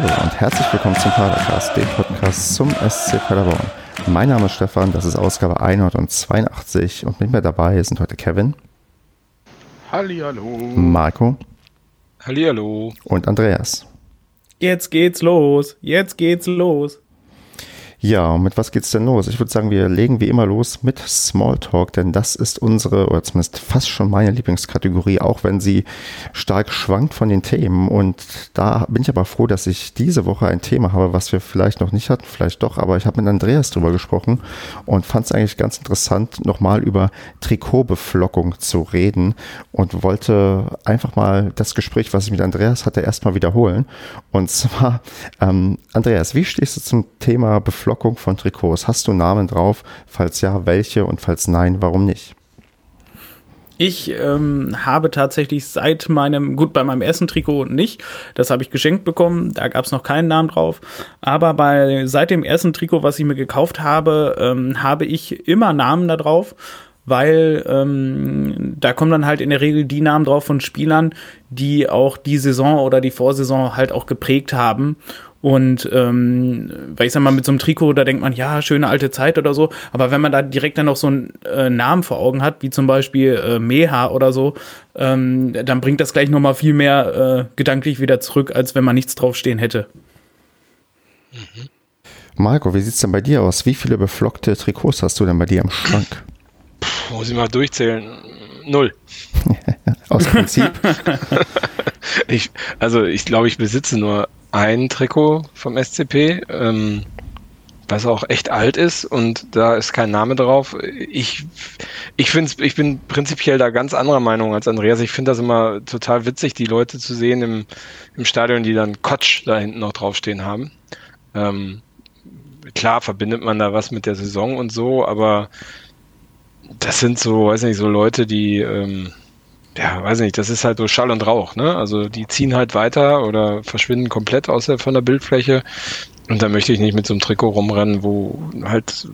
Hallo und herzlich willkommen zum Padercast, dem Podcast zum SC Paderborn. Mein Name ist Stefan, das ist Ausgabe 182 und mit mir dabei sind heute Kevin. Hallihallo. Marco. Hallihallo. Und Andreas. Jetzt geht's los. Ja, und mit was geht's denn los? Ich würde sagen, wir legen wie immer los mit Smalltalk, denn das ist unsere, oder zumindest fast schon meine Lieblingskategorie, auch wenn sie stark schwankt von den Themen. Und da bin ich aber froh, dass ich diese Woche ein Thema habe, was wir vielleicht noch nicht hatten, vielleicht doch, aber ich habe mit Andreas drüber gesprochen und fand es eigentlich ganz interessant, nochmal über Trikotbeflockung zu reden und wollte einfach mal das Gespräch, was ich mit Andreas hatte, erstmal wiederholen. Und zwar, Andreas, wie stehst du zum Thema Beflockung? Von Trikots. Hast du Namen drauf? Falls ja, welche? Und falls nein, warum nicht? Ich habe tatsächlich seit meinem, gut, bei meinem ersten Trikot nicht, das habe ich geschenkt bekommen, da gab es noch keinen Namen drauf, aber seit dem ersten Trikot, was ich mir gekauft habe, habe ich immer Namen da drauf, weil da kommen dann halt in der Regel die Namen drauf von Spielern, die auch die Saison oder die Vorsaison halt auch geprägt haben. Und weil ich sag mal, mit so einem Trikot, da denkt man, ja, schöne alte Zeit oder so, aber wenn man da direkt dann noch so einen Namen vor Augen hat, wie zum Beispiel Meha oder so, dann bringt das gleich nochmal viel mehr gedanklich wieder zurück, als wenn man nichts draufstehen hätte. Mhm. Marco, wie sieht's denn bei dir aus? Wie viele beflockte Trikots hast du denn bei dir im Schrank? Muss ich mal durchzählen. 0. Aus Prinzip? Ich glaube, ich besitze nur ein Trikot vom SCP, was auch echt alt ist und da ist kein Name drauf. Ich bin prinzipiell da ganz anderer Meinung als Andreas. Ich finde das immer total witzig, die Leute zu sehen im Stadion, die dann Kotsch da hinten noch draufstehen haben. Klar verbindet man da was mit der Saison und so, aber das sind so, weiß nicht, so Leute, die ja, weiß nicht, das ist halt so Schall und Rauch, ne? Also die ziehen halt weiter oder verschwinden komplett von der Bildfläche und da möchte ich nicht mit so einem Trikot rumrennen, wo halt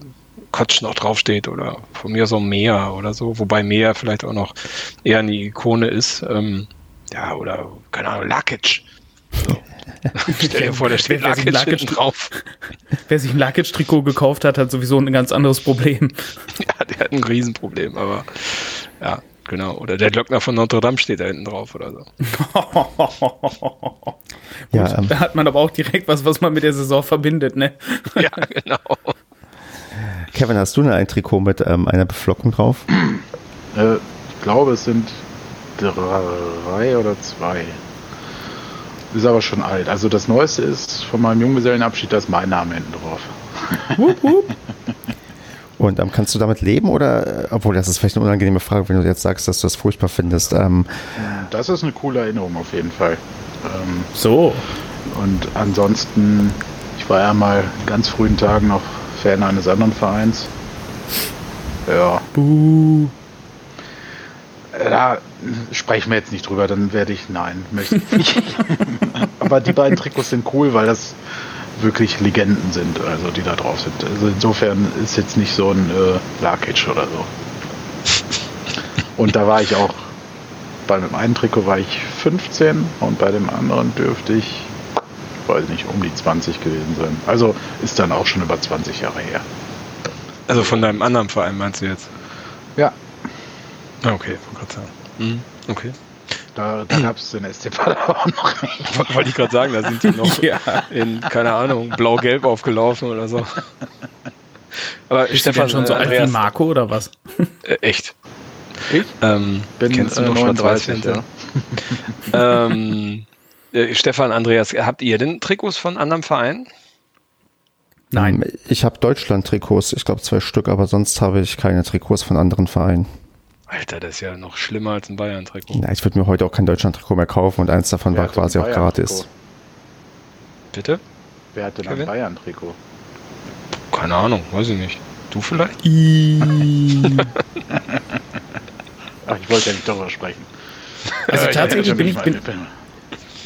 Kotsch noch draufsteht oder von mir so Mea oder so, wobei Mea vielleicht auch noch eher eine Ikone ist, ja, oder, keine Ahnung, Lakic. So. Stell dir vor, da steht Lakic drauf. Wer sich ein Lakic-Trikot gekauft hat, hat sowieso ein ganz anderes Problem. Ja, der hat ein Riesenproblem, aber ja. Genau, oder der Glockner von Notre Dame steht da hinten drauf oder so. Ja, gut, da hat man aber auch direkt was man mit der Saison verbindet, ne? Ja, genau. Kevin, hast du denn ein Trikot mit einer Beflockung drauf? Ich glaube, es sind 3 oder 2. Ist aber schon alt. Also das Neueste ist von meinem Junggesellenabschied, da ist mein Name hinten drauf. Wupp, wupp. Und kannst du damit leben oder, obwohl das ist vielleicht eine unangenehme Frage, wenn du jetzt sagst, dass du das furchtbar findest. Das ist eine coole Erinnerung auf jeden Fall. So. Und ansonsten, ich war ja mal in ganz frühen Tagen noch Fan eines anderen Vereins. Ja. Buh. Da sprechen wir jetzt nicht drüber, dann möchte ich nicht. Aber die beiden Trikots sind cool, weil das wirklich Legenden sind, also die da drauf sind. Also insofern ist jetzt nicht so ein Larkic oder so. Und da war ich auch, bei dem einen Trikot war ich 15 und bei dem anderen dürfte ich, weiß nicht, um die 20 gewesen sein. Also ist dann auch schon über 20 Jahre her. Also von deinem anderen Verein meinst du jetzt? Ja. Okay, von Gott sei Dank. Okay. Da gab es den SC Paderborn noch nicht. Wollte ich gerade sagen, da sind die noch in, keine Ahnung, blau-gelb aufgelaufen oder so. Aber ist Stefan schon so alt wie Marco oder was? Echt? Ich? Kennst du noch Schwarz-Weiß-Winter? Ja. Stefan, Andreas, habt ihr denn Trikots von anderem Verein? Nein. Ich habe Deutschland-Trikots, ich glaube 2 Stück, aber sonst habe ich keine Trikots von anderen Vereinen. Alter, das ist ja noch schlimmer als ein Bayern-Trikot. Na, ich würde mir heute auch kein Deutschland-Trikot mehr kaufen und eins davon war quasi auch gratis. Bitte? Wer hat denn ein Bayern-Trikot? Keine Ahnung, weiß ich nicht. Du vielleicht? Ach, ich wollte ja nicht darüber sprechen. Also tatsächlich bin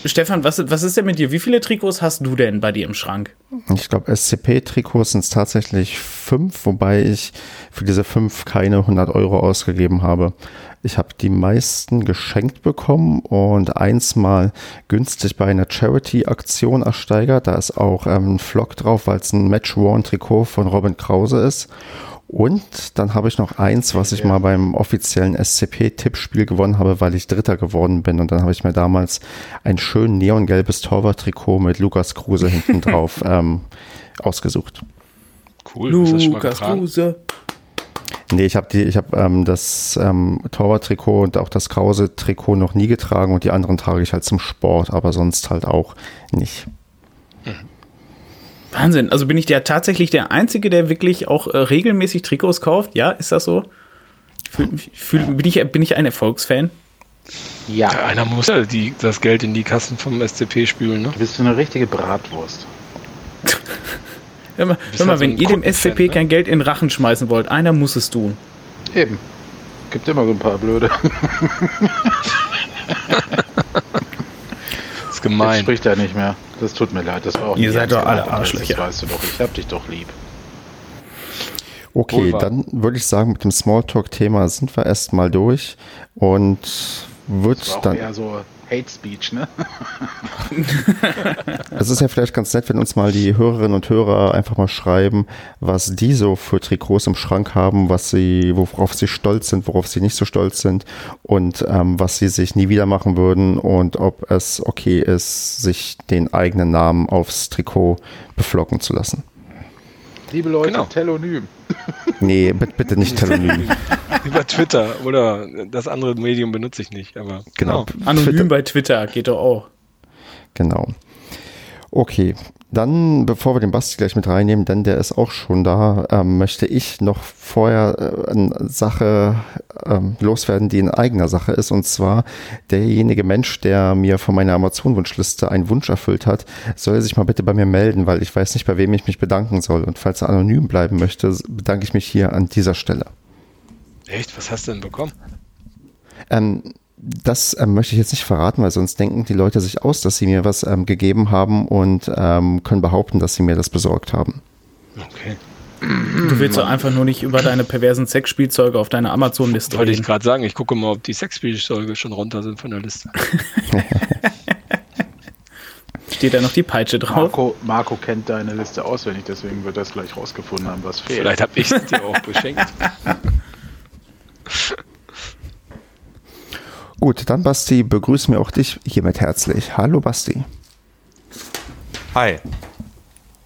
ich Stefan, was ist denn mit dir? Wie viele Trikots hast du denn bei dir im Schrank? Ich glaube, SCP-Trikots sind es tatsächlich 5, wobei ich für diese 5 keine 100 Euro ausgegeben habe. Ich habe die meisten geschenkt bekommen und eins mal günstig bei einer Charity-Aktion ersteigert. Da ist auch ein Vlog drauf, weil es ein Match-Worn-Trikot von Robin Krause ist. Und dann habe ich noch eins, was ich mal beim offiziellen SCP-Tippspiel gewonnen habe, weil ich Dritter geworden bin. Und dann habe ich mir damals ein schön neongelbes Torwart-Trikot mit Lukas Kruse hinten drauf ausgesucht. Cool, Lukas Kruse. Nee, ich habe das Torwart-Trikot und auch das Krause-Trikot noch nie getragen und die anderen trage ich halt zum Sport, aber sonst halt auch nicht. Mhm. Wahnsinn, also bin ich ja tatsächlich der Einzige, der wirklich auch regelmäßig Trikots kauft? Ja, ist das so? Bin ich ein Erfolgsfan? Ja. Einer muss ja das Geld in die Kassen vom SCP spülen, ne? Bist du eine richtige Bratwurst? Hör mal, wenn ihr dem SCP kein Geld in den Rachen schmeißen wollt, einer muss es tun. Eben. Gibt immer so ein paar Blöde. Gemein. Jetzt spricht er nicht mehr. Das tut mir leid. Das war auch Ihr seid doch alle Arschlöcher. Das weißt du doch. Ich hab dich doch lieb. Okay, dann würde ich sagen, mit dem Smalltalk-Thema sind wir erstmal durch und wird dann eher so Hate Speech, ne? Es ist ja vielleicht ganz nett, wenn uns mal die Hörerinnen und Hörer einfach mal schreiben, was die so für Trikots im Schrank haben, worauf sie stolz sind, worauf sie nicht so stolz sind und was sie sich nie wieder machen würden und ob es okay ist, sich den eigenen Namen aufs Trikot beflocken zu lassen. Liebe Leute, Telonym. Nee, bitte nicht Telonym. Über Twitter oder das andere Medium benutze ich nicht. Aber genau. Anonym Twitter. Bei Twitter geht doch auch. Genau. Okay, dann bevor wir den Basti gleich mit reinnehmen, denn der ist auch schon da, möchte ich noch vorher eine Sache loswerden, die in eigener Sache ist. Und zwar derjenige Mensch, der mir von meiner Amazon-Wunschliste einen Wunsch erfüllt hat, soll sich mal bitte bei mir melden, weil ich weiß nicht, bei wem ich mich bedanken soll. Und falls er anonym bleiben möchte, bedanke ich mich hier an dieser Stelle. Echt? Was hast du denn bekommen? Das möchte ich jetzt nicht verraten, weil sonst denken die Leute sich aus, dass sie mir was gegeben haben und können behaupten, dass sie mir das besorgt haben. Okay. Du willst doch einfach nur nicht über deine perversen Sexspielzeuge auf deine Amazon-Liste reden. Wollte ich gerade sagen, ich gucke mal, ob die Sexspielzeuge schon runter sind von der Liste. Steht da noch die Peitsche drauf? Marco kennt deine Liste auswendig, deswegen wird das gleich rausgefunden haben, was fehlt. Vielleicht habe ich es dir auch beschenkt. Gut, dann Basti, begrüßen wir auch dich hiermit herzlich. Hallo Basti. Hi.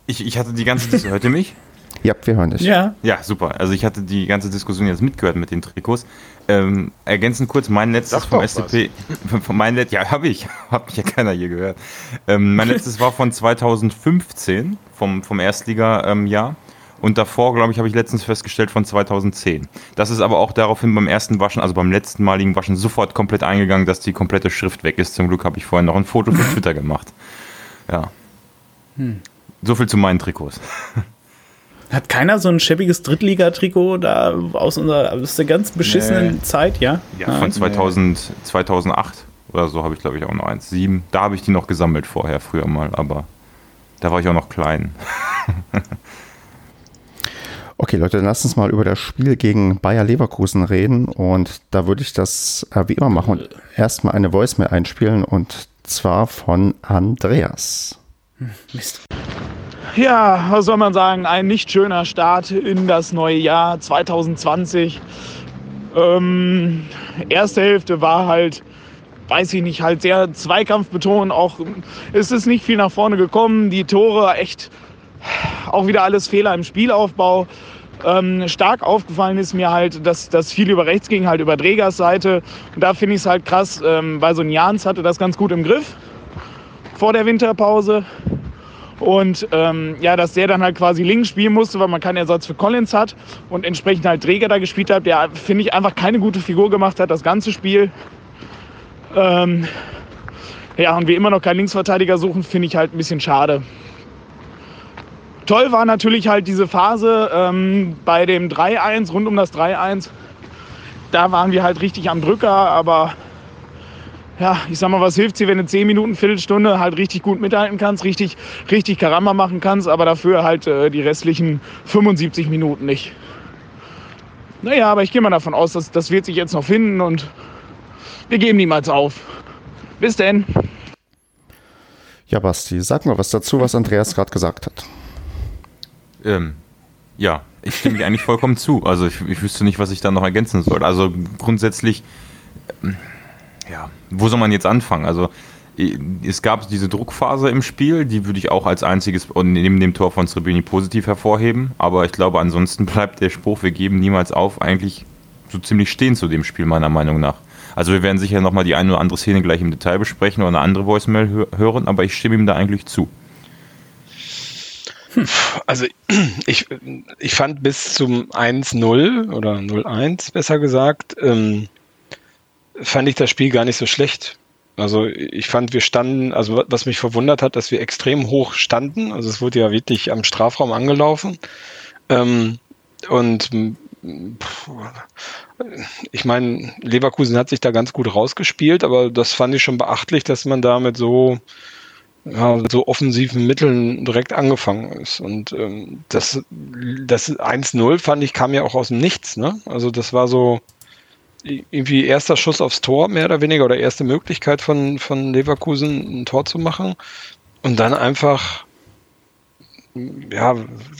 Ich hatte die ganze Diskussion, hört ihr mich? Ja, wir hören dich. Ja, super. Also ich hatte die ganze Diskussion jetzt mitgehört mit den Trikots. Ergänzend kurz, mein letztes vom SCP. Hat mich ja keiner hier gehört. Mein letztes war von 2015, vom Erstliga-Jahr. Und davor, glaube ich, habe ich letztens festgestellt, von 2010. Das ist aber auch daraufhin beim letzten maligen Waschen sofort komplett eingegangen, dass die komplette Schrift weg ist. Zum Glück habe ich vorhin noch ein Foto für Twitter gemacht. Ja. So viel zu meinen Trikots. Hat keiner so ein schäbiges Drittliga-Trikot da aus der ganz beschissenen Zeit, ja? Ja, von 2008 oder so habe ich, glaube ich, auch noch eins. 7, da habe ich die noch gesammelt früher mal, aber da war ich auch noch klein. Okay, Leute, dann lasst uns mal über das Spiel gegen Bayer Leverkusen reden und da würde ich das wie immer machen und erstmal eine Voicemail einspielen und zwar von Andreas. Mist. Ja, was soll man sagen, ein nicht schöner Start in das neue Jahr 2020. Erste Hälfte war halt, weiß ich nicht, halt sehr zweikampfbetont, auch ist es nicht viel nach vorne gekommen, die Tore echt... Auch wieder alles Fehler im Spielaufbau. Stark aufgefallen ist mir halt, dass viel über rechts ging, halt über Dregers Seite. Und da finde ich es halt krass, weil so ein Jans hatte das ganz gut im Griff vor der Winterpause. Und dass der dann halt quasi links spielen musste, weil man keinen Ersatz für Collins hat. Und entsprechend halt Dreger da gespielt hat, der, finde ich, einfach keine gute Figur gemacht hat, das ganze Spiel. Und wir immer noch keinen Linksverteidiger suchen, finde ich halt ein bisschen schade. Toll war natürlich halt diese Phase bei dem 3-1, rund um das 3-1. Da waren wir halt richtig am Drücker, aber ja, ich sag mal, was hilft dir, wenn du 10 Minuten, Viertelstunde halt richtig gut mithalten kannst, richtig Karamba machen kannst, aber dafür halt die restlichen 75 Minuten nicht. Naja, aber ich gehe mal davon aus, dass das wird sich jetzt noch finden und wir geben niemals auf. Bis denn. Ja, Basti, sag mal was dazu, was Andreas gerade gesagt hat. Ja, ich stimme dir eigentlich vollkommen zu. Also ich wüsste nicht, was ich da noch ergänzen soll. Also grundsätzlich, ja, wo soll man jetzt anfangen? Also es gab diese Druckphase im Spiel, die würde ich auch als einziges neben dem Tor von Srebini positiv hervorheben. Aber ich glaube, ansonsten bleibt der Spruch, wir geben niemals auf, eigentlich so ziemlich stehen zu dem Spiel, meiner Meinung nach. Also wir werden sicher nochmal die eine oder andere Szene gleich im Detail besprechen oder eine andere Voicemail hören, aber ich stimme ihm da eigentlich zu. Also ich fand bis zum 1-0 oder 0-1 besser gesagt, fand ich das Spiel gar nicht so schlecht. Also ich fand, wir standen, also was mich verwundert hat, dass wir extrem hoch standen. Also es wurde ja wirklich am Strafraum angelaufen. Und ich meine, Leverkusen hat sich da ganz gut rausgespielt, aber das fand ich schon beachtlich, dass man da mit so offensiven Mitteln direkt angefangen ist. Und das 1-0, fand ich, kam ja auch aus dem Nichts, ne? Also das war so irgendwie erster Schuss aufs Tor, mehr oder weniger, oder erste Möglichkeit von Leverkusen, ein Tor zu machen. Und dann einfach, ja,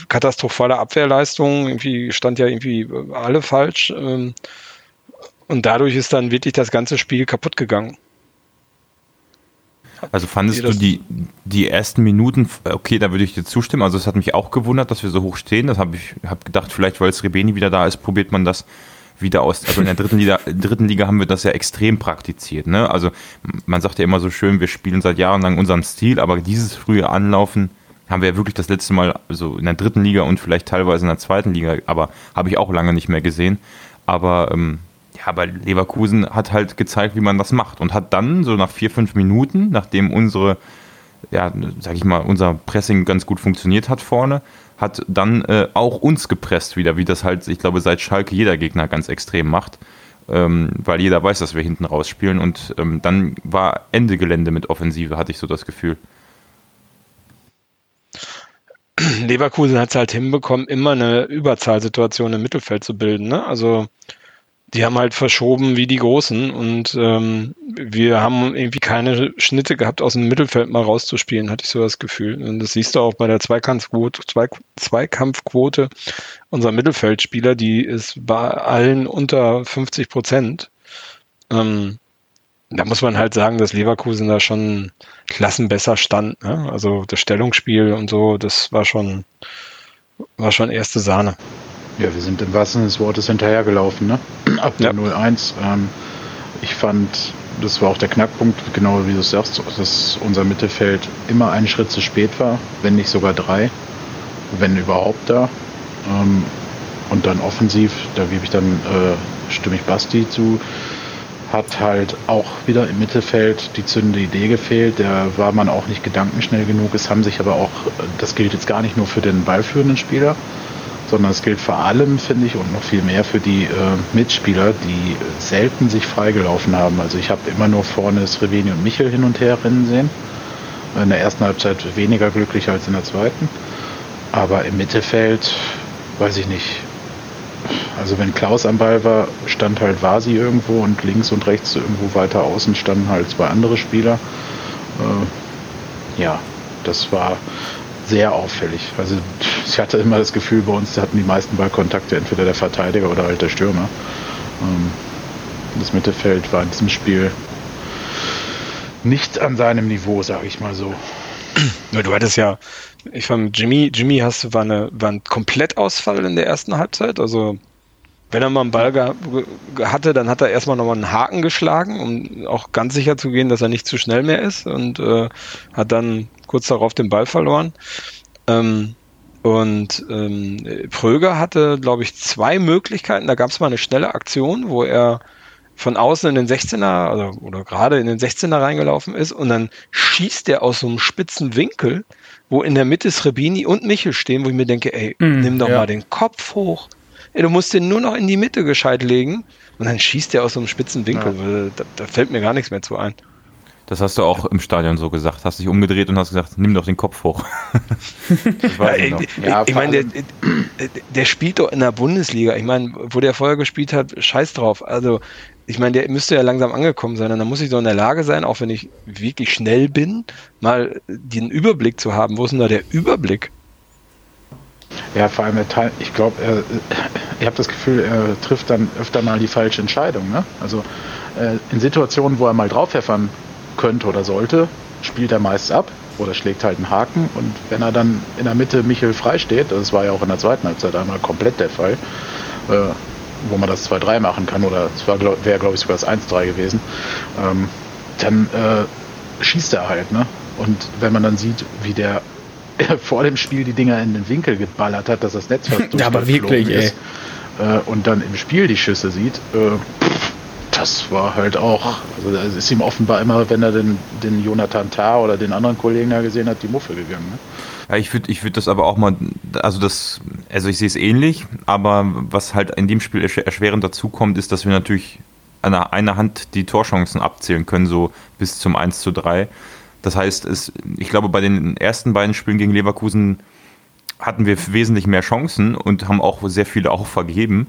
katastrophale Abwehrleistung, irgendwie stand ja irgendwie alle falsch. Und dadurch ist dann wirklich das ganze Spiel kaputt gegangen. Also fandest du die ersten Minuten, okay, da würde ich dir zustimmen, also es hat mich auch gewundert, dass wir so hoch stehen, das habe gedacht, vielleicht weil Srebini wieder da ist, probiert man das wieder aus, also in der dritten Liga haben wir das ja extrem praktiziert, ne? Also man sagt ja immer so schön, wir spielen seit Jahren lang unseren Stil, aber dieses frühe Anlaufen haben wir ja wirklich das letzte Mal, also in der dritten Liga und vielleicht teilweise in der zweiten Liga, aber habe ich auch lange nicht mehr gesehen, aber aber Leverkusen hat halt gezeigt, wie man das macht und hat dann so nach 4-5 Minuten, nachdem unser Pressing ganz gut funktioniert hat vorne, hat dann auch uns gepresst wieder, wie das halt, ich glaube, seit Schalke jeder Gegner ganz extrem macht, weil jeder weiß, dass wir hinten rausspielen und dann war Ende Gelände mit Offensive, hatte ich so das Gefühl. Leverkusen hat es halt hinbekommen, immer eine Überzahlsituation im Mittelfeld zu bilden, ne? Also die haben halt verschoben wie die Großen und wir haben irgendwie keine Schnitte gehabt, aus dem Mittelfeld mal rauszuspielen, hatte ich so das Gefühl. Und das siehst du auch bei der Zweikampfquote unserer Mittelfeldspieler, die ist bei allen unter 50%. Da muss man halt sagen, dass Leverkusen da schon Klassen besser stand, ne? Also das Stellungsspiel und so, das war schon erste Sahne. Ja, wir sind im wahrsten Sinne des Wortes hinterhergelaufen, ne? Ab der 0-1. Ich fand, das war auch der Knackpunkt, genau wie du es sagst, dass unser Mittelfeld immer einen Schritt zu spät war, wenn nicht sogar 3, wenn überhaupt da. Und dann offensiv, da gebe ich dann, stimme ich Basti zu, hat halt auch wieder im Mittelfeld die zündende Idee gefehlt. Da war man auch nicht gedankenschnell genug. Es haben sich aber auch, das gilt jetzt gar nicht nur für den ballführenden Spieler, sondern es gilt vor allem, finde ich, und noch viel mehr für die Mitspieler, die selten sich freigelaufen haben. Also ich habe immer nur vorne Srebini und Michel hin und her rennen sehen. In der ersten Halbzeit weniger glücklich als in der zweiten. Aber im Mittelfeld, weiß ich nicht. Also wenn Klaus am Ball war, stand halt Vasi irgendwo und links und rechts irgendwo weiter außen standen halt 2 andere Spieler. Ja, das war sehr auffällig. Also ich hatte immer das Gefühl, bei uns hatten die meisten Ballkontakte entweder der Verteidiger oder halt der Stürmer. Das Mittelfeld war in diesem Spiel nicht an seinem Niveau, sage ich mal so. Du hattest ja, ich fand, Jimmy war ein Komplettausfall in der ersten Halbzeit. Also wenn er mal einen Ball hatte, dann hat er erstmal nochmal einen Haken geschlagen, um auch ganz sicher zu gehen, dass er nicht zu schnell mehr ist und hat dann kurz darauf den Ball verloren. Pröger hatte, glaube ich, 2 Möglichkeiten. Da gab es mal eine schnelle Aktion, wo er von außen in den 16er oder gerade in den 16er reingelaufen ist und dann schießt er aus so einem spitzen Winkel, wo in der Mitte Srebini und Michel stehen, wo ich mir denke, ey, nimm doch mal den Kopf hoch. Ey, du musst den nur noch in die Mitte gescheit legen und dann schießt der aus so einem spitzen Winkel. Ja. Da fällt mir gar nichts mehr zu ein. Das hast du auch im Stadion so gesagt. Hast dich umgedreht und hast gesagt, nimm doch den Kopf hoch. Ich meine, der spielt doch in der Bundesliga. Ich meine, wo der vorher gespielt hat, scheiß drauf. Also, ich meine, der müsste ja langsam angekommen sein. Und dann muss ich doch in der Lage sein, auch wenn ich wirklich schnell bin, mal den Überblick zu haben. Wo ist denn da der Überblick? Ja, vor allem, ich glaube, ich habe das Gefühl, er trifft dann öfter mal die falsche Entscheidung. Ne? Also in Situationen, wo er mal draufpfeffern könnte oder sollte, spielt er meist ab oder schlägt halt einen Haken. Und wenn er dann in der Mitte Michel frei steht, das war ja auch in der zweiten Halbzeit einmal komplett der Fall, wo man das 2-3 machen kann, oder es wäre, glaube ich, sogar das 1-3 gewesen, dann schießt er halt. Ne? Und wenn man dann sieht, wie der vor dem Spiel die Dinger in den Winkel geballert hat, dass das Netz fast durchgeflogen aber wirklich, ist, und dann im Spiel die Schüsse sieht, das war halt auch, also das ist ihm offenbar immer, wenn er den Jonathan Tah oder den anderen Kollegen da gesehen hat, die Muffe gegangen. Ne? Ja, ich würde das aber auch mal, also ich sehe es ähnlich, aber was halt in dem Spiel erschwerend dazukommt, ist, dass wir natürlich an einer Hand die Torchancen abzählen können, so bis zum 1:3. Das heißt, ich glaube, bei den ersten beiden Spielen gegen Leverkusen hatten wir wesentlich mehr Chancen und haben auch sehr viele auch vergeben.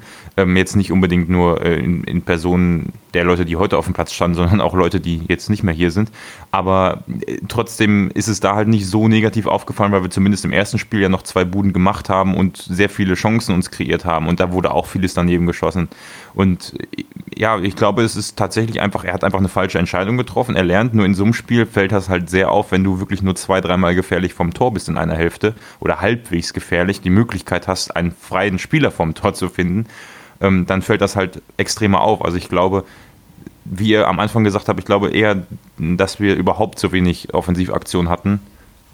Jetzt nicht unbedingt nur in Personen der Leute, die heute auf dem Platz standen, sondern auch Leute, die jetzt nicht mehr hier sind. Aber trotzdem ist es da halt nicht so negativ aufgefallen, weil wir zumindest im ersten Spiel ja noch 2 Buden gemacht haben und sehr viele Chancen uns kreiert haben. Und da wurde auch vieles daneben geschossen. Und ja, ich glaube, es ist tatsächlich einfach, er hat einfach eine falsche Entscheidung getroffen. Er lernt, nur in so einem Spiel fällt das halt sehr auf, wenn du wirklich nur 2-3 Mal gefährlich vom Tor bist in einer Hälfte oder halbwegs gefährlich, die Möglichkeit hast, einen freien Spieler vom Tor zu finden, dann fällt das halt extremer auf. Also ich glaube, wie ihr am Anfang gesagt habt, ich glaube eher, dass wir überhaupt so wenig Offensivaktion hatten,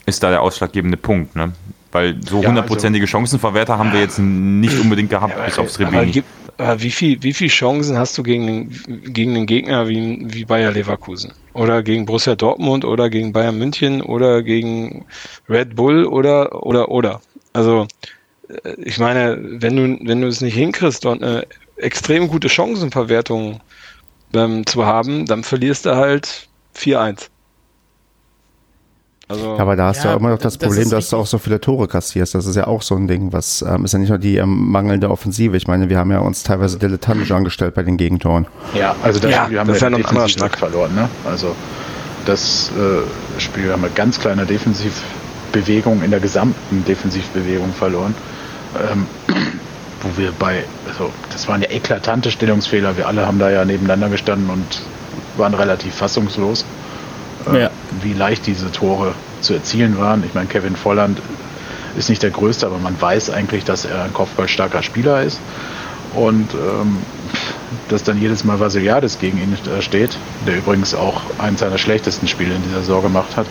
ist da der ausschlaggebende Punkt, ne? Weil so hundertprozentige Chancenverwerter haben wir jetzt nicht unbedingt gehabt, bis aufs Tribünen. Wie viel Chancen hast du gegen den Gegner wie Bayer Leverkusen? Oder gegen Borussia Dortmund oder gegen Bayern München oder gegen Red Bull oder? Also ich meine, wenn du es nicht hinkriegst, dort eine extrem gute Chancenverwertung zu haben, dann verlierst du halt 4-1. Also, aber da hast du ja immer noch das Problem, dass du auch so viele Tore kassierst. Das ist ja auch so ein Ding, was ist ja nicht nur die mangelnde Offensive. Ich meine, wir haben ja uns teilweise dilettantisch angestellt bei den Gegentoren. Ja, also das Spiel haben wir ja noch stark verloren. Ne? Also das Spiel haben wir ganz kleine Defensivbewegung in der gesamten Defensivbewegung verloren. Wo wir das waren ja eklatante Stellungsfehler. Wir alle haben da ja nebeneinander gestanden und waren relativ fassungslos. Wie leicht diese Tore zu erzielen waren. Ich meine, Kevin Volland ist nicht der Größte, aber man weiß eigentlich, dass er ein kopfballstarker Spieler ist und dass dann jedes Mal Vasiliadis gegen ihn steht, der übrigens auch eines seiner schlechtesten Spiele in dieser Saison gemacht hat,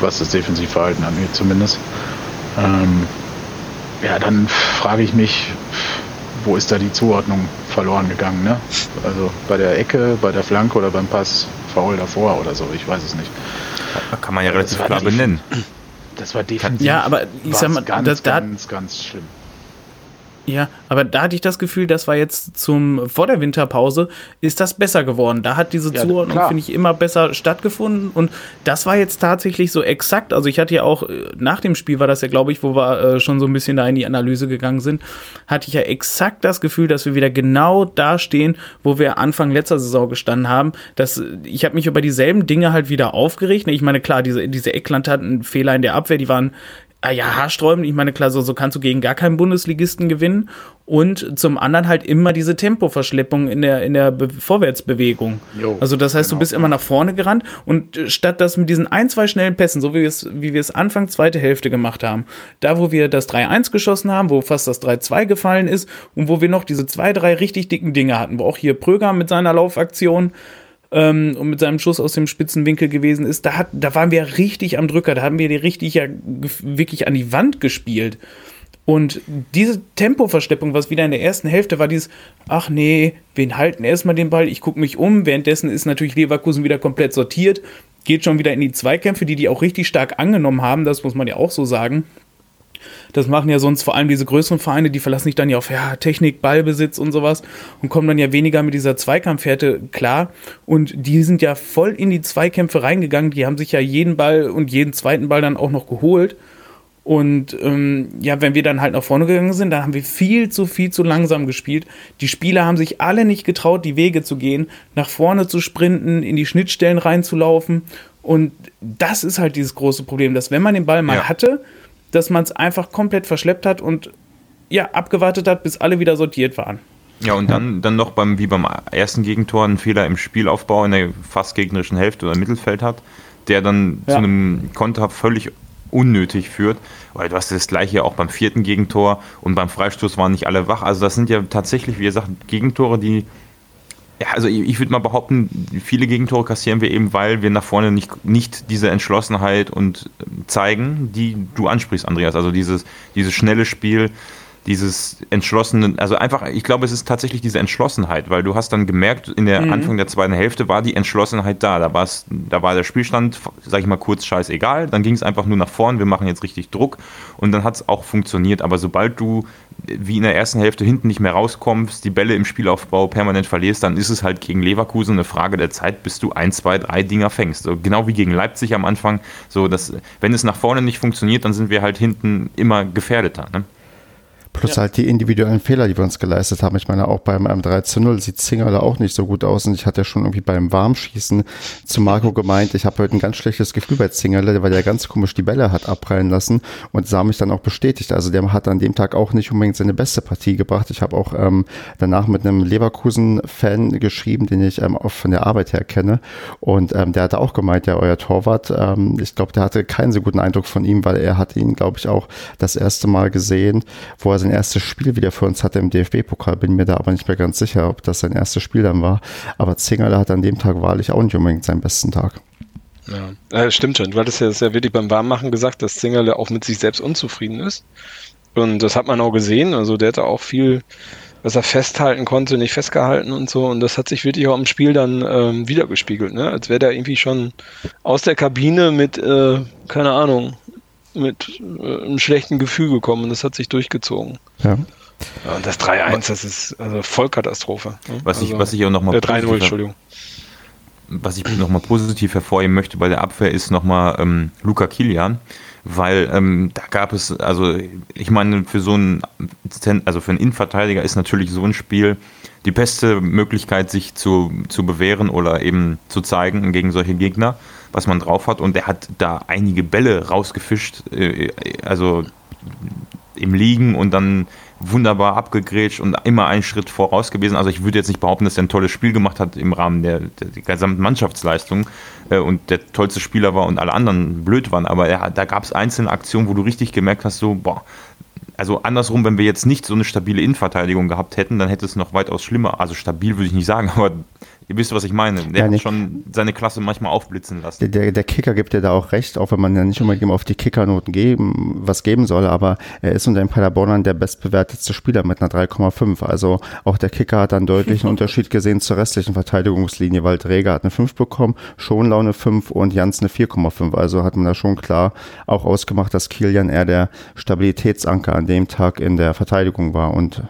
was das Defensivverhalten angeht zumindest. Dann frage ich mich, wo ist da die Zuordnung verloren gegangen, ne? Also bei der Ecke, bei der Flanke oder beim Pass faul davor oder so, ich weiß es nicht. Da kann man ja relativ klar benennen. Das war definitiv. Ja, aber ich sag mal, ganz schlimm. Ja, aber da hatte ich das Gefühl, das war jetzt vor der Winterpause, ist das besser geworden. Da hat diese Zuordnung, finde ich, immer besser stattgefunden und das war jetzt tatsächlich so exakt, also ich hatte ja auch, nach dem Spiel war das ja, glaube ich, wo wir schon so ein bisschen da in die Analyse gegangen sind, hatte ich ja exakt das Gefühl, dass wir wieder genau da stehen, wo wir Anfang letzter Saison gestanden haben. Ich habe mich über dieselben Dinge halt wieder aufgeregt. Ich meine, klar, diese eklatanten Fehler in der Abwehr, die waren haarsträubend. Ich meine, klar, so kannst du gegen gar keinen Bundesligisten gewinnen. Und zum anderen halt immer diese Tempoverschleppung in der Vorwärtsbewegung. Jo, also das heißt, genau, du bist immer nach vorne gerannt und statt das mit diesen 1-2 schnellen Pässen, so wie wir es Anfang zweite Hälfte gemacht haben, da wo wir das 3-1 geschossen haben, wo fast das 3-2 gefallen ist und wo wir noch diese 2-3 richtig dicken Dinge hatten, wo auch hier Pröger mit seiner Laufaktion und mit seinem Schuss aus dem spitzen Winkel gewesen ist, da waren wir richtig am Drücker, da haben wir die richtig wirklich an die Wand gespielt. Und diese Tempoverschleppung, was wieder in der ersten Hälfte war, dieses, ach nee, wen halten erstmal den Ball, ich gucke mich um, währenddessen ist natürlich Leverkusen wieder komplett sortiert, geht schon wieder in die Zweikämpfe, die auch richtig stark angenommen haben, das muss man ja auch so sagen. Das machen ja sonst vor allem diese größeren Vereine, die verlassen sich dann ja auf Technik, Ballbesitz und sowas und kommen dann ja weniger mit dieser Zweikampfhärte klar. Und die sind ja voll in die Zweikämpfe reingegangen. Die haben sich ja jeden Ball und jeden zweiten Ball dann auch noch geholt. Und wenn wir dann halt nach vorne gegangen sind, dann haben wir viel zu langsam gespielt. Die Spieler haben sich alle nicht getraut, die Wege zu gehen, nach vorne zu sprinten, in die Schnittstellen reinzulaufen. Und das ist halt dieses große Problem, dass wenn man den Ball mal hatte, dass man es einfach komplett verschleppt hat und abgewartet hat, bis alle wieder sortiert waren. Ja, und dann noch beim ersten Gegentor einen Fehler im Spielaufbau in der fast gegnerischen Hälfte oder Mittelfeld hat, der dann zu einem Konter völlig unnötig führt, weil du hast das gleiche auch beim vierten Gegentor und beim Freistoß waren nicht alle wach. Also das sind ja tatsächlich, wie ihr sagt, Gegentore, die, also ich würde mal behaupten, viele Gegentore kassieren wir eben, weil wir nach vorne nicht diese Entschlossenheit und zeigen, die du ansprichst, Andreas. Also dieses schnelle Spiel, dieses entschlossene, also einfach, ich glaube, es ist tatsächlich diese Entschlossenheit, weil du hast dann gemerkt, in der Anfang der zweiten Hälfte war die Entschlossenheit da. Da war der Spielstand, sag ich mal kurz, scheißegal. Dann ging es einfach nur nach vorn, wir machen jetzt richtig Druck und dann hat es auch funktioniert. Aber sobald du, wie in der ersten Hälfte, hinten nicht mehr rauskommst, die Bälle im Spielaufbau permanent verlierst, dann ist es halt gegen Leverkusen eine Frage der Zeit, bis du 1, 2, 3 Dinger fängst. So, genau wie gegen Leipzig am Anfang. So, dass, wenn es nach vorne nicht funktioniert, dann sind wir halt hinten immer gefährdeter, ne? Plus halt die individuellen Fehler, die wir uns geleistet haben. Ich meine, auch beim 3:0 sieht Zinger da auch nicht so gut aus. Und ich hatte ja schon irgendwie beim Warmschießen zu Marco gemeint, ich habe heute ein ganz schlechtes Gefühl bei Zingerle, weil der ganz komisch die Bälle hat abprallen lassen und sah mich dann auch bestätigt. Also der hat an dem Tag auch nicht unbedingt seine beste Partie gebracht. Ich habe auch danach mit einem Leverkusen-Fan geschrieben, den ich auch von der Arbeit her kenne. Und der hatte auch gemeint, ja, euer Torwart, ich glaube, der hatte keinen so guten Eindruck von ihm, weil er hat ihn, glaube ich, auch das erste Mal gesehen, wo er sein erstes Spiel wieder für uns hatte im DFB-Pokal, bin mir da aber nicht mehr ganz sicher, ob das sein erstes Spiel dann war, aber Zingerle hat an dem Tag wahrlich auch nicht unbedingt seinen besten Tag. Ja, stimmt schon, du hattest ja das ja wirklich beim Warmmachen gesagt, dass Zingerle auch mit sich selbst unzufrieden ist und das hat man auch gesehen, also der hatte auch viel, was er festhalten konnte, nicht festgehalten und so und das hat sich wirklich auch im Spiel dann wiedergespiegelt, ne? Als wäre der irgendwie schon aus der Kabine mit, keine Ahnung, mit einem schlechten Gefühl gekommen und das hat sich durchgezogen. Ja. Und das 3:1, das ist also Vollkatastrophe. Was ich auch nochmal 3:0, Entschuldigung. Was ich nochmal positiv hervorheben möchte bei der Abwehr ist nochmal Luca Kilian, weil da gab es, also ich meine, für einen Innenverteidiger ist natürlich so ein Spiel die beste Möglichkeit, sich zu bewähren oder eben zu zeigen gegen solche Gegner, was man drauf hat. Und er hat da einige Bälle rausgefischt, also im Liegen und dann wunderbar abgegrätscht und immer einen Schritt voraus gewesen. Also ich würde jetzt nicht behaupten, dass er ein tolles Spiel gemacht hat im Rahmen der gesamten Mannschaftsleistung und der tollste Spieler war und alle anderen blöd waren. Aber da gab es einzelne Aktionen, wo du richtig gemerkt hast, so, boah, also andersrum, wenn wir jetzt nicht so eine stabile Innenverteidigung gehabt hätten, dann hätte es noch weitaus schlimmer. Also stabil würde ich nicht sagen, aber ihr wisst, was ich meine. Der hat schon seine Klasse manchmal aufblitzen lassen. Der Kicker gibt ja da auch recht, auch wenn man ja nicht unbedingt auf die Kickernoten geben soll, aber er ist unter den Paderbornern der bestbewertetste Spieler mit einer 3,5. Also auch der Kicker hat einen deutlichen Unterschied gesehen zur restlichen Verteidigungslinie, weil Dräger hat eine 5 bekommen, Schonlau eine 5 und Jans eine 4,5. Also hat man da schon klar auch ausgemacht, dass Kilian eher der Stabilitätsanker an dem Tag in der Verteidigung war und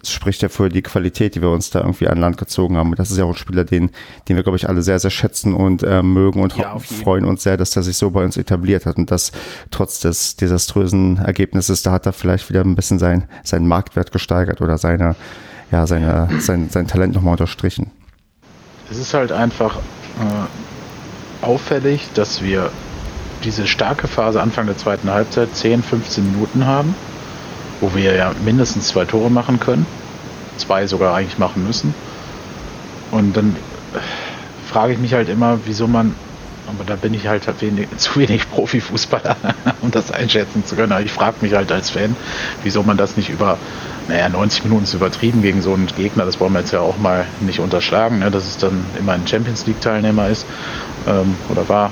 das spricht ja für die Qualität, die wir uns da irgendwie an Land gezogen haben. Und das ist ja auch ein Spieler, den wir, glaube ich, alle sehr, sehr schätzen und mögen und freuen uns sehr, dass der sich so bei uns etabliert hat und das trotz des desaströsen Ergebnisses, da hat er vielleicht wieder ein bisschen seinen Marktwert gesteigert oder sein Talent nochmal unterstrichen. Es ist halt einfach auffällig, dass wir diese starke Phase Anfang der zweiten Halbzeit 10, 15 Minuten haben, wo wir ja mindestens 2 Tore machen können, 2 sogar eigentlich machen müssen. Und dann frage ich mich halt immer, wieso man, aber da bin ich halt zu wenig Profifußballer, um das einschätzen zu können. Aber ich frage mich halt als Fan, wieso man das nicht über, 90 Minuten ist übertrieben gegen so einen Gegner. Das wollen wir jetzt ja auch mal nicht unterschlagen, ne, dass es dann immer ein Champions-League-Teilnehmer ist oder war.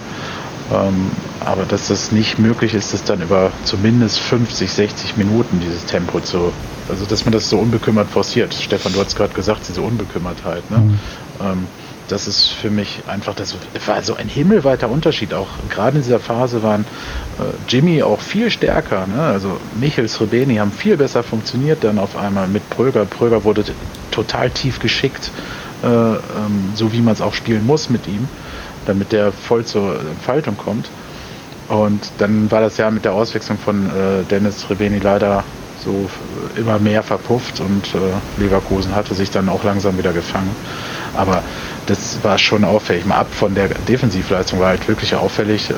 Aber dass das nicht möglich ist, das dann über zumindest 50, 60 Minuten dieses Tempo dass man das so unbekümmert forciert. Stefan, du hast gerade gesagt, diese Unbekümmertheit. Ne? Mhm. das ist für mich einfach, das war so ein himmelweiter Unterschied. Auch gerade in dieser Phase waren Jimmy auch viel stärker, ne? Also Michel, Srebeni haben viel besser funktioniert dann auf einmal mit Pröger. Pröger wurde total tief geschickt, so wie man es auch spielen muss mit ihm, damit der voll zur Entfaltung kommt. Und dann war das ja mit der Auswechslung von Dennis Srebeni leider so immer mehr verpufft und Leverkusen hatte sich dann auch langsam wieder gefangen. Aber das war schon auffällig. Mal ab von der Defensivleistung war halt wirklich auffällig,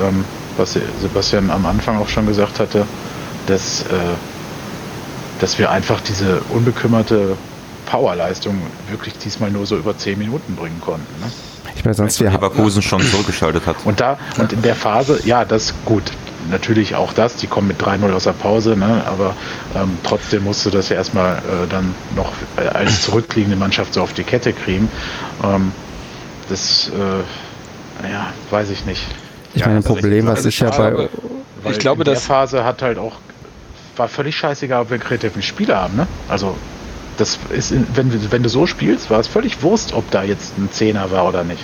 was Sebastian am Anfang auch schon gesagt hatte, dass wir einfach diese unbekümmerte Powerleistung wirklich diesmal nur so über 10 Minuten bringen konnten. Ne? Ich meine, sonst wir Leverkusen schon zurückgeschaltet hat. Und in der Phase, ja, das gut. Natürlich auch das, die kommen mit 3-0 aus der Pause, ne? Aber trotzdem musst du das ja erstmal dann noch als zurückliegende Mannschaft so auf die Kette kriegen. Das weiß ich nicht. Ich meine, ein Problem, was ist ja bei... Ich glaube, dass die Phase hat halt auch... War völlig scheißegal, ob wir einen kreativen Spieler haben, ne? Also, das ist, wenn du so spielst, war es völlig Wurst, ob da jetzt ein Zehner war oder nicht.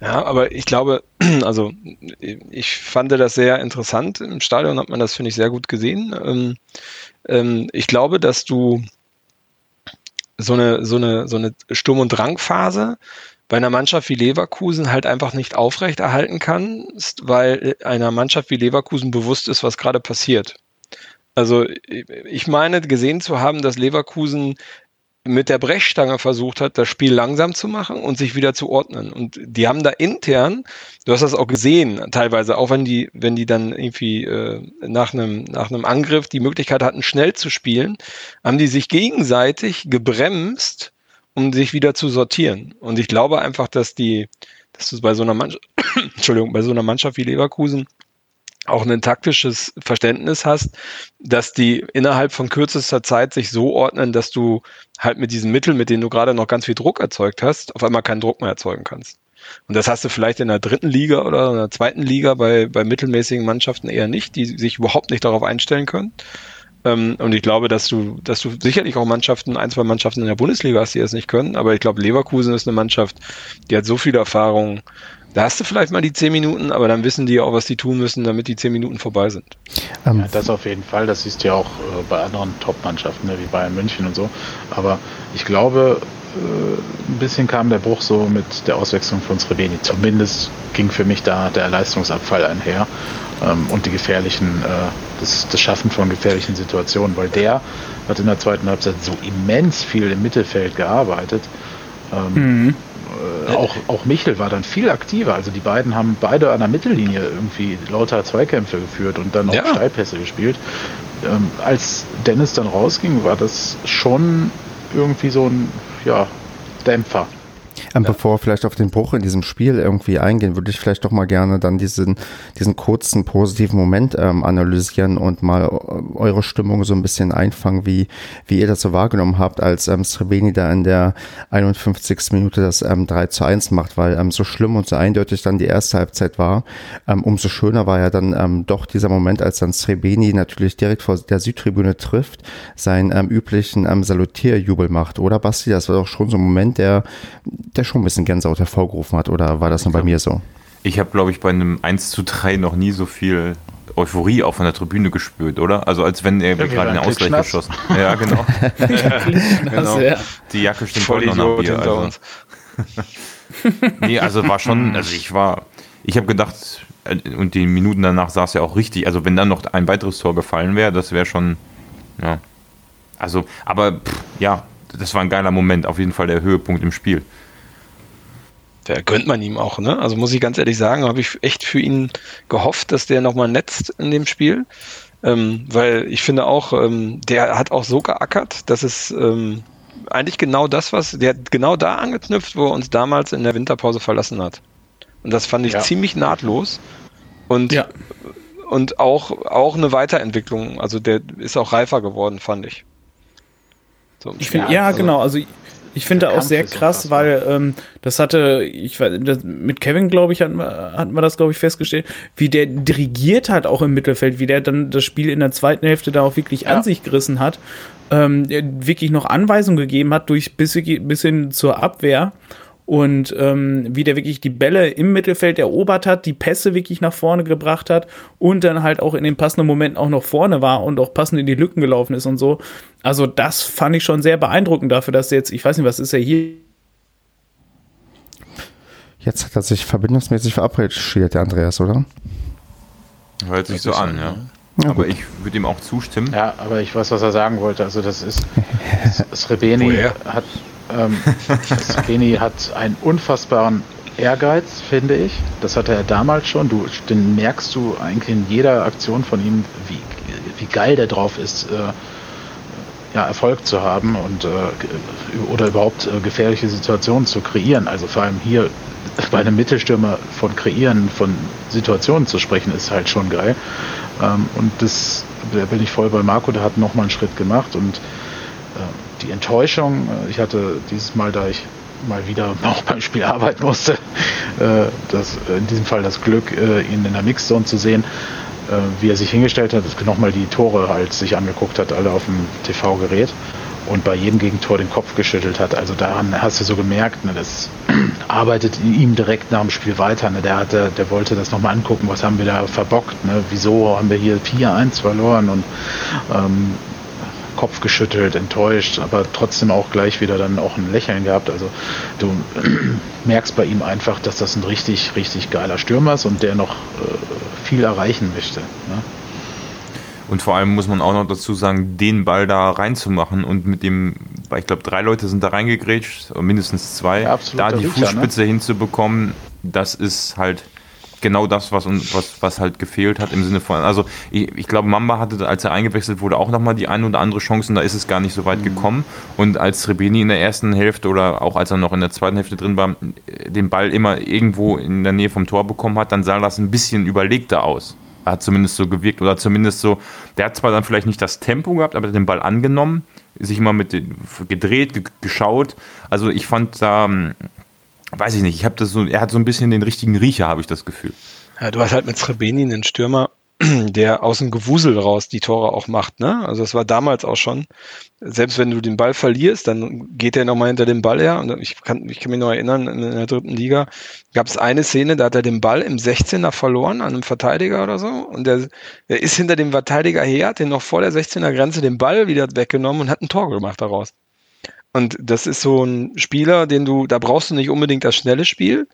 Ja, aber ich glaube, also ich fand das sehr interessant. Im Stadion hat man das, finde ich, sehr gut gesehen. Ich glaube, dass du so eine Sturm- und Drangphase bei einer Mannschaft wie Leverkusen halt einfach nicht aufrechterhalten kannst, weil einer Mannschaft wie Leverkusen bewusst ist, was gerade passiert. Also ich meine, gesehen zu haben, dass Leverkusen mit der Brechstange versucht hat, das Spiel langsam zu machen und sich wieder zu ordnen. Und die haben da intern, du hast das auch gesehen, teilweise, auch wenn die dann irgendwie nach einem Angriff die Möglichkeit hatten, schnell zu spielen, haben die sich gegenseitig gebremst, um sich wieder zu sortieren. Und ich glaube einfach, dass du bei so einer Mannschaft, wie Leverkusen auch ein taktisches Verständnis hast, dass die innerhalb von kürzester Zeit sich so ordnen, dass du halt mit diesen Mitteln, mit denen du gerade noch ganz viel Druck erzeugt hast, auf einmal keinen Druck mehr erzeugen kannst. Und das hast du vielleicht in der dritten Liga oder in der zweiten Liga bei mittelmäßigen Mannschaften eher nicht, die sich überhaupt nicht darauf einstellen können. Und ich glaube, dass du sicherlich auch Mannschaften, ein, zwei Mannschaften in der Bundesliga hast, die das nicht können, aber ich glaube, Leverkusen ist eine Mannschaft, die hat so viel Erfahrung. Da hast du vielleicht mal die 10 Minuten, aber dann wissen die ja auch, was die tun müssen, damit die 10 Minuten vorbei sind. Ja, das auf jeden Fall, das siehst du ja auch bei anderen Top-Mannschaften, ne, wie Bayern München und so. Aber ich glaube, ein bisschen kam der Bruch so mit der Auswechslung von Srebeni. Zumindest ging für mich da der Leistungsabfall einher und die das Schaffen von gefährlichen Situationen, weil der hat in der zweiten Halbzeit so immens viel im Mittelfeld gearbeitet. Auch Michel war dann viel aktiver. Also die beiden haben beide an der Mittellinie irgendwie lauter Zweikämpfe geführt und dann auch Steilpässe gespielt. Als Dennis dann rausging, war das schon irgendwie so ein Dämpfer. Bevor wir vielleicht auf den Bruch in diesem Spiel irgendwie eingehen, würde ich vielleicht doch mal gerne dann diesen kurzen positiven Moment analysieren und mal eure Stimmung so ein bisschen einfangen, wie ihr das so wahrgenommen habt, als Srebeni da in der 51. Minute das 3-1 macht, weil so schlimm und so eindeutig dann die erste Halbzeit war, umso schöner war ja dann doch dieser Moment, als dann Srebeni natürlich direkt vor der Südtribüne trifft, seinen üblichen Salutierjubel macht, oder Basti? Das war doch schon so ein Moment, der schon ein bisschen Gänsehaut hervorgerufen hat, oder war das nur bei mir so? Ich habe, glaube ich, bei einem 1:3 noch nie so viel Euphorie auch von der Tribüne gespürt, oder? Also als wenn er gerade in den Ausgleich geschossen. Ja, genau. Ja. Die Jacke stimmt voll noch nach Bier. Also. Nee, also war schon, also ich habe gedacht, und die Minuten danach saß ja auch richtig, also wenn dann noch ein weiteres Tor gefallen wäre, das wäre schon, ja. Also, aber ja, das war ein geiler Moment, auf jeden Fall der Höhepunkt im Spiel. Da gönnt man ihm auch, ne? Also muss ich ganz ehrlich sagen, habe ich echt für ihn gehofft, dass der nochmal netzt in dem Spiel. Weil ich finde auch, der hat auch so geackert, dass es eigentlich genau das, der hat genau da angeknüpft, wo er uns damals in der Winterpause verlassen hat. Und das fand ich ziemlich nahtlos. Und auch eine Weiterentwicklung. Also der ist auch reifer geworden, fand ich. So, ich finde, genau. Also ich finde da auch sehr krass, weil das hatte, mit Kevin, glaube ich, hatten wir das, glaube ich, festgestellt, wie der dirigiert hat auch im Mittelfeld, wie der dann das Spiel in der zweiten Hälfte da auch wirklich an sich gerissen hat, wirklich noch Anweisungen gegeben hat bis hin zur Abwehr. und wie der wirklich die Bälle im Mittelfeld erobert hat, die Pässe wirklich nach vorne gebracht hat und dann halt auch in den passenden Momenten auch noch vorne war und auch passend in die Lücken gelaufen ist und so. Also das fand ich schon sehr beeindruckend dafür, dass jetzt, ich weiß nicht, was ist er hier? Jetzt hat er sich verbindungsmäßig verabschiedet, der Andreas, oder? Hört sich so an, ja. Ja, aber gut. Ich würde ihm auch zustimmen. Ja, aber ich weiß, was er sagen wollte. Also das ist, Srebeni hat, hat einen unfassbaren Ehrgeiz, finde ich. Das hatte er damals schon. Den merkst du eigentlich in jeder Aktion von ihm, wie geil der drauf ist, Erfolg zu haben und oder überhaupt gefährliche Situationen zu kreieren. Also vor allem hier bei einem Mittelstürmer von Kreieren, von Situationen zu sprechen, ist halt schon geil. Und da bin ich voll bei Marco, der hat nochmal einen Schritt gemacht. Und die Enttäuschung, ich hatte dieses Mal, da ich mal wieder auch beim Spiel arbeiten musste, in diesem Fall das Glück, ihn in der Mixzone zu sehen, wie er sich hingestellt hat, nochmal die Tore halt sich angeguckt hat, alle auf dem TV-Gerät und bei jedem Gegentor den Kopf geschüttelt hat. Also daran hast du so gemerkt, ne, das arbeitet in ihm direkt nach dem Spiel weiter. Ne. Der wollte das nochmal angucken, was haben wir da verbockt, ne, wieso haben wir hier 4-1 verloren und Kopf geschüttelt, enttäuscht, aber trotzdem auch gleich wieder dann auch ein Lächeln gehabt. Also du merkst bei ihm einfach, dass das ein richtig, richtig geiler Stürmer ist und der noch viel erreichen möchte. Ne? Und vor allem muss man auch noch dazu sagen, den Ball da reinzumachen und mit dem, ich glaube 3 Leute sind da reingegrätscht, mindestens 2, ja, da die Fußspitze hinzubekommen, das ist halt genau das, was halt gefehlt hat im Sinne von, also ich glaube Mamba hatte, als er eingewechselt wurde, auch nochmal die eine oder andere Chance und da ist es gar nicht so weit gekommen und als Srebeni in der ersten Hälfte oder auch als er noch in der zweiten Hälfte drin war, den Ball immer irgendwo in der Nähe vom Tor bekommen hat, dann sah das ein bisschen überlegter aus. Er hat zumindest so gewirkt oder zumindest so, der hat zwar dann vielleicht nicht das Tempo gehabt, aber den Ball angenommen, sich immer mit gedreht, geschaut, also ich fand da, weiß ich nicht, er hat so ein bisschen den richtigen Riecher, habe ich das Gefühl. Ja, du hast halt mit Srebeni einen Stürmer, der aus dem Gewusel raus die Tore auch macht, ne? Also das war damals auch schon, selbst wenn du den Ball verlierst, dann geht er nochmal hinter dem Ball her und ich kann mich noch erinnern, in der 3. Liga gab es eine Szene, da hat er den Ball im 16er verloren an einem Verteidiger oder so und der ist hinter dem Verteidiger her, hat den noch vor der 16er Grenze den Ball wieder weggenommen und hat ein Tor gemacht daraus. Und das ist so ein Spieler, da brauchst du nicht unbedingt das schnelle Spiel.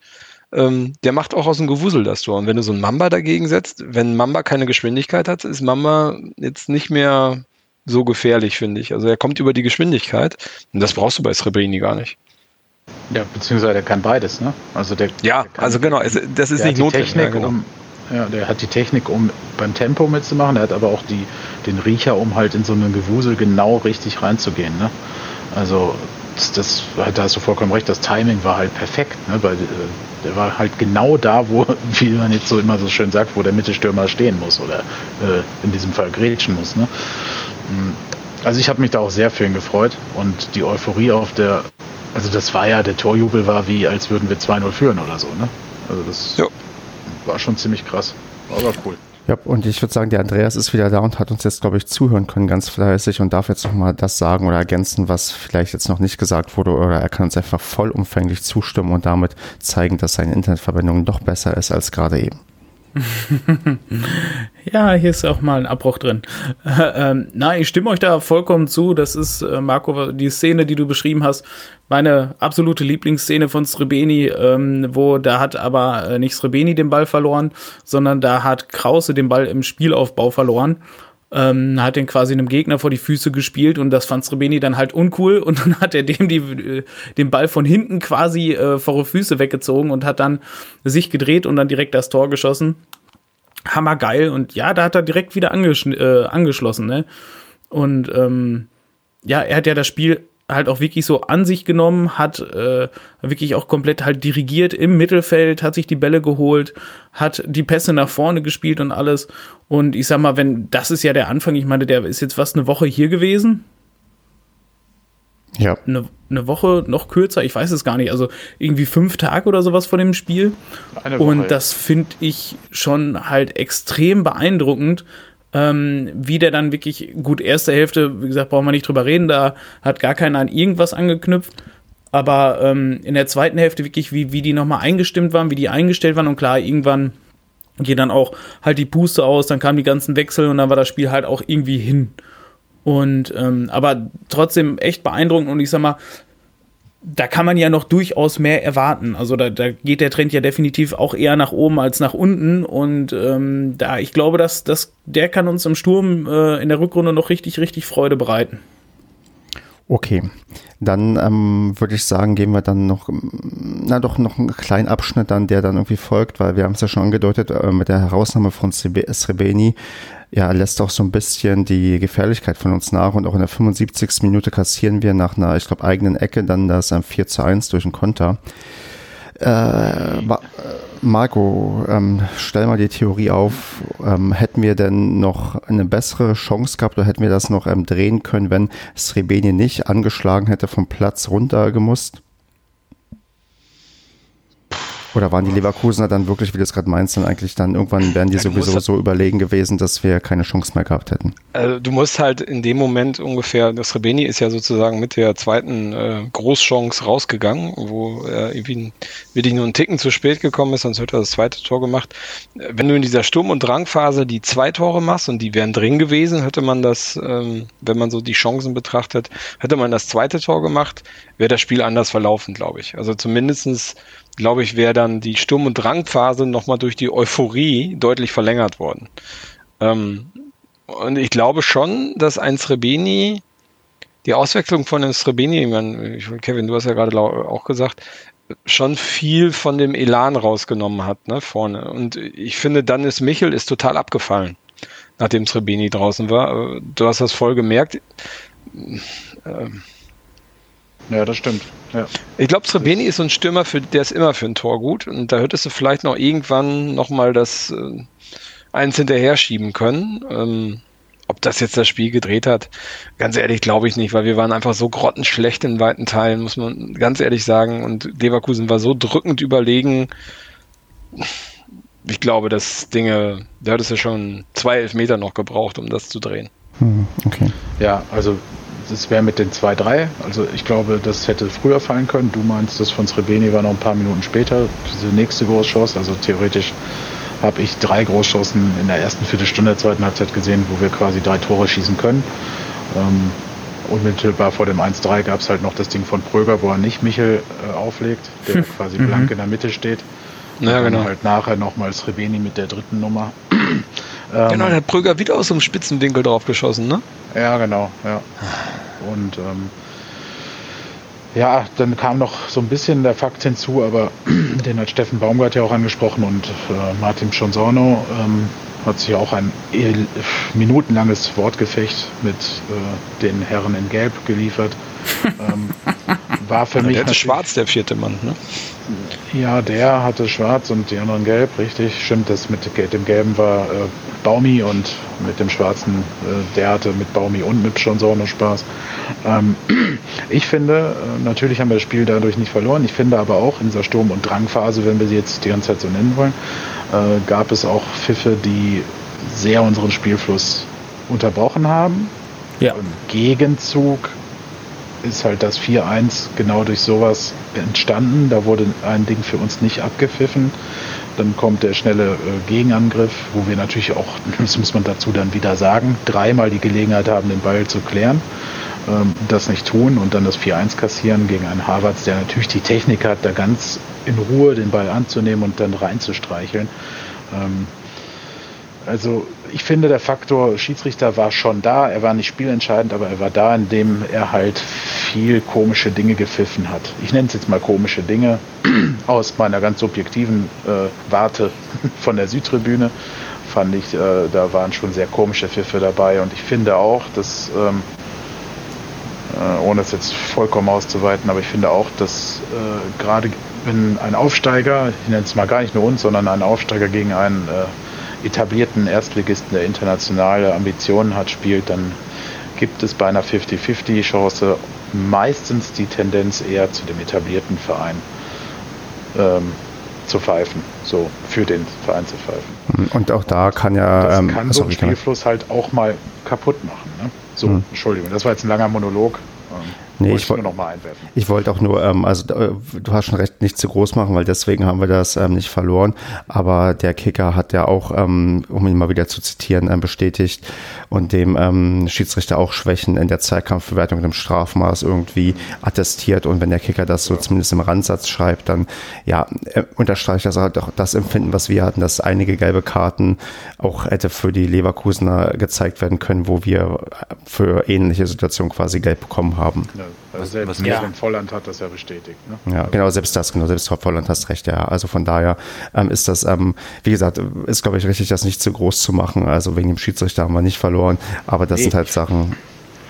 Der macht auch aus dem Gewusel das Tor. Und wenn du so einen Mamba dagegen setzt, wenn Mamba keine Geschwindigkeit hat, ist Mamba jetzt nicht mehr so gefährlich, finde ich. Also er kommt über die Geschwindigkeit. Und das brauchst du bei Srebeni gar nicht. Ja, beziehungsweise der kann beides, ne? Also das ist nicht notwendig. Technik, genau. Der hat die Technik, um beim Tempo mitzumachen. Er hat aber auch den Riecher, um halt in so einen Gewusel genau richtig reinzugehen, ne? Also da hast du vollkommen recht, das Timing war halt perfekt, ne? Weil der war halt genau da, wo, wie man jetzt so immer so schön sagt, wo der Mittelstürmer stehen muss oder in diesem Fall grätschen muss. Ne? Also ich habe mich da auch sehr für ihn gefreut und die Euphorie also das war ja, der Torjubel war wie, als würden wir 2-0 führen oder so. Ne? Also das war schon ziemlich krass, war aber cool. Ja, und ich würde sagen, der Andreas ist wieder da und hat uns jetzt, glaube ich, zuhören können ganz fleißig und darf jetzt nochmal das sagen oder ergänzen, was vielleicht jetzt noch nicht gesagt wurde, oder er kann uns einfach vollumfänglich zustimmen und damit zeigen, dass seine Internetverbindung doch besser ist als gerade eben. Ja, hier ist auch mal ein Abbruch drin. Nein, ich stimme euch da vollkommen zu. Das ist, Marco, die Szene, die du beschrieben hast, meine absolute Lieblingsszene von Srebeni, wo da hat aber nicht Srebeni den Ball verloren, sondern da hat Krause den Ball im Spielaufbau verloren. Hat den quasi einem Gegner vor die Füße gespielt und das fand Srebeni dann halt uncool und dann hat er dem den Ball von hinten quasi vor die Füße weggezogen und hat dann sich gedreht und dann direkt das Tor geschossen. Hammergeil und ja, da hat er direkt wieder angeschlossen, ne? Und er hat ja das Spiel halt auch wirklich so an sich genommen, hat wirklich auch komplett halt dirigiert im Mittelfeld, hat sich die Bälle geholt, hat die Pässe nach vorne gespielt und alles. Und ich sag mal, das ist ja der Anfang, ich meine, der ist jetzt fast eine Woche hier gewesen. Ja. Eine Woche, noch kürzer, ich weiß es gar nicht, also irgendwie 5 Tage oder sowas vor dem Spiel. Und das finde ich schon halt extrem beeindruckend, wie der dann wirklich, gut, erste Hälfte, wie gesagt, brauchen wir nicht drüber reden, da hat gar keiner an irgendwas angeknüpft, aber in der zweiten Hälfte wirklich, wie die nochmal eingestimmt waren, wie die eingestellt waren und klar, irgendwann geht dann auch halt die Puste aus, dann kamen die ganzen Wechsel und dann war das Spiel halt auch irgendwie hin. Und aber trotzdem echt beeindruckend und ich sag mal, da kann man ja noch durchaus mehr erwarten. Also da geht der Trend ja definitiv auch eher nach oben als nach unten. Und da ich glaube, dass der kann uns im Sturm in der Rückrunde noch richtig, richtig Freude bereiten. Okay, dann würde ich sagen, gehen wir dann noch einen kleinen Abschnitt an, der dann irgendwie folgt, weil wir haben es ja schon angedeutet, mit der Herausnahme von Srebeni, ja, lässt auch so ein bisschen die Gefährlichkeit von uns nach und auch in der 75. Minute kassieren wir nach einer, ich glaube, eigenen Ecke dann das 4-1 durch den Konter. Marco, stell mal die Theorie auf, hätten wir denn noch eine bessere Chance gehabt oder hätten wir das noch drehen können, wenn Srebeni nicht angeschlagen hätte, vom Platz runter gemusst? Oder waren die Leverkusener dann wirklich, wie du es gerade meinst, dann eigentlich dann irgendwann wären die sowieso so überlegen gewesen, dass wir keine Chance mehr gehabt hätten? Also du musst halt in dem Moment ungefähr, das Srebeni ist ja sozusagen mit der zweiten Großchance rausgegangen, wo er irgendwie wirklich nur einen Ticken zu spät gekommen ist, sonst hätte er das zweite Tor gemacht. Wenn du in dieser Sturm- und Drangphase die zwei Tore machst und die wären drin gewesen, hätte man das, wenn man so die Chancen betrachtet, hätte man das zweite Tor gemacht, wäre das Spiel anders verlaufen, glaube ich. Also zumindestens glaube ich, wäre dann die Sturm- und Drangphase nochmal durch die Euphorie deutlich verlängert worden. Und ich glaube schon, dass ein Srebeni, die Auswechslung von einem Srebeni, Kevin, du hast ja gerade auch gesagt, schon viel von dem Elan rausgenommen hat, ne, vorne. Und ich finde, dann ist Michel total abgefallen, nachdem Srebeni draußen war. Du hast das voll gemerkt. Ja, das stimmt. Ja. Ich glaube, Srebeni ist so ein Stürmer, der ist immer für ein Tor gut. Und da hättest du vielleicht noch irgendwann nochmal das eins hinterher schieben können. Ob das jetzt das Spiel gedreht hat, ganz ehrlich glaube ich nicht, weil wir waren einfach so grottenschlecht in weiten Teilen, muss man ganz ehrlich sagen. Und Leverkusen war so drückend überlegen. Ich glaube, da hättest du schon 2 Elfmeter noch gebraucht, um das zu drehen. Okay. Ja, also das wäre mit den 2-3. Also ich glaube, das hätte früher fallen können. Du meinst, das von Srebeni war noch ein paar Minuten später. Diese nächste Großchance, also theoretisch habe ich 3 Großchancen in der ersten Viertelstunde der zweiten Halbzeit gesehen, wo wir quasi 3 Tore schießen können. Unmittelbar vor dem 1-3 gab es halt noch das Ding von Pröger, wo er nicht Michel auflegt, der quasi blank in der Mitte steht. Ja, genau. Und halt nachher nochmal Srebeni mit der dritten Nummer. Genau, der hat Pröger wieder aus so einem Spitzenwinkel drauf geschossen, ne? Ja, genau, ja. Und ja, dann kam noch so ein bisschen der Fakt hinzu, aber den hat Steffen Baumgart ja auch angesprochen und Martin Schonsorno hat sich auch ein minutenlanges Wortgefecht mit den Herren in Gelb geliefert. War für mich der hatte schwarz, der vierte Mann, ne? Ja, der hatte schwarz und die anderen gelb, richtig. Stimmt, das mit dem Gelben war Baumi und mit dem Schwarzen, der hatte mit Baumi und mit schon so noch Spaß. Ich finde, natürlich haben wir das Spiel dadurch nicht verloren. Ich finde aber auch in dieser Sturm- und Drangphase, wenn wir sie jetzt die ganze Zeit so nennen wollen, gab es auch Pfiffe, die sehr unseren Spielfluss unterbrochen haben. Ja. Im Gegenzug ist halt das 4-1 genau durch sowas entstanden. Da wurde ein Ding für uns nicht abgepfiffen. Dann kommt der schnelle Gegenangriff, wo wir natürlich auch, das muss man dazu dann wieder sagen, 3-mal die Gelegenheit haben, den Ball zu klären, das nicht tun und dann das 4-1 kassieren gegen einen Havertz, der natürlich die Technik hat, da ganz in Ruhe den Ball anzunehmen und dann reinzustreicheln. Also ich finde, der Faktor Schiedsrichter war schon da. Er war nicht spielentscheidend, aber er war da, indem er halt viel komische Dinge gepfiffen hat. Ich nenne es jetzt mal komische Dinge aus meiner ganz subjektiven Warte von der Südtribüne. Fand ich, da waren schon sehr komische Pfiffe dabei. Und ich finde auch, dass, ohne es jetzt vollkommen auszuweiten, aber ich finde auch, dass gerade wenn ein Aufsteiger, ich nenne es mal gar nicht nur uns, sondern ein Aufsteiger gegen einen etablierten Erstligisten, der internationale Ambitionen hat, spielt, dann gibt es bei einer 50-50-Chance meistens die Tendenz eher zu dem etablierten Verein zu pfeifen, so für den Verein zu pfeifen. Und auch da kann ja... Das kann so einen Spielfluss halt auch mal kaputt machen. Ne? So, Entschuldigung, das war jetzt ein langer Monolog. Nee, ich wollte nur noch mal einwerfen. Ich wollte auch nur, also du hast schon recht, nicht zu groß machen, weil deswegen haben wir das nicht verloren. Aber der Kicker hat ja auch, um ihn mal wieder zu zitieren, bestätigt und dem Schiedsrichter auch Schwächen in der Zweikampfbewertung und im Strafmaß irgendwie attestiert. Und wenn der Kicker das so zumindest im Randsatz schreibt, dann ja, unterstreicht das halt auch das Empfinden, was wir hatten, dass einige gelbe Karten auch hätte für die Leverkusener gezeigt werden können, wo wir für ähnliche Situationen quasi gelb bekommen haben. Ja. Also selbst Kevin Volland hat das ja bestätigt. Ne? Ja, genau, selbst Volland hast recht, ja. Also von daher ist das, wie gesagt, ist, glaube ich, richtig, das nicht zu groß zu machen. Also wegen dem Schiedsrichter haben wir nicht verloren, aber das sind halt Sachen.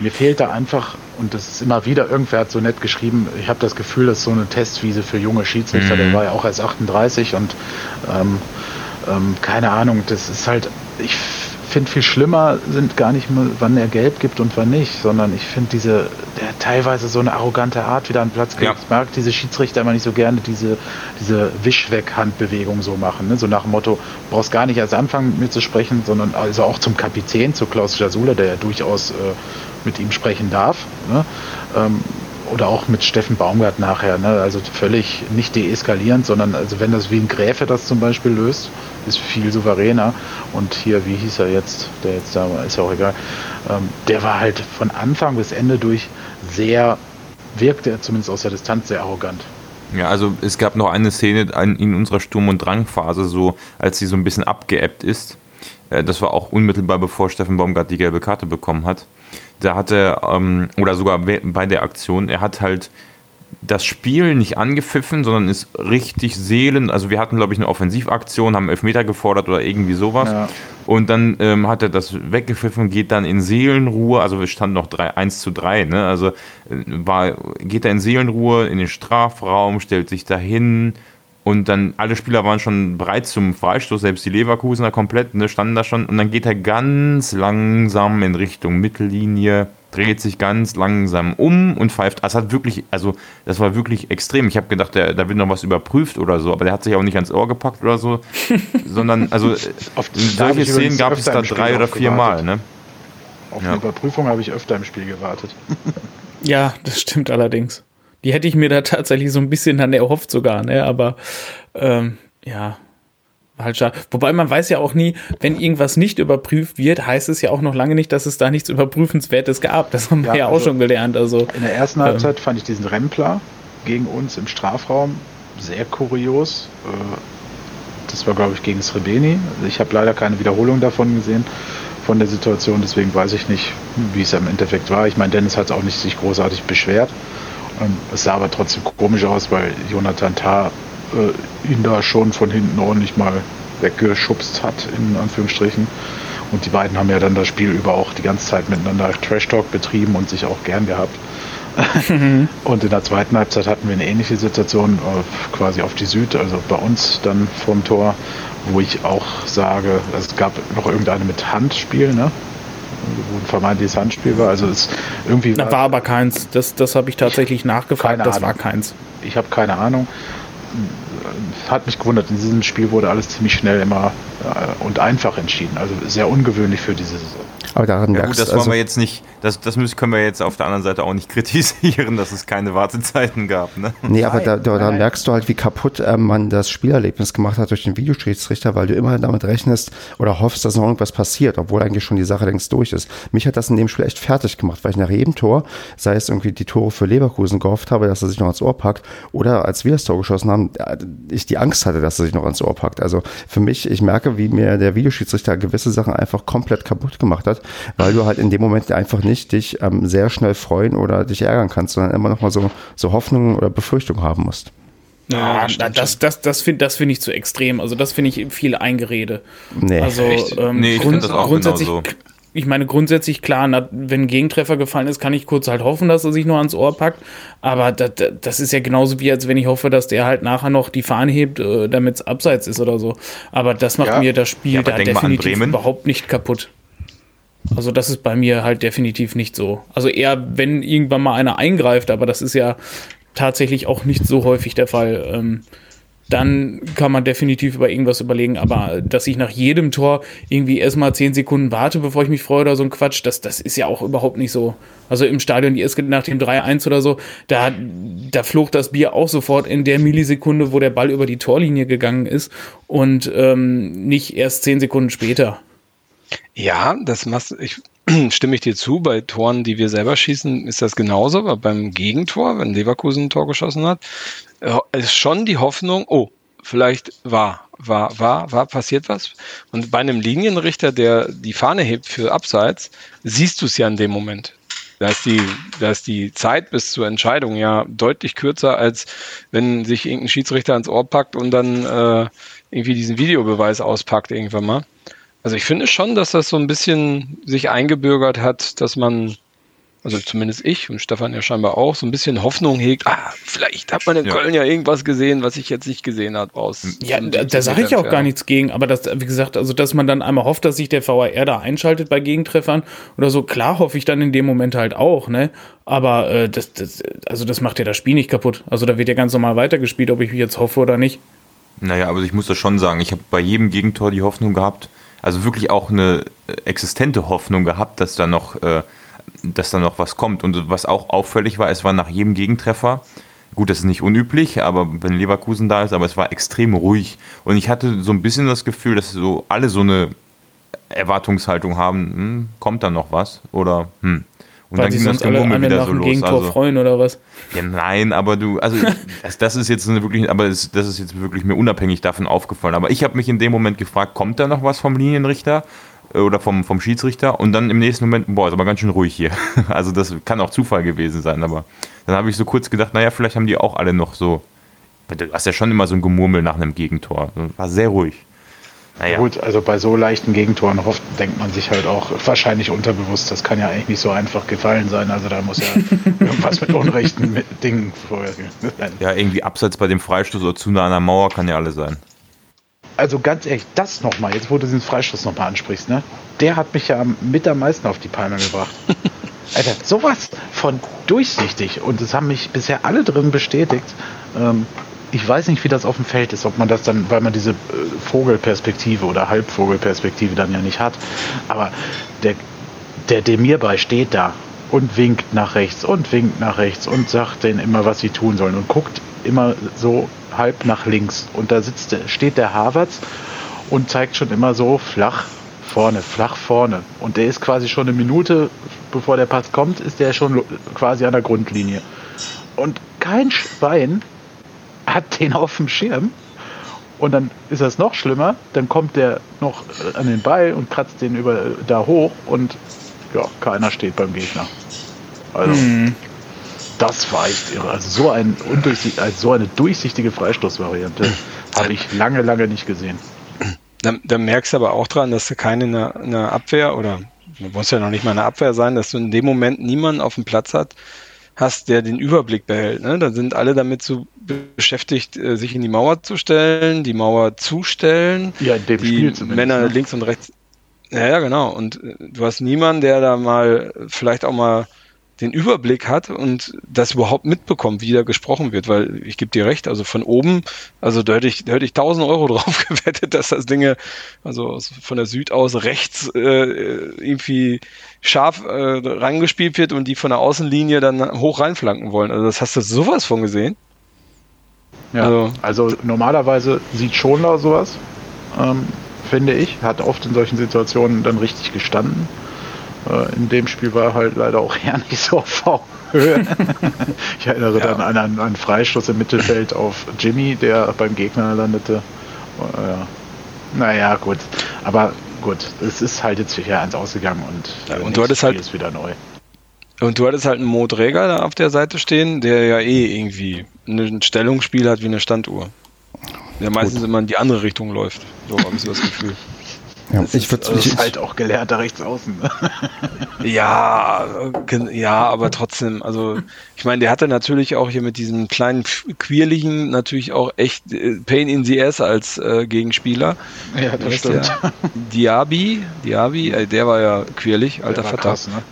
Mir fehlt da einfach, und das ist immer wieder, irgendwer hat so nett geschrieben, ich habe das Gefühl, dass so eine Testwiese für junge Schiedsrichter, der war ja auch erst 38 und keine Ahnung, das ist halt, ich finde viel schlimmer sind gar nicht mehr, wann er gelb gibt und wann nicht, sondern ich finde diese, der teilweise so eine arrogante Art wieder an den Platz kriegt. Ich mag diese Schiedsrichter immer nicht so gerne, diese Wischweg-Handbewegung so machen, ne? So nach dem Motto, du brauchst gar nicht erst anfangen mit mir zu sprechen, sondern also auch zum Kapitän, zu Klaus Jasula, der ja durchaus mit ihm sprechen darf, ne? Oder auch mit Steffen Baumgart nachher, ne? Also völlig nicht deeskalierend, sondern also wenn das wie ein Gräfe das zum Beispiel löst, ist viel souveräner. Und hier, wie hieß er jetzt, der jetzt da war, ist ja auch egal, der war halt von Anfang bis Ende durch sehr, wirkte er zumindest aus der Distanz sehr arrogant. Ja, also es gab noch eine Szene in unserer Sturm- und Drangphase, so, als sie so ein bisschen abgeebbt ist. Das war auch unmittelbar bevor Steffen Baumgart die gelbe Karte bekommen hat. Da hat er, oder sogar bei der Aktion, er hat halt das Spiel nicht angepfiffen, sondern ist richtig also wir hatten, glaube ich, eine Offensivaktion, haben Elfmeter gefordert oder irgendwie sowas. Ja. Und dann hat er das weggepfiffen, geht dann in Seelenruhe, also wir standen noch 1:3, ne? Also geht er in Seelenruhe in den Strafraum, stellt sich dahin. Und dann, alle Spieler waren schon bereit zum Freistoß, selbst die Leverkusener komplett, ne, standen da schon. Und dann geht er ganz langsam in Richtung Mittellinie, dreht sich ganz langsam um und pfeift. Das war wirklich extrem. Ich habe gedacht, da wird noch was überprüft oder so, aber der hat sich auch nicht ans Ohr gepackt oder so. Sondern, also, solche Szenen gab es da 3 oder 4 Mal. Ne? Auf eine Überprüfung habe ich öfter im Spiel gewartet. Ja, das stimmt allerdings. Die hätte ich mir da tatsächlich so ein bisschen dann erhofft sogar, ne? Aber war halt schade. Wobei man weiß ja auch nie, wenn irgendwas nicht überprüft wird, heißt es ja auch noch lange nicht, dass es da nichts Überprüfenswertes gab. Das haben wir auch schon gelernt. Also, in der ersten Halbzeit fand ich diesen Rempler gegen uns im Strafraum sehr kurios. Das war, glaube ich, gegen Srebeni. Ich habe leider keine Wiederholung davon gesehen, von der Situation. Deswegen weiß ich nicht, wie es im Endeffekt war. Ich meine, Dennis hat es auch nicht sich großartig beschwert. Es sah aber trotzdem komisch aus, weil Jonathan Tah ihn da schon von hinten ordentlich mal weggeschubst hat, in Anführungsstrichen. Und die beiden haben ja dann das Spiel über auch die ganze Zeit miteinander Trash-Talk betrieben und sich auch gern gehabt. Und in der zweiten Halbzeit hatten wir eine ähnliche Situation, quasi auf die Süd, also bei uns dann vorm Tor, wo ich auch sage, also es gab noch irgendeine mit Handspiel, ne? Wo ein vermeintliches Handspiel war. Also es irgendwie da war aber keins. Das habe ich tatsächlich nachgefragt. War keins. Ich habe keine Ahnung. Hat mich gewundert. In diesem Spiel wurde alles ziemlich schnell immer und einfach entschieden. Also sehr ungewöhnlich für diese Saison. Aber daran merkst du, das wollen wir jetzt nicht. Das können wir jetzt auf der anderen Seite auch nicht kritisieren, dass es keine Wartezeiten gab. Ne? Nee, aber daran merkst du halt, wie kaputt man das Spielerlebnis gemacht hat durch den Videoschiedsrichter, weil du immer damit rechnest oder hoffst, dass noch irgendwas passiert, obwohl eigentlich schon die Sache längst durch ist. Mich hat das in dem Spiel echt fertig gemacht, weil ich nach jedem Tor, sei es irgendwie die Tore für Leverkusen, gehofft habe, dass er sich noch ans Ohr packt, oder als wir das Tor geschossen haben, ich die Angst hatte, dass er sich noch ans Ohr packt. Also für mich, ich merke, wie mir der Videoschiedsrichter gewisse Sachen einfach komplett kaputt gemacht hat, weil du halt in dem Moment einfach nicht dich sehr schnell freuen oder dich ärgern kannst, sondern immer noch mal so Hoffnungen oder Befürchtungen haben musst. Ja, das finde ich zu extrem. Also das finde ich viel Eingerede. Nee, also, ich finde das auch grundsätzlich genauso. Ich meine, grundsätzlich klar, wenn ein Gegentreffer gefallen ist, kann ich kurz halt hoffen, dass er sich nur ans Ohr packt. Aber das ist ja genauso wie, als wenn ich hoffe, dass der halt nachher noch die Fahne hebt, damit es abseits ist oder so. Aber das macht mir das Spiel da definitiv überhaupt nicht kaputt. Also das ist bei mir halt definitiv nicht so. Also eher, wenn irgendwann mal einer eingreift, aber das ist ja tatsächlich auch nicht so häufig der Fall. dann kann man definitiv über irgendwas überlegen. Aber dass ich nach jedem Tor irgendwie erstmal 10 Sekunden warte, bevor ich mich freue oder so ein Quatsch, das ist ja auch überhaupt nicht so. Also im Stadion, nach dem 3-1 oder so, da flog das Bier auch sofort in der Millisekunde, wo der Ball über die Torlinie gegangen ist und nicht erst 10 Sekunden später. Ja, stimme ich dir zu, bei Toren, die wir selber schießen, ist das genauso, aber beim Gegentor, wenn Leverkusen ein Tor geschossen hat, ist schon die Hoffnung, oh, vielleicht war passiert was. Und bei einem Linienrichter, der die Fahne hebt für Abseits, siehst du es ja in dem Moment. Da ist die Zeit bis zur Entscheidung ja deutlich kürzer, als wenn sich irgendein Schiedsrichter ans Ohr packt und dann irgendwie diesen Videobeweis auspackt irgendwann mal. Also ich finde schon, dass das so ein bisschen sich eingebürgert hat, dass man, also zumindest ich und Stefan ja scheinbar auch, so ein bisschen Hoffnung hegt, vielleicht hat man in Köln ja irgendwas gesehen, was ich jetzt nicht gesehen habe. Ja, da sage ich auch gar nichts gegen, aber das, wie gesagt, also dass man dann einmal hofft, dass sich der VAR da einschaltet bei Gegentreffern oder so, klar hoffe ich dann in dem Moment halt auch, ne? Aber das macht ja das Spiel nicht kaputt. Also da wird ja ganz normal weitergespielt, ob ich jetzt hoffe oder nicht. Naja, aber ich muss das schon sagen, ich habe bei jedem Gegentor die Hoffnung gehabt, also wirklich auch eine existente Hoffnung gehabt, dass da noch was kommt. Und was auch auffällig war, es war nach jedem Gegentreffer, gut, das ist nicht unüblich, aber wenn Leverkusen da ist, aber es war extrem ruhig. Und ich hatte so ein bisschen das Gefühl, dass so alle so eine Erwartungshaltung haben, kommt da noch was? Oder Und weil dann ging das Gemurmel wieder so los. Gegentor also, freuen oder was? Ja, nein, aber das ist jetzt wirklich mir unabhängig davon aufgefallen. Aber ich habe mich in dem Moment gefragt, kommt da noch was vom Linienrichter oder vom Schiedsrichter? Und dann im nächsten Moment, ist aber ganz schön ruhig hier. Also das kann auch Zufall gewesen sein, aber dann habe ich so kurz gedacht, naja, vielleicht haben die auch alle noch so, du hast ja schon immer so ein Gemurmel nach einem Gegentor. War sehr ruhig. Naja. Gut, also bei so leichten Gegentoren denkt man sich halt auch wahrscheinlich unterbewusst, das kann ja eigentlich nicht so einfach gefallen sein, also da muss ja irgendwas mit unrechten Dingen vorgehen. Ja, irgendwie abseits bei dem Freistoß oder zu nah an der Mauer kann ja alles sein. Also ganz ehrlich, das nochmal, jetzt wo du diesen Freistoß nochmal ansprichst, ne? Der hat mich ja mit am meisten auf die Palme gebracht. Alter, sowas von durchsichtig und das haben mich bisher alle drin bestätigt, ich weiß nicht, wie das auf dem Feld ist, ob man das dann, weil man diese Vogelperspektive oder Halbvogelperspektive dann ja nicht hat, aber der mir beisteht da und winkt nach rechts und sagt denen immer, was sie tun sollen und guckt immer so halb nach links und da steht der Havertz und zeigt schon immer so flach vorne und der ist quasi schon eine Minute, bevor der Pass kommt, ist der schon quasi an der Grundlinie und kein Schwein hat den auf dem Schirm und dann ist das noch schlimmer, dann kommt der noch an den Ball und kratzt den da hoch und ja, keiner steht beim Gegner. Also das war echt irre. Also so eine durchsichtige Freistoßvariante habe ich lange, lange nicht gesehen. Da merkst du aber auch dran, dass du keine in der Abwehr oder du musst ja noch nicht mal eine Abwehr sein, dass du in dem Moment niemanden auf dem Platz hast, der den Überblick behält. Ne? Da sind alle damit so beschäftigt, sich in die Mauer zu stellen, die Mauer zustellen. Ja, in dem Spiel zumindest. Männer links und rechts. Ja, genau. Und du hast niemanden, der da mal vielleicht auch mal den Überblick hat und das überhaupt mitbekommt, wie da gesprochen wird, weil ich gebe dir recht, also von oben, also da hätte ich 1.000 Euro drauf gewettet, dass das Dinge, also von der Süd aus rechts irgendwie scharf rangespielt wird und die von der Außenlinie dann hoch reinflanken wollen. Also das hast du sowas von gesehen? Ja, also normalerweise sieht schon da sowas, finde ich, hat oft in solchen Situationen dann richtig gestanden. In dem Spiel war halt leider auch ja nicht so auf Höhe. Ich erinnere dann an einen Freistoß im Mittelfeld auf Jimmy, der beim Gegner landete. Naja, gut. Aber gut, es ist halt jetzt wieder eins ausgegangen und du hattest Spiel ist wieder neu. Und du hattest halt einen Mo Dräger da auf der Seite stehen, der ja irgendwie ein Stellungsspiel hat wie eine Standuhr. Der meistens immer in die andere Richtung läuft. So habe ich so das Gefühl. Ja, das ist halt auch gelernter Rechtsaußen. Ja, aber trotzdem, also ich meine, der hatte natürlich auch hier mit diesem kleinen Quirligen natürlich auch echt Pain in the Ass als Gegenspieler. Ja, das stimmt. Diaby, der war ja quirlig, alter Vater. Krass, ne?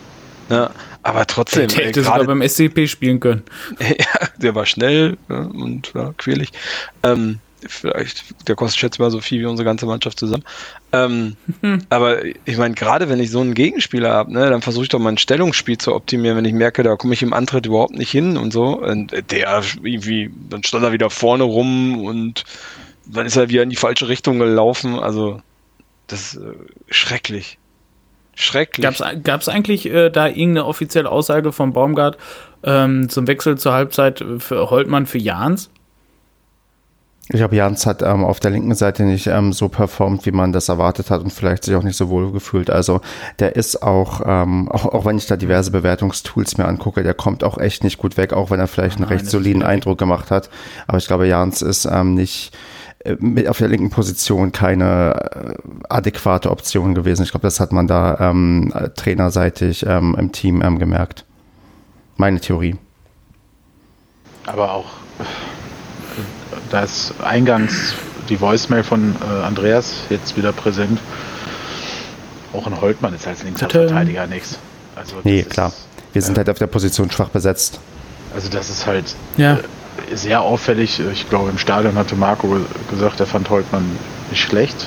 Ja, aber trotzdem. Der hätte sogar beim SCP spielen können. Ja, der war schnell und quirlig. vielleicht, der kostet schätzbar so viel wie unsere ganze Mannschaft zusammen. Aber ich meine, gerade wenn ich so einen Gegenspieler habe, ne, dann versuche ich doch mein Stellungsspiel zu optimieren, wenn ich merke, da komme ich im Antritt überhaupt nicht hin und so. Und der irgendwie, dann stand er wieder vorne rum und dann ist er wieder in die falsche Richtung gelaufen. Also, das ist schrecklich. Schrecklich. Gab's eigentlich da irgendeine offizielle Aussage von Baumgart zum Wechsel zur Halbzeit für Holtmann für Jans? Ich glaube, Jans hat auf der linken Seite nicht so performt, wie man das erwartet hat und vielleicht sich auch nicht so wohl gefühlt. Also der ist auch wenn ich da diverse Bewertungstools mir angucke, der kommt auch echt nicht gut weg, auch wenn er vielleicht einen recht soliden Eindruck gemacht hat. Aber ich glaube, Jans ist nicht auf der linken Position keine adäquate Option gewesen. Ich glaube, das hat man da trainerseitig im Team gemerkt. Meine Theorie. Aber auch, da ist eingangs die Voicemail von Andreas jetzt wieder präsent. Auch ein Holtmann ist als linker Verteidiger nichts. Also nee, klar. Wir sind halt auf der Position schwach besetzt. Also das ist halt... Ja. Sehr auffällig. Ich glaube, im Stadion hatte Marco gesagt, er fand Holtmann nicht schlecht.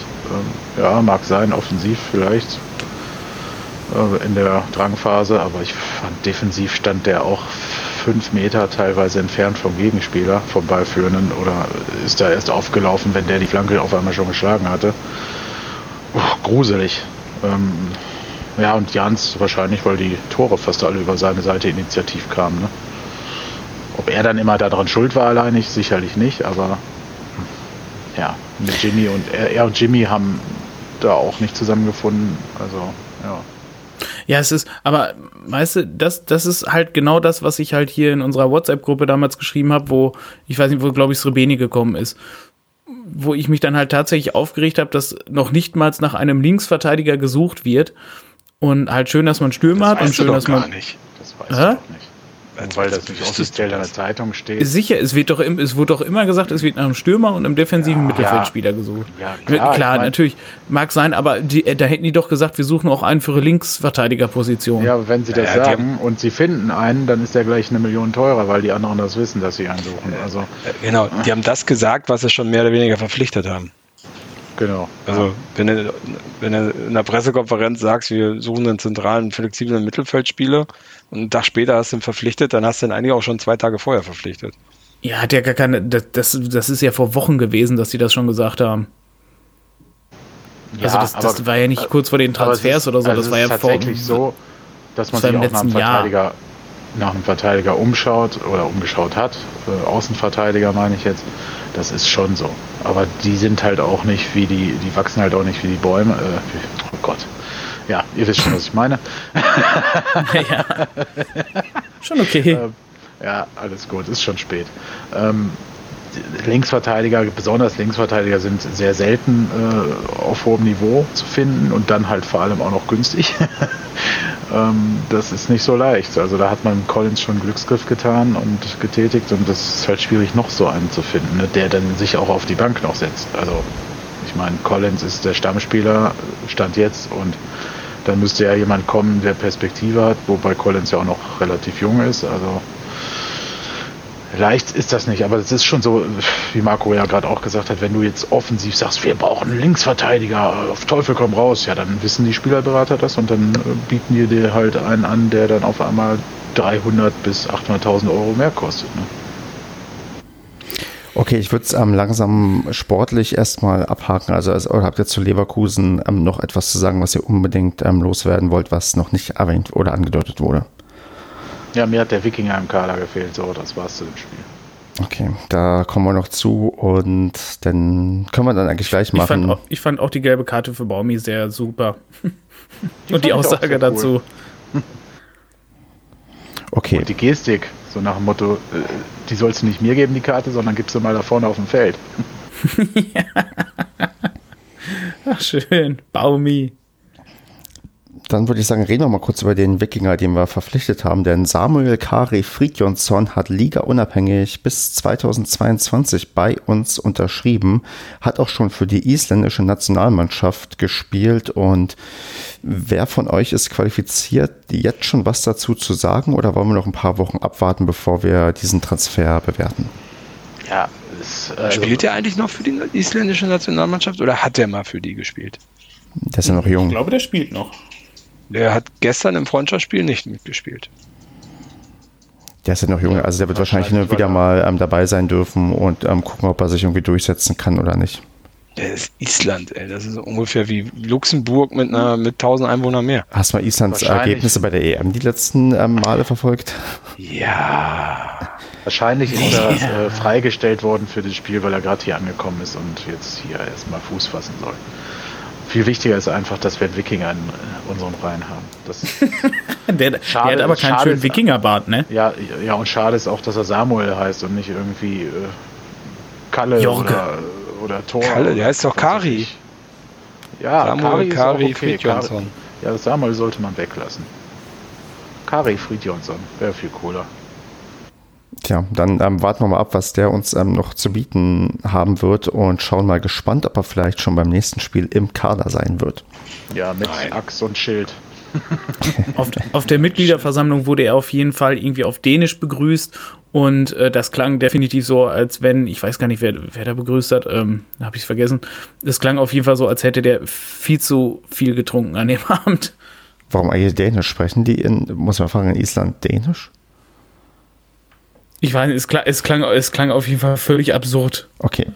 Ja, mag sein, offensiv vielleicht in der Drangphase, aber ich fand, defensiv stand der auch 5 Meter teilweise entfernt vom Gegenspieler, vom Ballführenden, oder ist da erst aufgelaufen, wenn der die Flanke auf einmal schon geschlagen hatte. Uff, gruselig. Ja, und Jans wahrscheinlich, weil die Tore fast alle über seine Seite initiativ kamen, ne? Ob er dann immer daran schuld war alleinig, sicherlich nicht, aber ja, mit Jimmy und er und Jimmy haben da auch nicht zusammengefunden, also ja. Ja, es ist, aber weißt du, das ist halt genau das, was ich halt hier in unserer WhatsApp-Gruppe damals geschrieben habe, wo glaube ich Srebeni gekommen ist, wo ich mich dann halt tatsächlich aufgeregt habe, dass noch nicht mal nach einem Linksverteidiger gesucht wird und halt schön, dass man Stürmer hat und schön, dass man... Das weißt du doch nicht. Weil das nicht offiziell in der Zeitung steht. Sicher, es wurde doch immer gesagt, es wird nach einem Stürmer und einem defensiven Mittelfeldspieler gesucht. Ja, klar, ich mein, natürlich. Mag sein, aber da hätten die doch gesagt, wir suchen auch einen für eine Linksverteidigerposition. Ja, aber wenn sie das sagen und sie finden einen, dann ist der gleich 1 Million teurer, weil die anderen das wissen, dass sie einen suchen. Also, genau, die haben das gesagt, was sie schon mehr oder weniger verpflichtet haben. Genau. Also, wenn du in der Pressekonferenz sagst, wir suchen einen zentralen, flexiblen Mittelfeldspieler und einen Tag später hast du ihn verpflichtet, dann hast du ihn eigentlich auch schon 2 Tage vorher verpflichtet. Ja, hat ja gar keine, das ist ja vor Wochen gewesen, dass die das schon gesagt haben. Ja, also, das war ja nicht kurz vor den Transfers oder so, also das war ja tatsächlich so, dass man sich auch nach einem Verteidiger umgeschaut hat, Außenverteidiger meine ich jetzt, das ist schon so. Aber die sind halt auch nicht wie die wachsen halt auch nicht wie die Bäume. Oh Gott. Ja, ihr wisst schon, was ich meine. Ja. Schon okay. Ja, alles gut, ist schon spät. Linksverteidiger, besonders Linksverteidiger sind sehr selten auf hohem Niveau zu finden und dann halt vor allem auch noch günstig. Das ist nicht so leicht. Also da hat man Collins schon einen Glücksgriff getan und getätigt und das ist halt schwierig, noch so einen zu finden, ne, der dann sich auch auf die Bank noch setzt. Also ich meine, Collins ist der Stammspieler, Stand jetzt, und dann müsste ja jemand kommen, der Perspektive hat, wobei Collins ja auch noch relativ jung ist, also leicht ist das nicht, aber es ist schon so, wie Marco ja gerade auch gesagt hat, wenn du jetzt offensiv sagst, wir brauchen einen Linksverteidiger, auf Teufel komm raus, ja, dann wissen die Spielerberater das und dann bieten die dir halt einen an, der dann auf einmal 300 bis 800.000 Euro mehr kostet, ne? Okay, ich würde es langsam sportlich erstmal abhaken. Also habt ihr zu Leverkusen noch etwas zu sagen, was ihr unbedingt loswerden wollt, was noch nicht erwähnt oder angedeutet wurde? Ja, mir hat der Wikinger im Kader gefehlt, so, das war's zu dem Spiel. Okay, da kommen wir noch zu und dann können wir dann eigentlich gleich machen. Ich fand auch die gelbe Karte für Baumi sehr super. Und die Aussage cool dazu. Okay. Und die Gestik, so nach dem Motto, die sollst du nicht mir geben, die Karte, sondern gibst du mal da vorne auf dem Feld. Ja. Ach, schön, Baumi. Dann würde ich sagen, reden wir mal kurz über den Wikinger, den wir verpflichtet haben, denn Samuel Kari Fridjonsson hat ligaunabhängig bis 2022 bei uns unterschrieben, hat auch schon für die isländische Nationalmannschaft gespielt, und wer von euch ist qualifiziert, jetzt schon was dazu zu sagen, oder wollen wir noch ein paar Wochen abwarten, bevor wir diesen Transfer bewerten? Ja, das, spielt er eigentlich noch für die isländische Nationalmannschaft oder hat er mal für die gespielt? Der ist ja noch jung. Ich glaube, der spielt noch. Der hat gestern im Freundschaftsspiel nicht mitgespielt. Der ist ja noch jung, also der wird wahrscheinlich nur wieder mal dabei sein dürfen und gucken, ob er sich irgendwie durchsetzen kann oder nicht. Das ist Island, ey. Das ist ungefähr wie Luxemburg mit 1000 Einwohnern mehr. Hast du mal Islands Ergebnisse bei der EM die letzten Male verfolgt? Ja. Wahrscheinlich ist er freigestellt worden für das Spiel, weil er gerade hier angekommen ist und jetzt hier erstmal Fuß fassen soll. Viel wichtiger ist einfach, dass wir einen Wikinger in unseren Reihen haben. Das schade, der hat aber keinen schönen Wikingerbart, ne? Ja, und schade ist auch, dass er Samuel heißt und nicht irgendwie Kalle Jorge. Oder Thor. Kalle, der heißt doch Kari. Ja, Samuel, Kari, Fridjonsson. Ja, das Samuel sollte man weglassen. Kari Fridjonsson wäre viel cooler. Tja, dann warten wir mal ab, was der uns noch zu bieten haben wird und schauen mal gespannt, ob er vielleicht schon beim nächsten Spiel im Kader sein wird. Ja, mit Axt und Schild. Auf der Mitgliederversammlung wurde er auf jeden Fall irgendwie auf Dänisch begrüßt und das klang definitiv so, als wenn, ich weiß gar nicht, wer da begrüßt hat, habe ich es vergessen, es klang auf jeden Fall so, als hätte der viel zu viel getrunken an dem Abend. Warum eigentlich Dänisch? Sprechen die muss man fragen, in Island Dänisch? Ich weiß, es klang auf jeden Fall völlig absurd. Okay.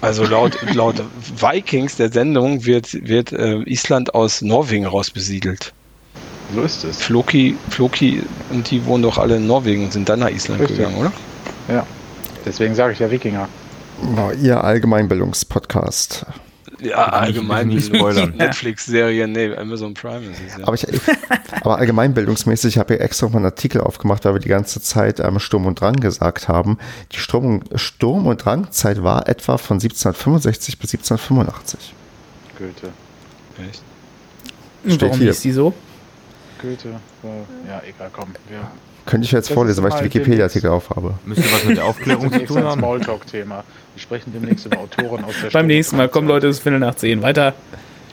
Also laut Vikings der Sendung wird Island aus Norwegen raus besiedelt. So ist es. Floki und die wohnen doch alle in Norwegen und sind dann nach Island gegangen, oder? Ja. Deswegen sage ich ja Wikinger. Oh, ihr Allgemeinbildungspodcast. Ja, allgemein Netflix-Serien, Amazon Prime ist es ja. Aber allgemeinbildungsmäßig habe ich extra mal einen Artikel aufgemacht, weil wir die ganze Zeit Sturm und Drang gesagt haben. Die Sturm- und Drang-Zeit war etwa von 1765 bis 1785. Goethe. Echt? Steht warum hieß die so? Goethe. Ja, egal, komm. Ja. Könnte ich jetzt vorlesen, weil ich den Wikipedia-Artikel aufhabe. Müsste was mit der Aufklärung zu tun haben. Smalltalk-Thema. Wir sprechen demnächst über Autoren aus der Beim nächsten Mal. Komm Leute, es ist 17:15. Weiter.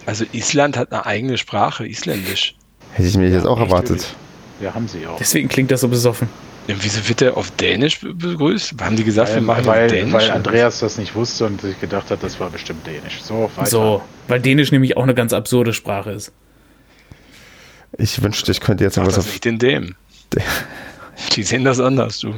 Also Island hat eine eigene Sprache, Isländisch. Hätte ich mir jetzt auch erwartet. Ja, haben sie auch. Deswegen klingt das so besoffen. Ja, wieso wird der auf Dänisch begrüßt? Haben die gesagt, wir machen auf Dänisch? Weil Andreas das nicht wusste und sich gedacht hat, das war bestimmt Dänisch. So, weiter. So, weil Dänisch nämlich auch eine ganz absurde Sprache ist. Ich wünschte, ich könnte jetzt etwas auf... nicht in dem. Die sehen das anders, du.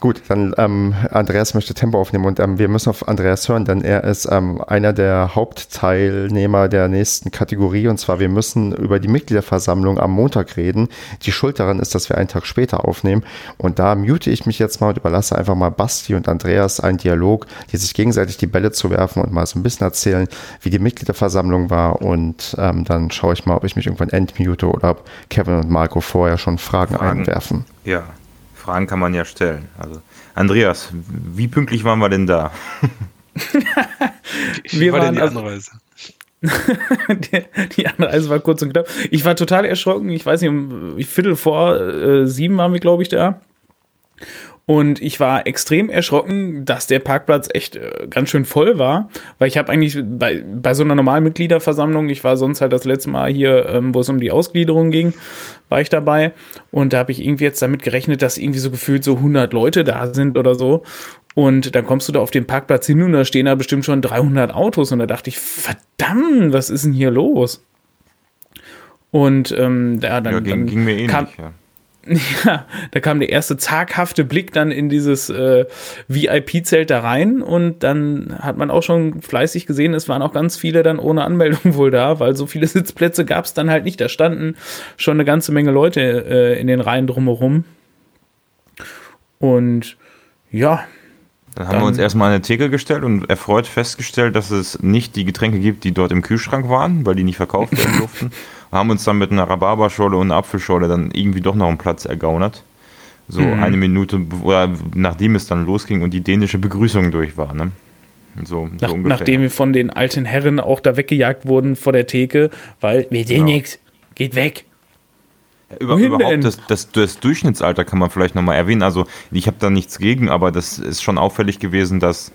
Gut, dann Andreas möchte Tempo aufnehmen und wir müssen auf Andreas hören, denn er ist einer der Hauptteilnehmer der nächsten Kategorie und zwar wir müssen über die Mitgliederversammlung am Montag reden. Die Schuld daran ist, dass wir einen Tag später aufnehmen und da mute ich mich jetzt mal und überlasse einfach mal Basti und Andreas einen Dialog, die sich gegenseitig die Bälle zu werfen und mal so ein bisschen erzählen, wie die Mitgliederversammlung war und dann schaue ich mal, ob ich mich irgendwann entmute oder ob Kevin und Marco vorher schon Fragen einwerfen. Ja. Fragen kann man ja stellen. Also Andreas, wie pünktlich waren wir denn da? Wir waren die Anreise. Die Anreise war kurz und knapp. Ich war total erschrocken. Ich weiß nicht, um 7:15 waren wir, glaube ich, da. Und ich war extrem erschrocken, dass der Parkplatz echt ganz schön voll war, weil ich habe eigentlich bei so einer normalen Mitgliederversammlung, ich war sonst halt das letzte Mal hier, wo es um die Ausgliederung ging, war ich dabei und da habe ich irgendwie jetzt damit gerechnet, dass irgendwie so gefühlt so 100 Leute da sind oder so und dann kommst du da auf den Parkplatz hin und da stehen da bestimmt schon 300 Autos und da dachte ich, verdammt, was ist denn hier los? Und ging mir ähnlich, ja. Ja, da kam der erste zaghafte Blick dann in dieses VIP-Zelt da rein und dann hat man auch schon fleißig gesehen, es waren auch ganz viele dann ohne Anmeldung wohl da, weil so viele Sitzplätze gab es dann halt nicht, da standen schon eine ganze Menge Leute in den Reihen drumherum und ja. Dann haben wir uns erstmal an den Theke gestellt und erfreut festgestellt, dass es nicht die Getränke gibt, die dort im Kühlschrank waren, weil die nicht verkauft werden durften. Haben uns dann mit einer Rhabarberschorle und einer Apfelschorle dann irgendwie doch noch einen Platz ergaunert. So eine Minute, nachdem es dann losging und die dänische Begrüßung durch war. Ne? So ungefähr. Nachdem wir von den alten Herren auch da weggejagt wurden vor der Theke, weil wir sehen nichts, geht weg. Ja, überhaupt das Durchschnittsalter kann man vielleicht nochmal erwähnen. Also ich habe da nichts gegen, aber das ist schon auffällig gewesen, dass,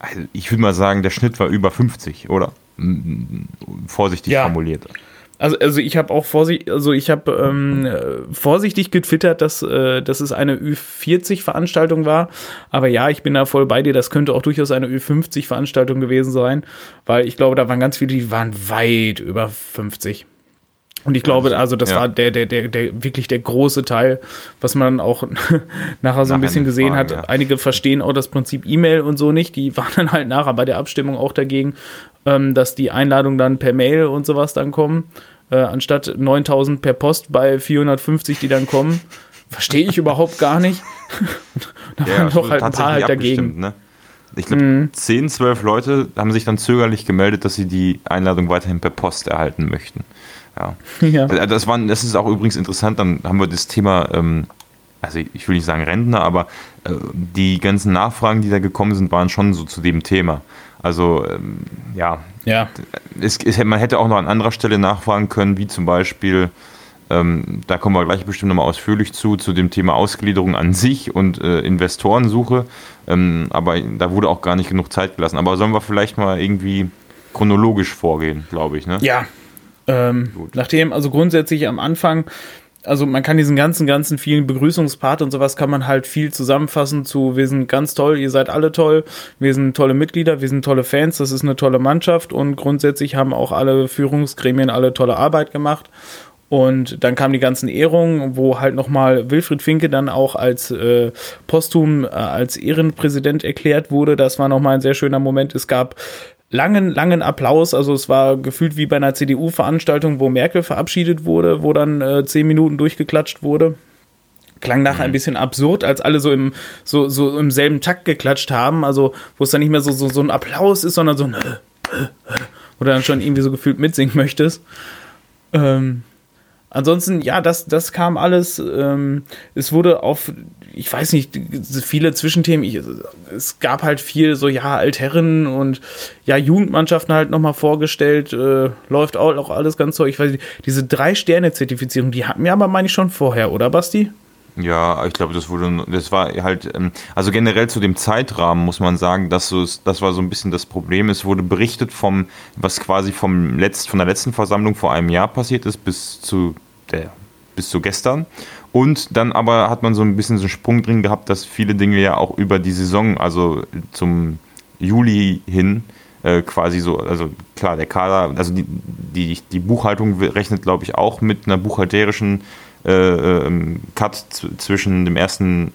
also ich würde mal sagen, der Schnitt war über 50, oder? Vorsichtig formuliert. Also ich habe auch vorsichtig getwittert, dass es eine Ü40-Veranstaltung war. Aber ja, ich bin da voll bei dir. Das könnte auch durchaus eine Ü50-Veranstaltung gewesen sein. Weil ich glaube, da waren ganz viele, die waren weit über 50. Und ich glaube, also das war der wirklich der große Teil, was man auch nachher so ein bisschen gesehen hat. Ja. Einige verstehen auch das Prinzip E-Mail und so nicht. Die waren dann halt nachher bei der Abstimmung auch dagegen, dass die Einladungen dann per Mail und sowas dann kommen, anstatt 9.000 per Post bei 450, die dann kommen. Verstehe ich überhaupt gar nicht. Da waren doch halt ein paar halt dagegen. Ne? Ich glaube, 10, 12 Leute haben sich dann zögerlich gemeldet, dass sie die Einladung weiterhin per Post erhalten möchten. Ja. Das ist auch übrigens interessant, dann haben wir das Thema, also ich will nicht sagen Rentner, aber die ganzen Nachfragen, die da gekommen sind, waren schon so zu dem Thema. Also man hätte auch noch an anderer Stelle nachfragen können, wie zum Beispiel, da kommen wir gleich bestimmt nochmal ausführlich zu dem Thema Ausgliederung an sich und Investorensuche, aber da wurde auch gar nicht genug Zeit gelassen. Aber sollen wir vielleicht mal irgendwie chronologisch vorgehen, glaube ich, ne? Ja. Nachdem, also grundsätzlich am Anfang, also man kann diesen ganzen vielen Begrüßungspart und sowas kann man halt viel zusammenfassen zu, wir sind ganz toll, ihr seid alle toll, wir sind tolle Mitglieder, wir sind tolle Fans, das ist eine tolle Mannschaft und grundsätzlich haben auch alle Führungsgremien alle tolle Arbeit gemacht. Und dann kamen die ganzen Ehrungen, wo halt nochmal Wilfried Finke dann auch als posthum als Ehrenpräsident erklärt wurde. Das war nochmal ein sehr schöner Moment. Es gab langen Applaus, also es war gefühlt wie bei einer CDU-Veranstaltung, wo Merkel verabschiedet wurde, wo dann 10 Minuten durchgeklatscht wurde. Klang nachher ein bisschen absurd, als alle so im selben Takt geklatscht haben, also wo es dann nicht mehr so ein Applaus ist, sondern so ein wo du dann schon irgendwie so gefühlt mitsingen möchtest. Ansonsten, ja, das kam alles, es wurde auf, ich weiß nicht, viele Zwischenthemen, es gab halt viel so, ja, Altherren und ja, Jugendmannschaften halt nochmal vorgestellt, läuft auch alles ganz toll, ich weiß nicht, diese 3-Sterne-Zertifizierung, die hatten wir aber, meine ich, schon vorher, oder Basti? Ja, ich glaube, das war halt, also generell zu dem Zeitrahmen muss man sagen, dass das war so ein bisschen das Problem. Es wurde berichtet was quasi von der letzten Versammlung vor einem Jahr passiert ist, bis zu gestern. Und dann aber hat man so ein bisschen so einen Sprung drin gehabt, dass viele Dinge ja auch über die Saison, also zum Juli hin, quasi so, also klar, der Kader, also die Buchhaltung rechnet, glaube ich, auch mit einer buchhalterischen Cut zwischen dem ersten,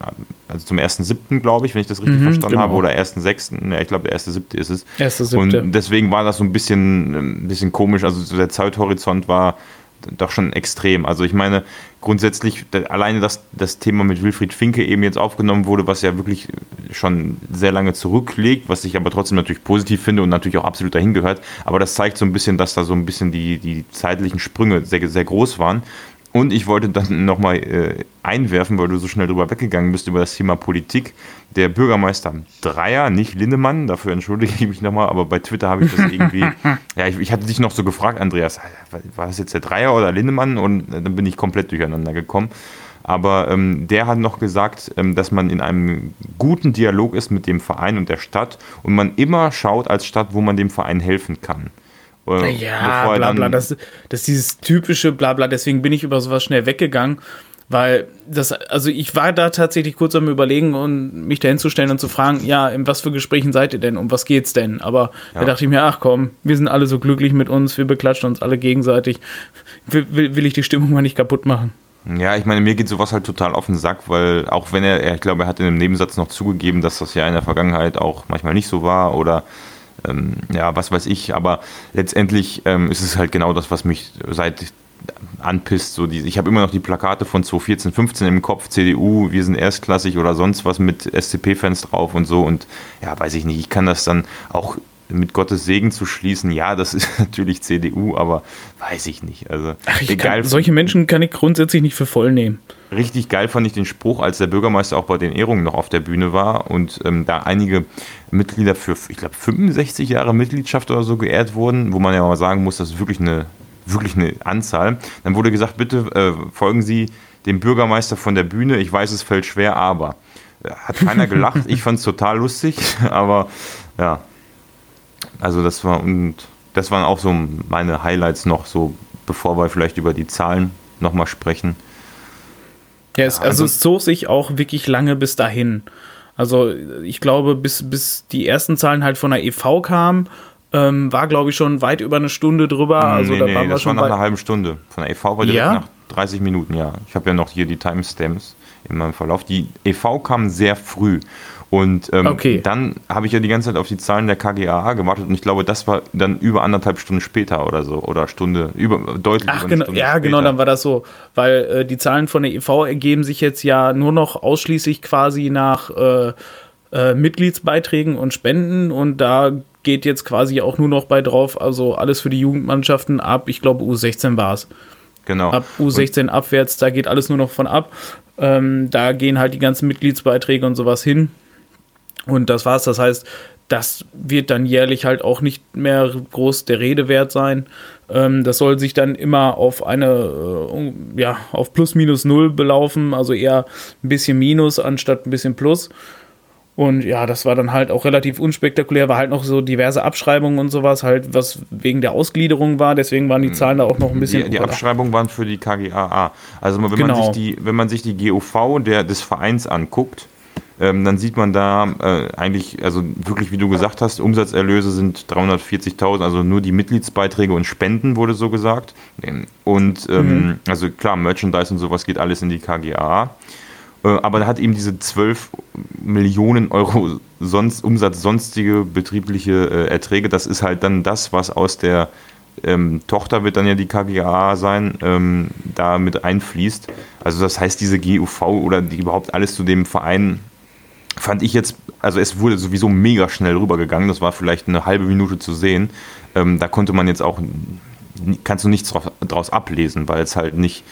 also zum 1.7., glaube ich, wenn ich das richtig verstanden habe, oder 1.6., ja, ich glaube, der 1.7. ist es. 1.7. Und deswegen war das so ein bisschen komisch, also so der Zeithorizont war doch schon extrem. Also ich meine, grundsätzlich, alleine dass das Thema mit Wilfried Finke eben jetzt aufgenommen wurde, was ja wirklich schon sehr lange zurückliegt, was ich aber trotzdem natürlich positiv finde und natürlich auch absolut dahin gehört, aber das zeigt so ein bisschen, dass da so ein bisschen die zeitlichen Sprünge sehr, sehr groß waren. Und ich wollte dann nochmal einwerfen, weil du so schnell drüber weggegangen bist, über das Thema Politik. Der Bürgermeister Dreier, nicht Lindemann, dafür entschuldige ich mich nochmal, aber bei Twitter habe ich das irgendwie, ja, ich hatte dich noch so gefragt, Andreas, war das jetzt der Dreier oder Lindemann? Und dann bin ich komplett durcheinander gekommen. Aber der hat noch gesagt, dass man in einem guten Dialog ist mit dem Verein und der Stadt und man immer schaut als Stadt, wo man dem Verein helfen kann. Ja, Blabla, das ist dieses typische Blabla, deswegen bin ich über sowas schnell weggegangen, weil ich war da tatsächlich kurz am Überlegen und mich da hinzustellen und zu fragen, ja, in was für Gesprächen seid ihr denn, um was geht's denn? Aber da dachte ich mir, ach komm, wir sind alle so glücklich mit uns, wir beklatschen uns alle gegenseitig, will ich die Stimmung mal nicht kaputt machen. Ja, ich meine, mir geht sowas halt total auf den Sack, weil auch wenn er, ich glaube, er hat in einem Nebensatz noch zugegeben, dass das ja in der Vergangenheit auch manchmal nicht so war oder ja, was weiß ich, aber letztendlich ist es halt genau das, was mich seit anpisst. So ich habe immer noch die Plakate von 2014, 15 im Kopf, CDU, wir sind erstklassig oder sonst was mit SCP-Fans drauf und so und ja, weiß ich nicht, ich kann das dann auch mit Gottes Segen zu schließen, ja, das ist natürlich CDU, aber weiß ich nicht. Also solche Menschen kann ich grundsätzlich nicht für voll nehmen. Richtig geil fand ich den Spruch, als der Bürgermeister auch bei den Ehrungen noch auf der Bühne war und da einige Mitglieder für, ich glaube, 65 Jahre Mitgliedschaft oder so geehrt wurden, wo man ja mal sagen muss, das ist wirklich eine Anzahl. Dann wurde gesagt, bitte folgen Sie dem Bürgermeister von der Bühne, ich weiß, es fällt schwer, aber hat keiner gelacht, ich fand es total lustig, aber ja. Also das waren auch so meine Highlights noch so, bevor wir vielleicht über die Zahlen nochmal sprechen. Ja, es zog sich auch wirklich lange bis dahin. Also ich glaube, bis die ersten Zahlen halt von der EV kamen, war glaube ich schon weit über eine Stunde drüber. Also da waren wir schon nach einer halben Stunde. Von der EV war direkt nach 30 Minuten, ja. Ich habe ja noch hier die Timestamps in meinem Verlauf. Die EV kam sehr früh. Und dann habe ich ja die ganze Zeit auf die Zahlen der KGAA gewartet und ich glaube, das war dann über anderthalb Stunden später oder so, oder Stunde, deutlich über eine Stunde später. Genau, dann war das so, weil die Zahlen von der EV ergeben sich jetzt ja nur noch ausschließlich quasi nach Mitgliedsbeiträgen und Spenden und da geht jetzt quasi auch nur noch bei drauf, also alles für die Jugendmannschaften ab, ich glaube U16 war es. Genau. Ab U16 und abwärts, da geht alles nur noch von ab, da gehen halt die ganzen Mitgliedsbeiträge und sowas hin. Und das war's. Das heißt, das wird dann jährlich halt auch nicht mehr groß der Rede wert sein. Das soll sich dann immer auf auf +- 0 belaufen, also eher ein bisschen Minus anstatt ein bisschen Plus. Und ja, das war dann halt auch relativ unspektakulär, war halt noch so diverse Abschreibungen und sowas, halt was wegen der Ausgliederung war, deswegen waren die Zahlen da auch noch ein bisschen... Die Abschreibungen waren für die KGAA. Also wenn man sich die GOV des Vereins anguckt, dann sieht man da eigentlich, also wirklich, wie du gesagt hast, Umsatzerlöse sind 340.000, also nur die Mitgliedsbeiträge und Spenden, wurde so gesagt. Und also klar, Merchandise und sowas geht alles in die KGAA. Aber da hat eben diese 12 Millionen Euro Umsatz sonstige betriebliche Erträge, das ist halt dann das, was aus der Tochter wird dann ja die KGAA sein, da mit einfließt. Also das heißt, diese GUV oder die überhaupt alles zu dem Verein fand ich jetzt, also es wurde sowieso mega schnell rübergegangen, das war vielleicht eine halbe Minute zu sehen, da konnte man jetzt auch, kannst du nichts draus ablesen, weil es halt nicht,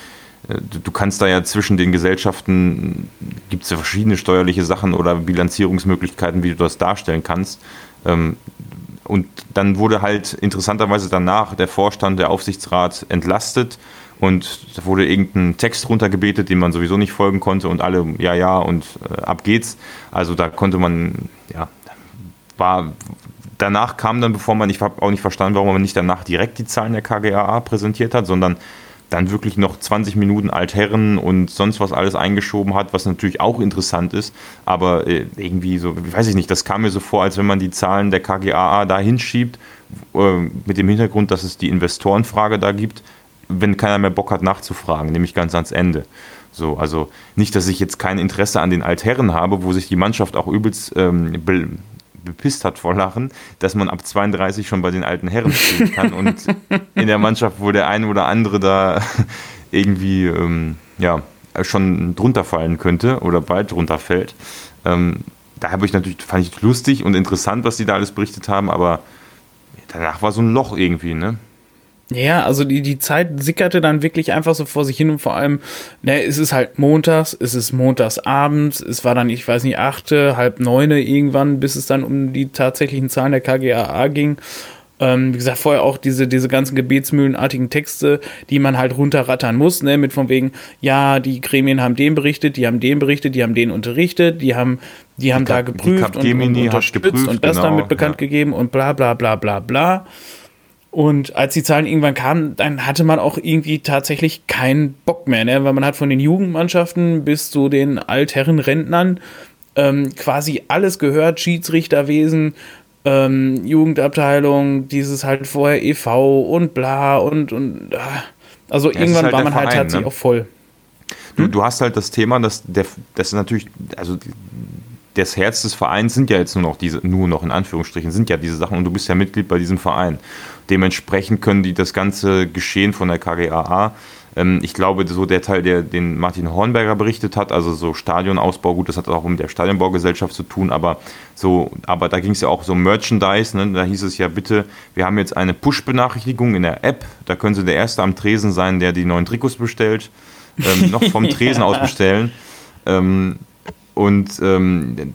du kannst da ja zwischen den Gesellschaften, gibt es ja verschiedene steuerliche Sachen oder Bilanzierungsmöglichkeiten, wie du das darstellen kannst, und dann wurde halt interessanterweise danach der Vorstand, der Aufsichtsrat entlastet und da wurde irgendein Text runtergebetet, dem man sowieso nicht folgen konnte und alle, ja und ab geht's. Also da konnte man, danach kam dann, ich habe auch nicht verstanden, warum man nicht danach direkt die Zahlen der KGAA präsentiert hat, sondern dann wirklich noch 20 Minuten Altherren und sonst was alles eingeschoben hat, was natürlich auch interessant ist, aber irgendwie so, weiß ich nicht, das kam mir so vor, als wenn man die Zahlen der KGAA da hinschiebt, mit dem Hintergrund, dass es die Investorenfrage da gibt, wenn keiner mehr Bock hat nachzufragen, nämlich ganz ans Ende. So, also nicht, dass ich jetzt kein Interesse an den Altherren habe, wo sich die Mannschaft auch übelst bepisst hat vor Lachen, dass man ab 32 schon bei den alten Herren spielen kann und in der Mannschaft, wo der eine oder andere da irgendwie schon drunter fallen könnte oder bald drunter fällt. Da fand ich lustig und interessant, was die da alles berichtet haben, aber danach war so ein Loch irgendwie, ne? Ja, also die Zeit sickerte dann wirklich einfach so vor sich hin und vor allem, es ist halt montags, es ist montagsabends, es war dann, ich weiß nicht, 8, halb 9 irgendwann, bis es dann um die tatsächlichen Zahlen der KGAA ging. Wie gesagt, vorher auch diese ganzen gebetsmühlenartigen Texte, die man halt runterrattern muss, mit von wegen, ja, die Gremien haben den berichtet, die haben den berichtet, die haben den unterrichtet, die haben da geprüft und unterstützt geprüft, und das damit bekannt gegeben und bla bla bla bla bla. Und als die Zahlen irgendwann kamen, dann hatte man auch irgendwie tatsächlich keinen Bock mehr, weil man hat von den Jugendmannschaften bis zu den Altherren-Rentnern quasi alles gehört, Schiedsrichterwesen, Jugendabteilung, dieses halt vorher e.V. und bla und also irgendwann war man Verein, halt tatsächlich auch voll. Du hast halt das Thema, dass das natürlich, also das Herz des Vereins sind ja jetzt nur noch in Anführungsstrichen, sind ja diese Sachen und du bist ja Mitglied bei diesem Verein. Dementsprechend können die das ganze Geschehen von der KGAA, ich glaube, so der Teil, den Martin Hornberger berichtet hat, also so Stadionausbau, gut, das hat auch mit der Stadionbaugesellschaft zu tun, aber da ging es ja auch so um Merchandise, da hieß es ja bitte, wir haben jetzt eine Push-Benachrichtigung in der App, da können Sie der Erste am Tresen sein, der die neuen Trikots bestellt, noch vom Tresen aus bestellen. Und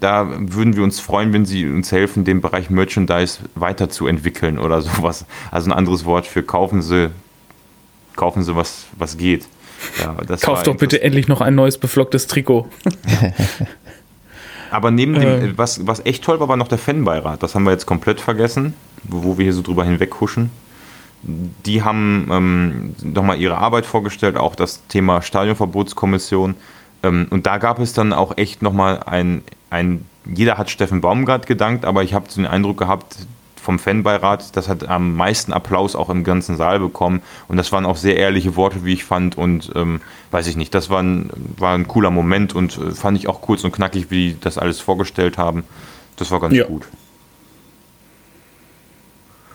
da würden wir uns freuen, wenn Sie uns helfen, den Bereich Merchandise weiterzuentwickeln oder sowas. Also ein anderes Wort für kaufen Sie was geht. Ja, kauft doch bitte endlich noch ein neues beflocktes Trikot. Aber neben dem, was echt toll war noch der Fanbeirat. Das haben wir jetzt komplett vergessen, wo wir hier so drüber hinweghuschen. Die haben nochmal ihre Arbeit vorgestellt, auch das Thema Stadionverbotskommission. Und da gab es dann auch echt nochmal jeder hat Steffen Baumgart gedankt, aber ich habe den Eindruck gehabt, vom Fanbeirat, das hat am meisten Applaus auch im ganzen Saal bekommen. Und das waren auch sehr ehrliche Worte, wie ich fand. Und weiß ich nicht, das war ein cooler Moment und fand ich auch kurz und knackig, wie die das alles vorgestellt haben. Das war ganz gut.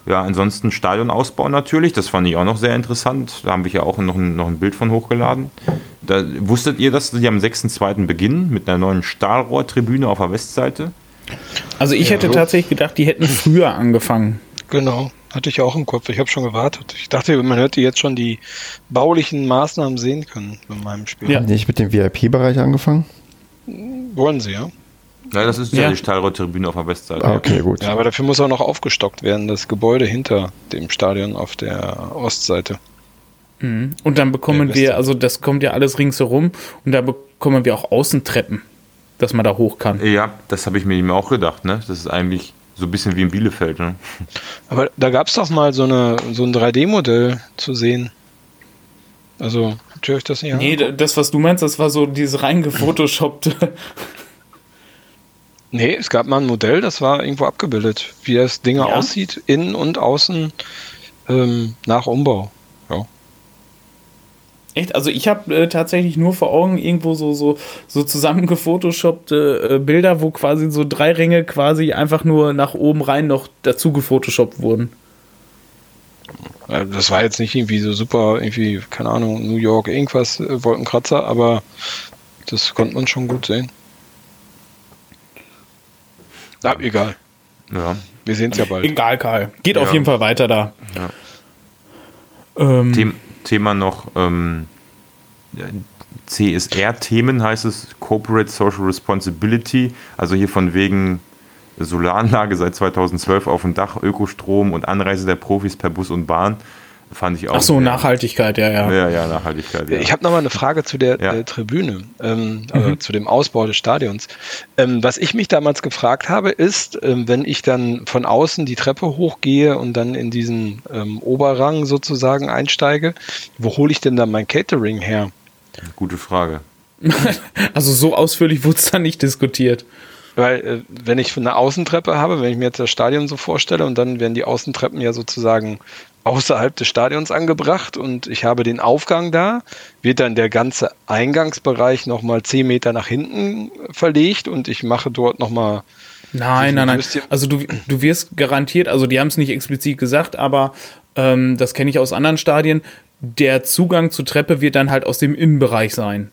Ja, ansonsten Stadionausbau natürlich, das fand ich auch noch sehr interessant. Da habe ich ja auch noch ein Bild von hochgeladen. Da, wusstet ihr, dass die am 6.2. beginnen mit einer neuen Stahlrohrtribüne auf der Westseite? Also ich hätte tatsächlich gedacht, die hätten früher angefangen. Genau, hatte ich auch im Kopf. Ich habe schon gewartet. Ich dachte, man hätte jetzt schon die baulichen Maßnahmen sehen können bei meinem Spiel. Ja. Haben die nicht mit dem VIP-Bereich angefangen? Wollen sie, ja. Ja, das ist ja die Stahlrohrtribüne auf der Westseite. Ah, okay, gut. Ja, aber dafür muss auch noch aufgestockt werden, das Gebäude hinter dem Stadion auf der Ostseite. Mhm. Und dann bekommen wir, also das kommt ja alles ringsherum, und da bekommen wir auch Außentreppen, dass man da hoch kann. Ja, das habe ich mir eben auch gedacht, ne? Das ist eigentlich so ein bisschen wie in Bielefeld, ne? Aber da gab es doch mal so ein 3D-Modell zu sehen. Also, habt ihr euch das nicht an? Nee, das, was du meinst, das war so dieses reingefotoshoppte... Nee, es gab mal ein Modell, das war irgendwo abgebildet, wie das Ding aussieht, innen und außen nach Umbau. Ja. Echt? Also ich habe tatsächlich nur vor Augen irgendwo so zusammengefotoshoppte Bilder, wo quasi so 3 Ränge quasi einfach nur nach oben rein noch dazu gefotoshoppt wurden. Das war jetzt nicht irgendwie so super, irgendwie, keine Ahnung, New York irgendwas, Wolkenkratzer, aber das konnte man schon gut sehen. Na, egal. Ja. Wir sehen es ja bald. Egal, Karl. Geht auf jeden Fall weiter da. Ja. Thema noch CSR-Themen heißt es, Corporate Social Responsibility, also hier von wegen Solaranlage seit 2012 auf dem Dach, Ökostrom und Anreise der Profis per Bus und Bahn. Fand ich auch. Ach so, Nachhaltigkeit, ja, Nachhaltigkeit. Ja. Ich habe nochmal eine Frage zu der Tribüne, also zu dem Ausbau des Stadions. Was ich mich damals gefragt habe, ist, wenn ich dann von außen die Treppe hochgehe und dann in diesen Oberrang sozusagen einsteige, wo hole ich denn dann mein Catering her? Gute Frage. Also so ausführlich wurde es dann nicht diskutiert. Weil, wenn ich eine Außentreppe habe, wenn ich mir jetzt das Stadion so vorstelle und dann werden die Außentreppen ja sozusagen außerhalb des Stadions angebracht und ich habe den Aufgang da, wird dann der ganze Eingangsbereich nochmal 10 Meter nach hinten verlegt und ich mache dort nochmal... Nein. Also du wirst garantiert, also die haben es nicht explizit gesagt, aber das kenne ich aus anderen Stadien, der Zugang zur Treppe wird dann halt aus dem Innenbereich sein.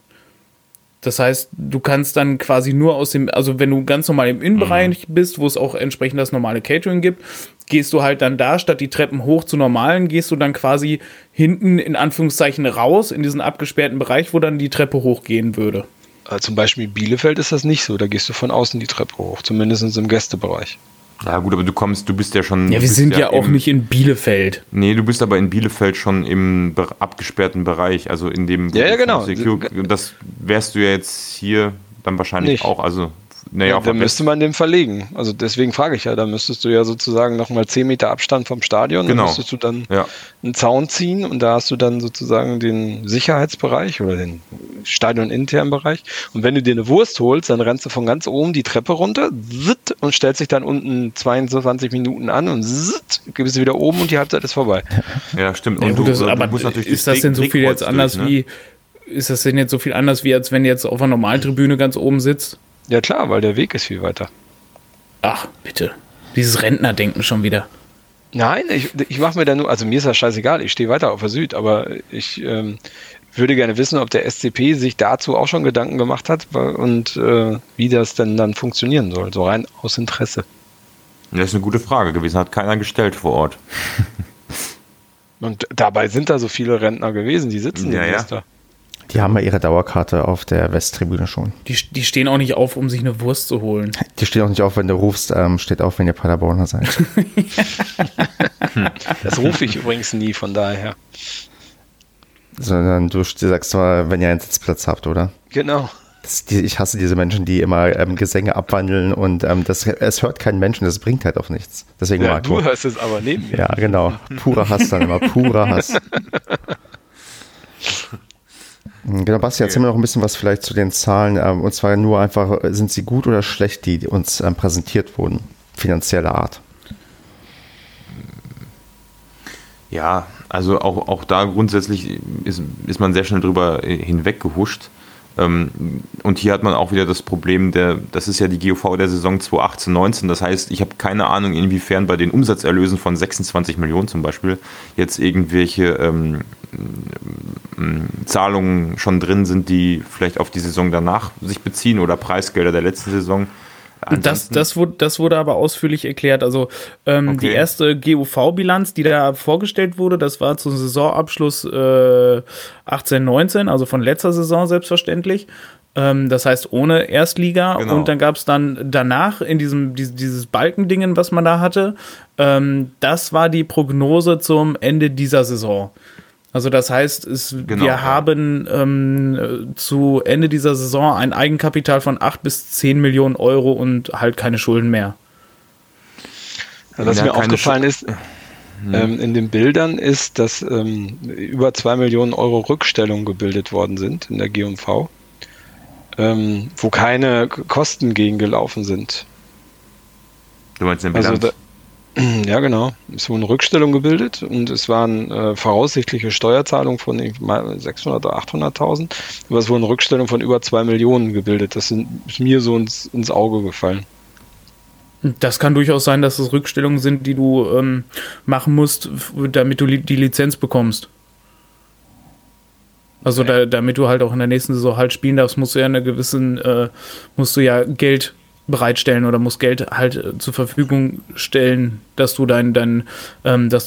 Das heißt, du kannst dann quasi nur aus dem, also wenn du ganz normal im Innenbereich bist, wo es auch entsprechend das normale Catering gibt, gehst du halt dann da, statt die Treppen hoch zu normalen, gehst du dann quasi hinten in Anführungszeichen raus in diesen abgesperrten Bereich, wo dann die Treppe hochgehen würde. Also zum Beispiel in Bielefeld ist das nicht so, da gehst du von außen die Treppe hoch, zumindest im Gästebereich. Ja gut, aber du bist ja schon... Ja, wir sind ja auch nicht in Bielefeld. Nee, du bist aber in Bielefeld schon im abgesperrten Bereich, also in dem... Ja, genau. Das wärst du ja jetzt hier dann wahrscheinlich nicht. Auch, also... Ja, dann müsste man den verlegen. Also deswegen frage ich ja, da müsstest du ja sozusagen nochmal 10 Meter Abstand vom Stadion, genau. Dann müsstest du dann einen Zaun ziehen und da hast du dann sozusagen den Sicherheitsbereich oder den stadioninternen Bereich. Und wenn du dir eine Wurst holst, dann rennst du von ganz oben die Treppe runter und stellst dich dann unten 22 Minuten an und gibst du wieder oben und die Halbzeit ist vorbei. Ja, stimmt. Und ja, gut, du musst natürlich ist das denn so viel jetzt anders durch, ne? Ist das denn jetzt so viel anders, wie als wenn du jetzt auf einer Normaltribüne ganz oben sitzt? Ja klar, weil der Weg ist viel weiter. Ach, bitte. Dieses Rentnerdenken schon wieder. Nein, ich mache mir da nur, also mir ist das scheißegal, ich stehe weiter auf der Süd, aber ich würde gerne wissen, ob der SCP sich dazu auch schon Gedanken gemacht hat und wie das denn dann funktionieren soll, so rein aus Interesse. Das ist eine gute Frage gewesen, hat keiner gestellt vor Ort. Und dabei sind da so viele Rentner gewesen, die sitzen ja jetzt da. Die haben ja ihre Dauerkarte auf der Westtribüne schon. Die stehen auch nicht auf, um sich eine Wurst zu holen. Die stehen auch nicht auf, wenn du rufst, steht auf, wenn ihr Paderborner seid. Das rufe ich übrigens nie, von daher. Sondern du sagst zwar, wenn ihr einen Sitzplatz habt, oder? Genau. Ich hasse diese Menschen, die immer Gesänge abwandeln und es hört kein Mensch und das bringt halt auch nichts. Deswegen ja, Marco. Du hörst es aber neben mir. Ja, genau. Purer Hass dann immer. Purer Hass. Genau, Basti, erzähl mir noch ein bisschen was vielleicht zu den Zahlen. Und zwar nur einfach, sind sie gut oder schlecht, die uns präsentiert wurden, finanzieller Art? Ja, also auch da grundsätzlich ist man sehr schnell drüber hinweggehuscht. Und hier hat man auch wieder das Problem, das ist ja die GOV der Saison 2018-19, das heißt, ich habe keine Ahnung, inwiefern bei den Umsatzerlösen von 26 Millionen zum Beispiel jetzt irgendwelche Zahlungen schon drin sind, die vielleicht auf die Saison danach sich beziehen oder Preisgelder der letzten Saison. Das wurde aber ausführlich erklärt. Also die erste GUV-Bilanz, die da vorgestellt wurde, das war zum Saisonabschluss 18/19, also von letzter Saison selbstverständlich. Das heißt ohne Erstliga. Genau. Und dann gab es dann danach in dieses Balkendingen, was man da hatte, das war die Prognose zum Ende dieser Saison. Also das heißt, wir haben zu Ende dieser Saison ein Eigenkapital von 8 bis 10 Millionen Euro und halt keine Schulden mehr. Also, was mir aufgefallen ist, in den Bildern ist, dass über 2 Millionen Euro Rückstellungen gebildet worden sind in der GMV, wo keine Kosten gegengelaufen sind. Du meinst den Bilanz? Also ja, genau. Es wurde eine Rückstellung gebildet und es waren voraussichtliche Steuerzahlungen von 600.000 oder 800.000, aber es wurde eine Rückstellung von über 2 Millionen gebildet. Das ist mir so ins Auge gefallen. Das kann durchaus sein, dass es Rückstellungen sind, die du machen musst, damit du die Lizenz bekommst. Also damit du halt auch in der nächsten Saison halt spielen darfst, musst du ja Geld bereitstellen oder musst Geld halt zur Verfügung stellen, dass du dass du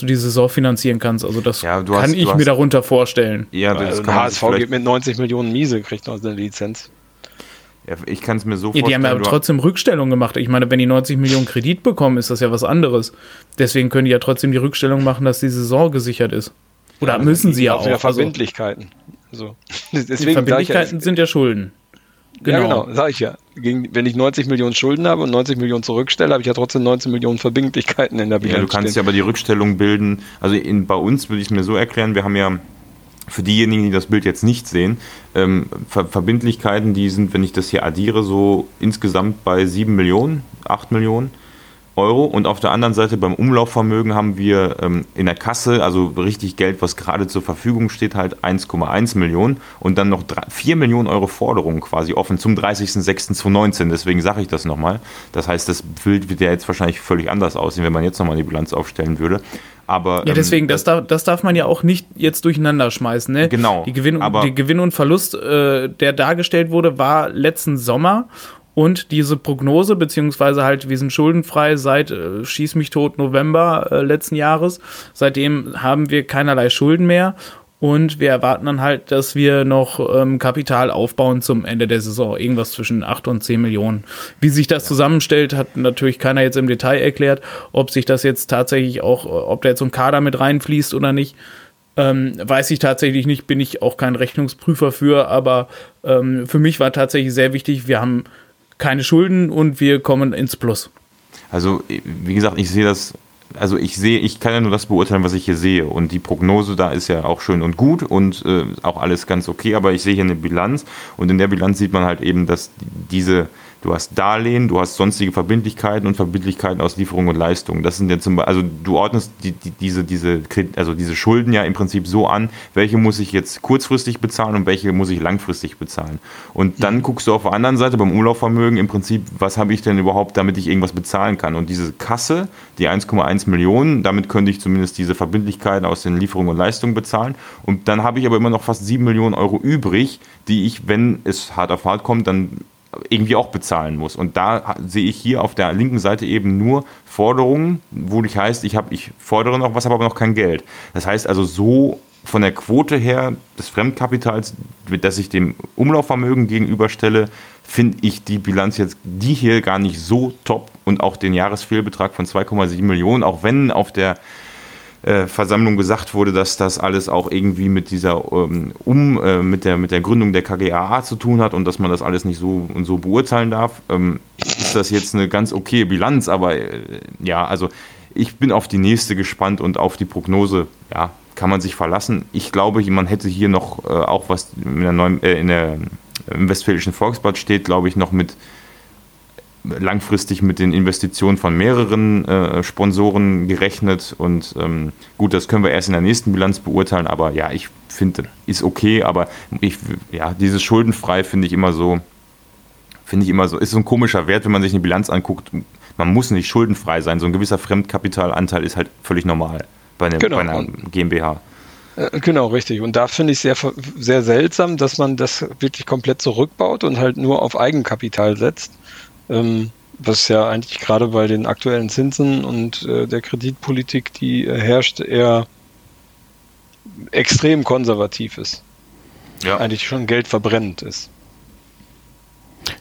die Saison finanzieren kannst. Also das kann ich mir darunter vorstellen. Ja, also der HSV geht mit 90 Millionen Miese, kriegt noch eine Lizenz. Ja, ich kann es mir so vorstellen. Die haben aber trotzdem Rückstellung gemacht. Ich meine, wenn die 90 Millionen Kredit bekommen, ist das ja was anderes. Deswegen können die ja trotzdem die Rückstellung machen, dass die Saison gesichert ist. Oder müssen sie ja auch. Ja, Verbindlichkeiten. Also, deswegen Verbindlichkeiten sind ja Schulden. Genau. Ja, genau, sage ich ja. Wenn ich 90 Millionen Schulden habe und 90 Millionen zurückstelle, habe ich ja trotzdem 19 Millionen Verbindlichkeiten in der Bilanz. Ja, du kannst ja aber die Rückstellung bilden. Also bei uns würde ich es mir so erklären, wir haben ja für diejenigen, die das Bild jetzt nicht sehen, Verbindlichkeiten, die sind, wenn ich das hier addiere, so insgesamt bei 7 Millionen, 8 Millionen Euro. Und auf der anderen Seite beim Umlaufvermögen haben wir in der Kasse, also richtig Geld, was gerade zur Verfügung steht, halt 1,1 Millionen und dann noch 4 Millionen Euro Forderungen quasi offen zum 30.06.2019. Deswegen sage ich das nochmal. Das heißt, das Bild wird ja jetzt wahrscheinlich völlig anders aussehen, wenn man jetzt nochmal die Bilanz aufstellen würde. Aber, ja, deswegen, das darf man ja auch nicht jetzt durcheinander schmeißen. Ne? Genau. Der Gewinn und Verlust, der dargestellt wurde, war letzten Sommer. Und diese Prognose, beziehungsweise halt, wir sind schuldenfrei seit schieß mich tot November letzten Jahres. Seitdem haben wir keinerlei Schulden mehr und wir erwarten dann halt, dass wir noch Kapital aufbauen zum Ende der Saison. Irgendwas zwischen 8 und 10 Millionen. Wie sich das zusammenstellt, hat natürlich keiner jetzt im Detail erklärt, ob sich das jetzt tatsächlich auch, ob da jetzt so ein Kader mit reinfließt oder nicht. Weiß ich tatsächlich nicht, bin ich auch kein Rechnungsprüfer für, aber für mich war tatsächlich sehr wichtig, wir haben keine Schulden und wir kommen ins Plus. Also, wie gesagt, ich kann ja nur das beurteilen, was ich hier sehe und die Prognose da ist ja auch schön und gut und auch alles ganz okay, aber ich sehe hier eine Bilanz und in der Bilanz sieht man halt eben, dass du hast Darlehen, du hast sonstige Verbindlichkeiten und Verbindlichkeiten aus Lieferung und Leistung. Das sind ja zum Beispiel, also du ordnest diese Schulden ja im Prinzip so an, welche muss ich jetzt kurzfristig bezahlen und welche muss ich langfristig bezahlen. Und dann guckst du auf der anderen Seite beim Umlaufvermögen im Prinzip, was habe ich denn überhaupt, damit ich irgendwas bezahlen kann. Und diese Kasse, die 1,1 Millionen, damit könnte ich zumindest diese Verbindlichkeiten aus den Lieferungen und Leistungen bezahlen. Und dann habe ich aber immer noch fast 7 Millionen Euro übrig, die ich, wenn es hart auf hart kommt, dann irgendwie auch bezahlen muss. Und da sehe ich hier auf der linken Seite eben nur Forderungen, wo ich heißt, ich fordere noch was, habe aber noch kein Geld. Das heißt also so von der Quote her des Fremdkapitals, das ich dem Umlaufvermögen gegenüberstelle, finde ich die Bilanz jetzt, die hier gar nicht so top und auch den Jahresfehlbetrag von 2,7 Millionen, auch wenn auf der Versammlung gesagt wurde, dass das alles auch irgendwie mit dieser mit der Gründung der KGaA zu tun hat und dass man das alles nicht so und so beurteilen darf. Ist das jetzt eine ganz okaye Bilanz, aber ja, also ich bin auf die nächste gespannt und auf die Prognose, ja, kann man sich verlassen. Ich glaube, man hätte hier noch auch was in der neuen, im Westfälischen Volksblatt steht, glaube ich, noch mit langfristig mit den Investitionen von mehreren Sponsoren gerechnet und gut, das können wir erst in der nächsten Bilanz beurteilen, aber ja, ich finde, ist okay, aber ich, ja, dieses schuldenfrei finde ich immer so, ist so ein komischer Wert, wenn man sich eine Bilanz anguckt, man muss nicht schuldenfrei sein, so ein gewisser Fremdkapitalanteil ist halt völlig normal bei einer GmbH. Genau, richtig. Und da finde ich sehr, sehr seltsam, dass man das wirklich komplett zurückbaut und halt nur auf Eigenkapital setzt, was ja eigentlich gerade bei den aktuellen Zinsen und der Kreditpolitik, die herrscht, eher extrem konservativ ist. Ja. Eigentlich schon Geld verbrennt ist.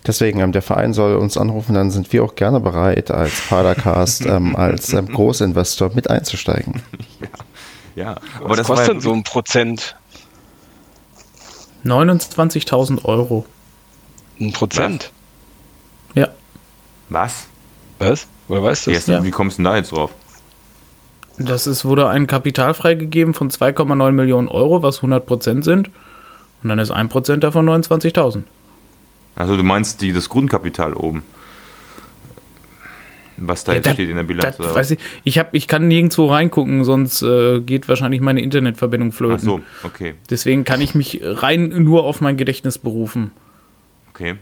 Deswegen, der Verein soll uns anrufen, dann sind wir auch gerne bereit, als Padercast, als Großinvestor mit einzusteigen. Ja. Ja, aber was kostet denn so ein Prozent? 29.000 Euro. 1%? Ja. Was? Woher weißt du das? Ja. Wie kommst du denn da jetzt drauf? Das ist, wurde ein Kapital freigegeben von 2,9 Millionen Euro, was 100% sind. Und dann ist 1% davon 29.000. Also du meinst das Grundkapital oben? Was da jetzt steht in der Bilanz. Das, weiß ich kann nirgendwo reingucken, sonst geht wahrscheinlich meine Internetverbindung flöten. Ach so, okay. Deswegen kann ich mich rein nur auf mein Gedächtnis berufen. Okay.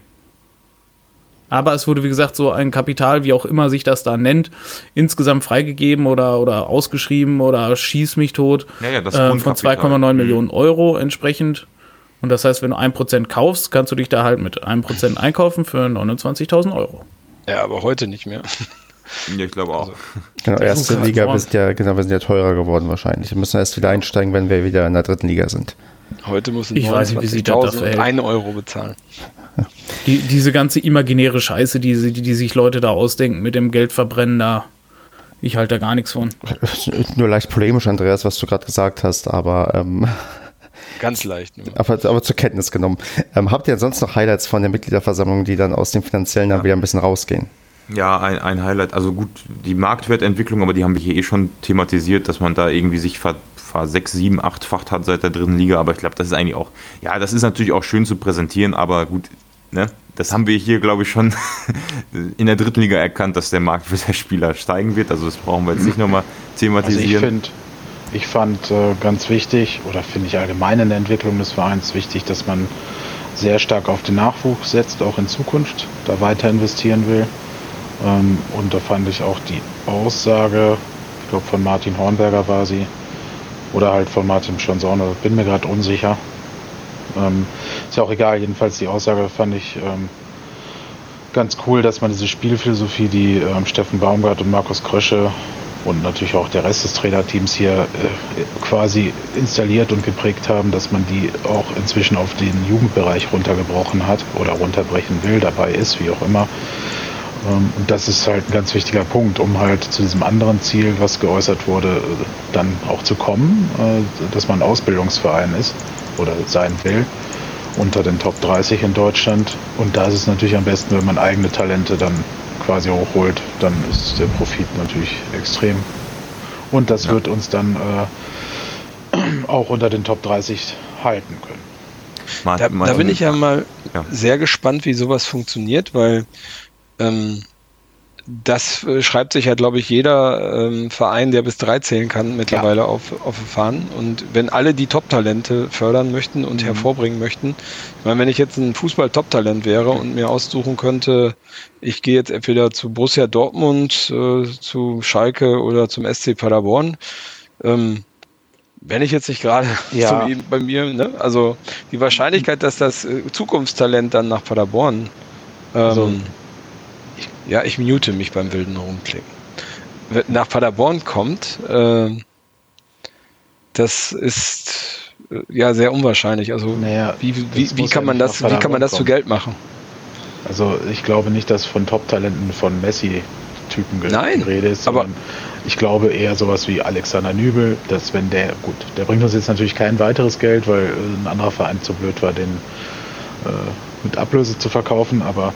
Aber es wurde, wie gesagt, so ein Kapital, wie auch immer sich das da nennt, insgesamt freigegeben oder ausgeschrieben oder schieß mich tot, ja, das von 2,9 Millionen Euro entsprechend. Und das heißt, wenn du 1% kaufst, kannst du dich da halt mit 1% einkaufen für 29.000 Euro. Ja, aber heute nicht mehr. Ja, ich glaube auch. Also, genau, erste Liga wir sind ja teurer geworden wahrscheinlich. Wir müssen erst wieder einsteigen, wenn wir wieder in der dritten Liga sind. Heute muss ich 1 Euro bezahlen. Diese ganze imaginäre Scheiße, die sich Leute da ausdenken mit dem Geldverbrennen da. Ich halte da gar nichts von. Nur leicht polemisch, Andreas, was du gerade gesagt hast, aber ganz leicht. Aber zur Kenntnis genommen. Habt ihr sonst noch Highlights von der Mitgliederversammlung, die dann aus dem Finanziellen dann wieder ein bisschen rausgehen? Ja, ein Highlight, also gut, die Marktwertentwicklung, aber die haben wir hier schon thematisiert, dass man da irgendwie sich 6-, 7-, 8-facht hat seit der dritten Liga, aber ich glaube, das ist eigentlich auch, ja, das ist natürlich auch schön zu präsentieren, aber gut, ne, das haben wir hier, glaube ich, schon in der dritten Liga erkannt, dass der Marktwert der Spieler steigen wird, also das brauchen wir jetzt nicht nochmal thematisieren. Also ich fand ganz wichtig, oder finde ich allgemein in der Entwicklung des Vereins wichtig, dass man sehr stark auf den Nachwuchs setzt, auch in Zukunft, da weiter investieren will. Und da fand ich auch die Aussage, ich glaube von Martin Hornberger war sie, oder halt von Martin Schonsaune, bin mir gerade unsicher. Ist ja auch egal, jedenfalls die Aussage fand ich ganz cool, dass man diese Spielphilosophie, die Steffen Baumgart und Markus Krösche und natürlich auch der Rest des Trainerteams hier quasi installiert und geprägt haben, dass man die auch inzwischen auf den Jugendbereich runtergebrochen hat oder runterbrechen will, dabei ist, wie auch immer. Und das ist halt ein ganz wichtiger Punkt, um halt zu diesem anderen Ziel, was geäußert wurde, dann auch zu kommen, dass man ein Ausbildungsverein ist oder sein will, unter den Top 30 in Deutschland. Und da ist es natürlich am besten, wenn man eigene Talente dann quasi hochholt, dann ist der Profit natürlich extrem. Und das wird uns dann auch unter den Top 30 halten können. Da bin ich ja mal sehr gespannt, wie sowas funktioniert, weil das schreibt sich ja, glaube ich, jeder Verein, der bis 3 zählen kann, mittlerweile auf Fahnen. Und wenn alle die Top-Talente fördern möchten und hervorbringen möchten, ich meine, wenn ich jetzt ein Fußball-Top-Talent wäre und mir aussuchen könnte, ich gehe jetzt entweder zu Borussia Dortmund, zu Schalke oder zum SC Paderborn, wenn ich jetzt nicht gerade bei mir, ne? Also die Wahrscheinlichkeit, dass das Zukunftstalent dann nach Paderborn ich mute mich beim wilden Rumklicken. Nach Paderborn kommt, das ist sehr unwahrscheinlich. Also wie kann man das zu Geld machen? Also ich glaube nicht, dass von Top-Talenten von Messi Typen rede, sondern aber ich glaube eher sowas wie Alexander Nübel, dass wenn der, gut, der bringt uns jetzt natürlich kein weiteres Geld, weil ein anderer Verein zu blöd war, den mit Ablöse zu verkaufen, aber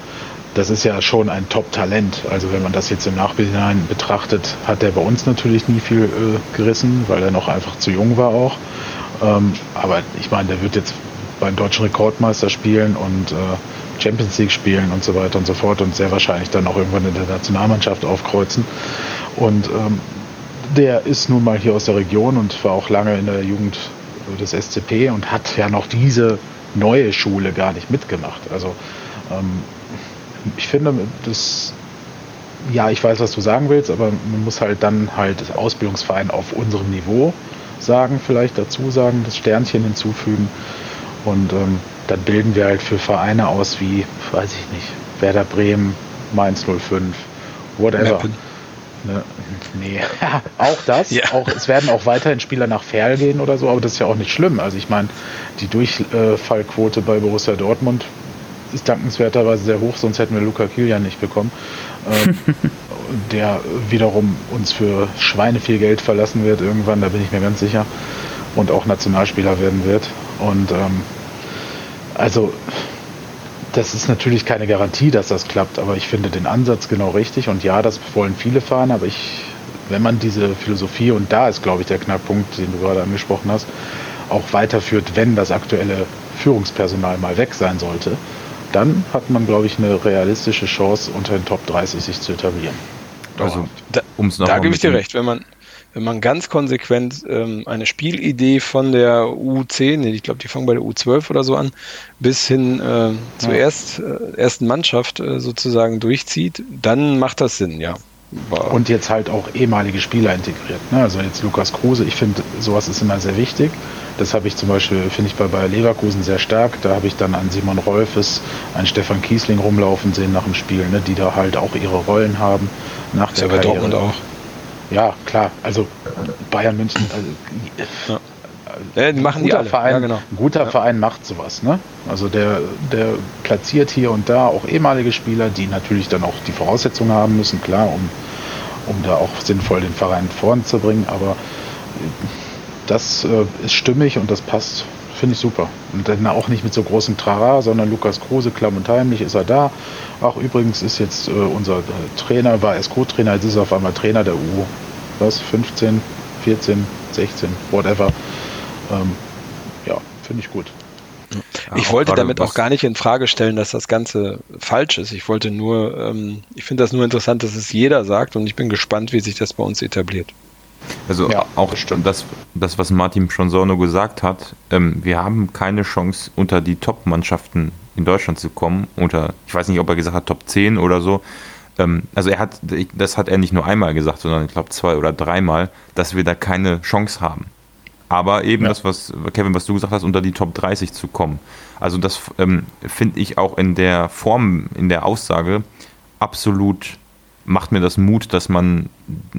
das ist ja schon ein Top-Talent. Also wenn man das jetzt im Nachhinein betrachtet, hat der bei uns natürlich nie viel gerissen, weil er noch einfach zu jung war auch. Aber ich meine, der wird jetzt beim deutschen Rekordmeister spielen und Champions League spielen und so weiter und so fort und sehr wahrscheinlich dann auch irgendwann in der Nationalmannschaft aufkreuzen. Und der ist nun mal hier aus der Region und war auch lange in der Jugend des SCP und hat ja noch diese neue Schule gar nicht mitgemacht. Also ich finde, das, ja, ich weiß, was du sagen willst, aber man muss halt dann halt das Ausbildungsverein auf unserem Niveau sagen, vielleicht dazu sagen, das Sternchen hinzufügen und dann bilden wir halt für Vereine aus wie, weiß ich nicht, Werder Bremen, Mainz 05, whatever. Nee, auch das. Ja. Auch, es werden auch weiterhin Spieler nach Ferl gehen oder so, aber das ist ja auch nicht schlimm. Also ich meine, die Durchfallquote bei Borussia Dortmund ist dankenswerterweise sehr hoch, sonst hätten wir Luca Kilian nicht bekommen, der wiederum uns für Schweine viel Geld verlassen wird irgendwann, da bin ich mir ganz sicher, und auch Nationalspieler werden wird. Und also das ist natürlich keine Garantie, dass das klappt, aber ich finde den Ansatz genau richtig und ja, das wollen viele fahren, aber wenn man diese Philosophie, und da ist, glaube ich, der Knackpunkt, den du gerade angesprochen hast, auch weiterführt, wenn das aktuelle Führungspersonal mal weg sein sollte, dann hat man, glaube ich, eine realistische Chance, unter den Top 30 sich zu etablieren. Also, da gebe ich dir recht, wenn man ganz konsequent eine Spielidee von der U10, ich glaube, die fangen bei der U12 oder so an, bis hin zur ersten Mannschaft sozusagen durchzieht, dann macht das Sinn, ja. Wow. Und jetzt halt auch ehemalige Spieler integriert. Ne? Also jetzt Lukas Kruse, ich finde, sowas ist immer sehr wichtig. Das habe ich zum Beispiel, finde ich, bei Bayer Leverkusen sehr stark. Da habe ich dann einen Simon Rolfes, einen Stefan Kießling rumlaufen sehen nach dem Spiel, ne? Die da halt auch ihre Rollen haben. Nach der Karriere. Dortmund auch. Ja, klar. Also Bayern München, also, ja, die machen die alle. Verein, ja, genau. Ein guter Verein macht sowas, ne? Also der platziert hier und da auch ehemalige Spieler, die natürlich dann auch die Voraussetzungen haben müssen, klar, um da auch sinnvoll den Verein voranzubringen, aber das ist stimmig und das passt, finde ich super. Und dann auch nicht mit so großem Trara, sondern Lukas Kruse, klamm und heimlich ist er da. Auch übrigens ist jetzt unser Trainer, war erst Co-Trainer, jetzt ist er auf einmal Trainer der U, 15, 14, 16, whatever. Ja, finde ich gut. Ich wollte damit auch gar nicht in Frage stellen, dass das Ganze falsch ist. Ich wollte nur, ich finde das nur interessant, dass es jeder sagt und ich bin gespannt, wie sich das bei uns etabliert. Also ja, auch das, was Martin Pionzano gesagt hat, wir haben keine Chance, unter die Top-Mannschaften in Deutschland zu kommen, ich weiß nicht, ob er gesagt hat, Top 10 oder so. Also das hat er nicht nur einmal gesagt, sondern ich glaube 2 oder 3 Mal, dass wir da keine Chance haben. Aber eben das, was Kevin, was du gesagt hast, unter die Top 30 zu kommen. Also das finde ich auch in der Form, in der Aussage absolut, macht mir das Mut, dass man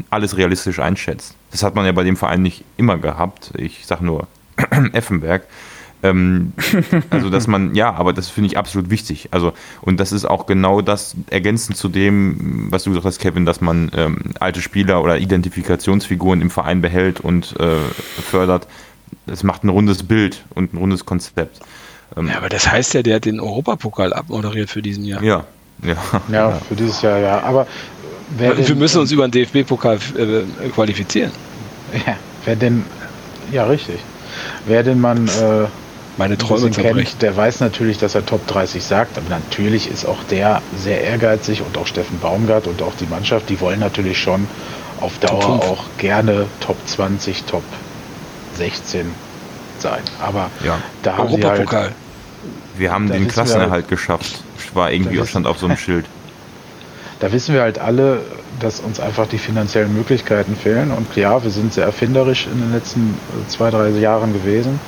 alles realistisch einschätzt. Das hat man ja bei dem Verein nicht immer gehabt. Ich sage nur Effenberg. Also dass man, aber das finde ich absolut wichtig. Also und das ist auch genau das, ergänzend zu dem, was du gesagt hast, Kevin, dass man alte Spieler oder Identifikationsfiguren im Verein behält und fördert. Das macht ein rundes Bild und ein rundes Konzept. Aber das heißt ja, der hat den Europapokal abmoderiert für diesen Jahr. Ja, für dieses Jahr, ja. Aber wir müssen uns über den DFB-Pokal qualifizieren. Ja, richtig. Wer den man... Meine Träume kennt, der weiß natürlich, dass er Top 30 sagt, aber natürlich ist auch der sehr ehrgeizig und auch Steffen Baumgart und auch die Mannschaft, die wollen natürlich schon auf Dauer auch gerne Top 20, Top 16 sein. Aber da haben sie halt... Wir haben den Klassenerhalt geschafft, war irgendwie auch stand auf so einem Schild. Da wissen wir halt alle, dass uns einfach die finanziellen Möglichkeiten fehlen und ja, wir sind sehr erfinderisch in den letzten 2, 3 Jahren gewesen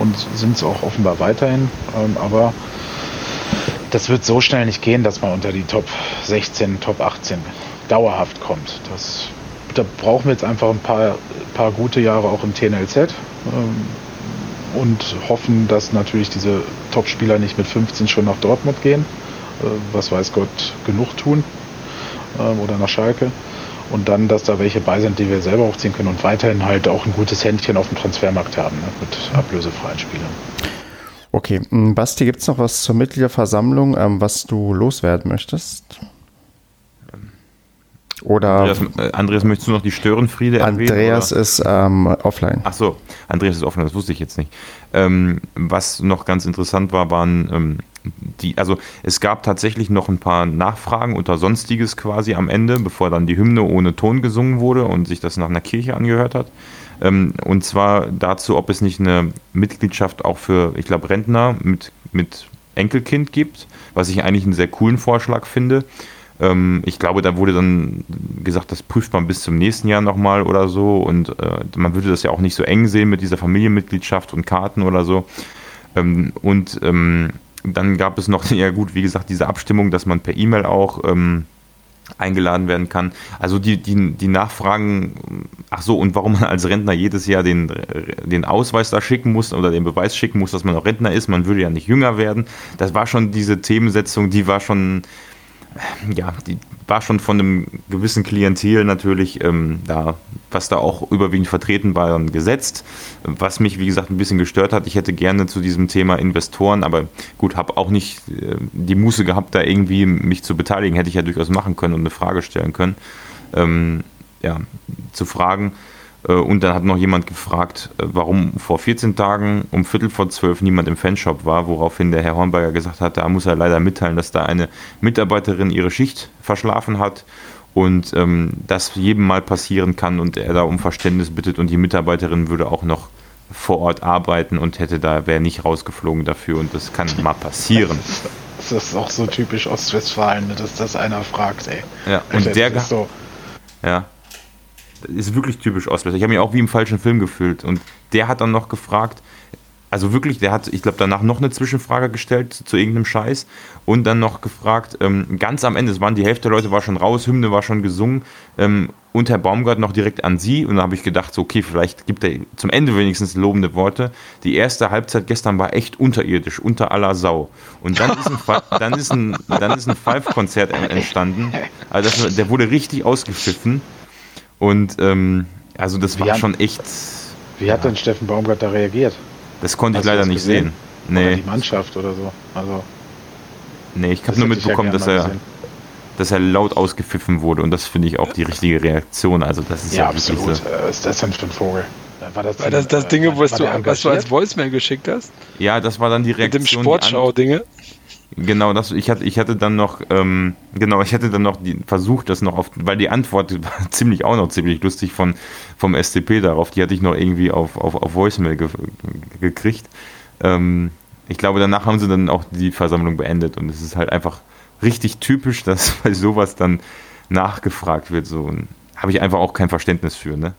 und sind es auch offenbar weiterhin, aber das wird so schnell nicht gehen, dass man unter die Top 16, Top 18 dauerhaft kommt. Da brauchen wir jetzt einfach ein paar gute Jahre auch im TNLZ und hoffen, dass natürlich diese Top-Spieler nicht mit 15 schon nach Dortmund gehen, was weiß Gott genug tun. oder nach Schalke. Und dann, dass da welche bei sind, die wir selber aufziehen können und weiterhin halt auch ein gutes Händchen auf dem Transfermarkt haben, ne, mit ablösefreien Spielern. Okay, Basti, gibt es noch was zur Mitgliederversammlung, was du loswerden möchtest? Oder Andreas, möchtest du noch die Störenfriede erwähnen? Andreas ist offline. Ach so, Andreas ist offline, das wusste ich jetzt nicht. Was noch ganz interessant war, waren es gab tatsächlich noch ein paar Nachfragen unter Sonstiges quasi am Ende, bevor dann die Hymne ohne Ton gesungen wurde und sich das nach einer Kirche angehört hat. Und zwar dazu, ob es nicht eine Mitgliedschaft auch für, ich glaube, Rentner mit Enkelkind gibt, was ich eigentlich einen sehr coolen Vorschlag finde. Ich glaube, da wurde dann gesagt, das prüft man bis zum nächsten Jahr nochmal oder so, und man würde das ja auch nicht so eng sehen mit dieser Familienmitgliedschaft und Karten oder so. Dann gab es noch, ja gut, wie gesagt, diese Abstimmung, dass man per E-Mail auch eingeladen werden kann. Also die Nachfragen, ach so, und warum man als Rentner jedes Jahr den Ausweis da schicken muss oder den Beweis schicken muss, dass man auch Rentner ist, man würde ja nicht jünger werden. Das war schon diese Themensetzung, die war schon von einem gewissen Klientel natürlich was da auch überwiegend vertreten war, gesetzt. Was mich, wie gesagt, ein bisschen gestört hat. Ich hätte gerne zu diesem Thema Investoren, aber gut, habe auch nicht die Muße gehabt, da irgendwie mich zu beteiligen. Hätte ich ja durchaus machen können und eine Frage stellen können, zu fragen. Und dann hat noch jemand gefragt, warum vor 14 Tagen um 11:45 niemand im Fanshop war, woraufhin der Herr Hornberger gesagt hat, da muss er leider mitteilen, dass da eine Mitarbeiterin ihre Schicht verschlafen hat und das jedem mal passieren kann und er da um Verständnis bittet, und die Mitarbeiterin würde auch noch vor Ort arbeiten und wäre nicht rausgeflogen dafür, und das kann mal passieren. Das ist auch so typisch Ostwestfalen, dass das einer fragt, ey. Ja, und das ist wirklich typisch Ostwestfalen. Ich habe mich auch wie im falschen Film gefühlt. Und der hat dann noch gefragt, also wirklich, der hat, ich glaube, danach noch eine Zwischenfrage gestellt zu irgendeinem Scheiß und dann noch gefragt, ganz am Ende, die Hälfte der Leute war schon raus, Hymne war schon gesungen, und Herr Baumgart noch direkt an Sie. Und da habe ich gedacht, so, okay, vielleicht gibt er zum Ende wenigstens lobende Worte. Die erste Halbzeit gestern war echt unterirdisch, unter aller Sau. Und dann ist ein Five-Konzert entstanden. Also der wurde richtig ausgepfiffen. Und das war schon echt... Wie hat denn Steffen Baumgart da reagiert? Das konnte ich leider nicht sehen. Nee. Oder die Mannschaft oder so. Also, nee, ich habe nur mitbekommen, dass er laut ausgepfiffen wurde. Und das finde ich auch die richtige Reaktion. Also das ist ja absolut. Was ist das denn für ein Vogel? War das das Ding, was du als Voicemail geschickt hast? Ja, das war dann die Reaktion. Mit dem Sportschau-Dinge? Genau, ich hatte dann noch versucht, das noch auf, weil die Antwort war ziemlich lustig vom SCP darauf, die hatte ich noch irgendwie auf Voicemail gekriegt. Ich glaube, danach haben sie dann auch die Versammlung beendet, und es ist halt einfach richtig typisch, dass bei sowas dann nachgefragt wird, so, und habe ich einfach auch kein Verständnis für, ne?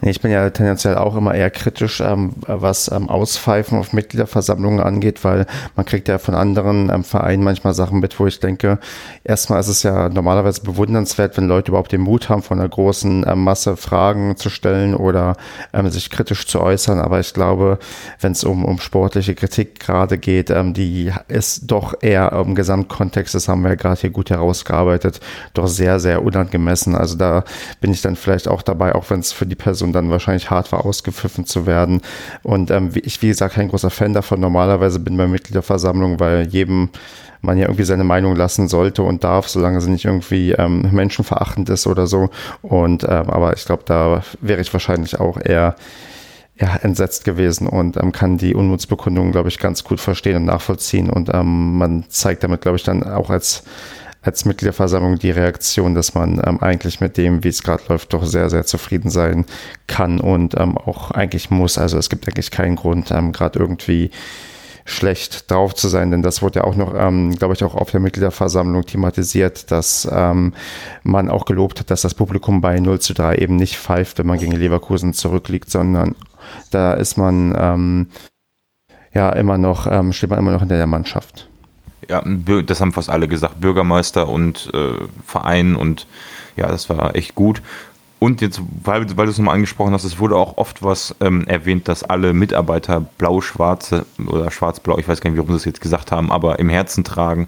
Ich bin ja tendenziell auch immer eher kritisch, was Auspfeifen auf Mitgliederversammlungen angeht, weil man kriegt ja von anderen Vereinen manchmal Sachen mit, wo ich denke, erstmal ist es ja normalerweise bewundernswert, wenn Leute überhaupt den Mut haben, von einer großen Masse Fragen zu stellen oder sich kritisch zu äußern, aber ich glaube, wenn es um sportliche Kritik gerade geht, die ist doch eher im Gesamtkontext, das haben wir ja gerade hier gut herausgearbeitet, doch sehr, sehr unangemessen. Also da bin ich dann vielleicht auch dabei, auch wenn es für die Person dann wahrscheinlich hart war, ausgepfiffen zu werden. Und ich, wie gesagt, kein großer Fan davon. Normalerweise bin ich bei Mitgliederversammlungen, weil jedem man ja irgendwie seine Meinung lassen sollte und darf, solange sie nicht irgendwie menschenverachtend ist oder so. Und aber ich glaube, da wäre ich wahrscheinlich auch eher entsetzt gewesen und kann die Unmutsbekundungen, glaube ich, ganz gut verstehen und nachvollziehen. Und man zeigt damit, glaube ich, dann auch als Mitgliederversammlung die Reaktion, dass man eigentlich mit dem, wie es gerade läuft, doch sehr, sehr zufrieden sein kann und auch eigentlich muss. Also es gibt eigentlich keinen Grund, gerade irgendwie schlecht drauf zu sein, denn das wurde ja auch noch, glaube ich, auch auf der Mitgliederversammlung thematisiert, dass man auch gelobt hat, dass das Publikum bei 0:3 eben nicht pfeift, wenn man gegen Leverkusen zurückliegt, sondern da ist man steht man immer noch hinter der Mannschaft. Ja, das haben fast alle gesagt, Bürgermeister und Verein, und ja, das war echt gut. Und jetzt, weil du es nochmal angesprochen hast, es wurde auch oft was erwähnt, dass alle Mitarbeiter blau-schwarze oder schwarz-blau, ich weiß gar nicht, warum sie es jetzt gesagt haben, aber im Herzen tragen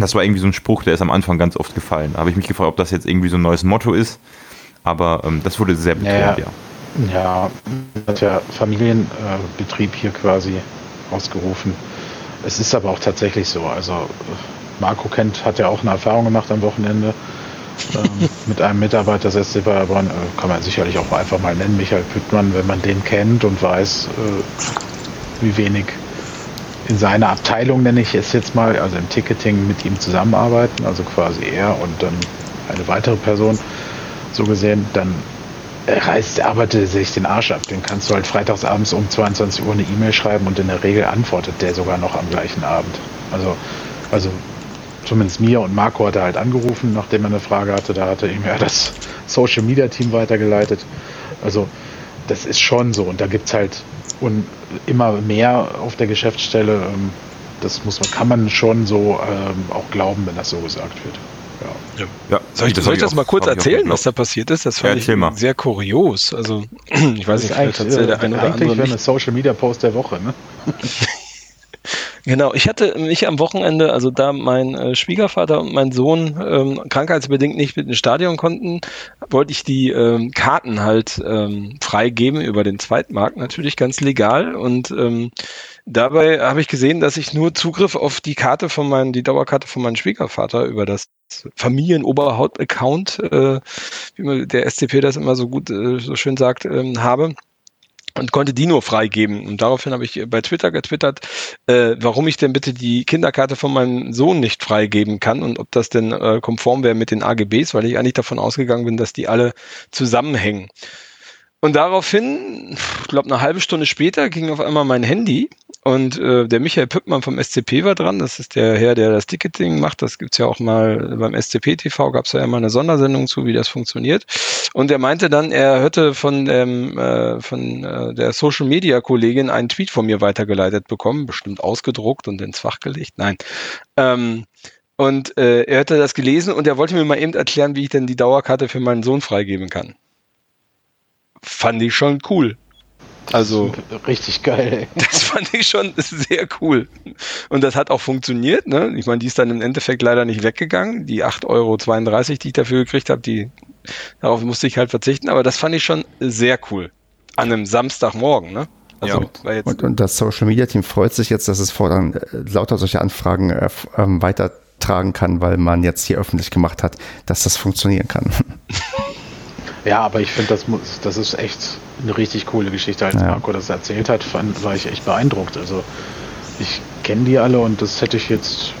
Das war irgendwie so ein Spruch, der ist am Anfang ganz oft gefallen. Da habe ich mich gefragt, ob das jetzt irgendwie so ein neues Motto ist. Aber das wurde sehr betont, ja. Ja, das hat ja Familienbetrieb hier quasi ausgerufen. Es ist aber auch tatsächlich so. Also Marco hat ja auch eine Erfahrung gemacht am Wochenende mit einem Mitarbeiter, kann man sicherlich auch einfach mal nennen, Michael Püttmann, wenn man den kennt und weiß, wie wenig in seiner Abteilung, nenne ich es jetzt mal, also im Ticketing mit ihm zusammenarbeiten, also quasi er und dann eine weitere Person, so gesehen, dann arbeitet sich den Arsch ab. Den kannst du halt freitagsabends um 22 Uhr eine E-Mail schreiben und in der Regel antwortet der sogar noch am gleichen Abend. Also zumindest mir, und Marco hat er halt angerufen, nachdem er eine Frage hatte, da hat er ihm ja das Social Media Team weitergeleitet. Also das ist schon so, und da gibt es halt immer mehr auf der Geschäftsstelle, das kann man schon so auch glauben, wenn das so gesagt wird. Ja. Ja, soll ich das mal kurz erzählen, was da passiert ist? Das fand ich sehr kurios. Also, ich weiß nicht, vielleicht erzählt der eine oder andere. Eigentlich wäre eine Social Media Post der Woche, ne? Genau, ich hatte mich am Wochenende, also da mein Schwiegervater und mein Sohn krankheitsbedingt nicht mit ins Stadion konnten, wollte ich die Karten halt freigeben über den Zweitmarkt, natürlich ganz legal, und dabei habe ich gesehen, dass ich nur Zugriff auf die Dauerkarte von meinem Schwiegervater über das Familienoberhaupt-Account, wie der SCP das immer so gut, so schön sagt, habe. Und konnte die nur freigeben. Und daraufhin habe ich bei Twitter getwittert, warum ich denn bitte die Kinderkarte von meinem Sohn nicht freigeben kann und ob das denn konform wäre mit den AGBs, weil ich eigentlich davon ausgegangen bin, dass die alle zusammenhängen. Und daraufhin, ich glaube eine halbe Stunde später, ging auf einmal mein Handy und der Michael Püttmann vom SCP war dran, das ist der Herr, der das Ticketing macht, das gibt's ja auch mal beim SCP TV, gab's ja mal eine Sondersendung zu, wie das funktioniert, und er meinte dann, er hörte von der Social Media Kollegin einen Tweet von mir weitergeleitet bekommen, bestimmt ausgedruckt und ins Fach gelegt, nein, und er hatte das gelesen und er wollte mir mal eben erklären, wie ich denn die Dauerkarte für meinen Sohn freigeben kann. Fand ich schon cool. Also richtig geil. Das fand ich schon sehr cool. Und das hat auch funktioniert. Ne? Ich meine, die ist dann im Endeffekt leider nicht weggegangen. Die 8,32 €, die ich dafür gekriegt habe, darauf musste ich halt verzichten. Aber das fand ich schon sehr cool. An einem Samstagmorgen. Ne? Also, ja. Jetzt und das Social-Media-Team freut sich jetzt, dass es fortan lauter solche Anfragen weitertragen kann, weil man jetzt hier öffentlich gemacht hat, dass das funktionieren kann. Ja, aber ich finde, das ist echt eine richtig coole Geschichte. Als Marco das erzählt hat, war ich echt beeindruckt. Also ich kenne die alle und das hätte ich jetzt,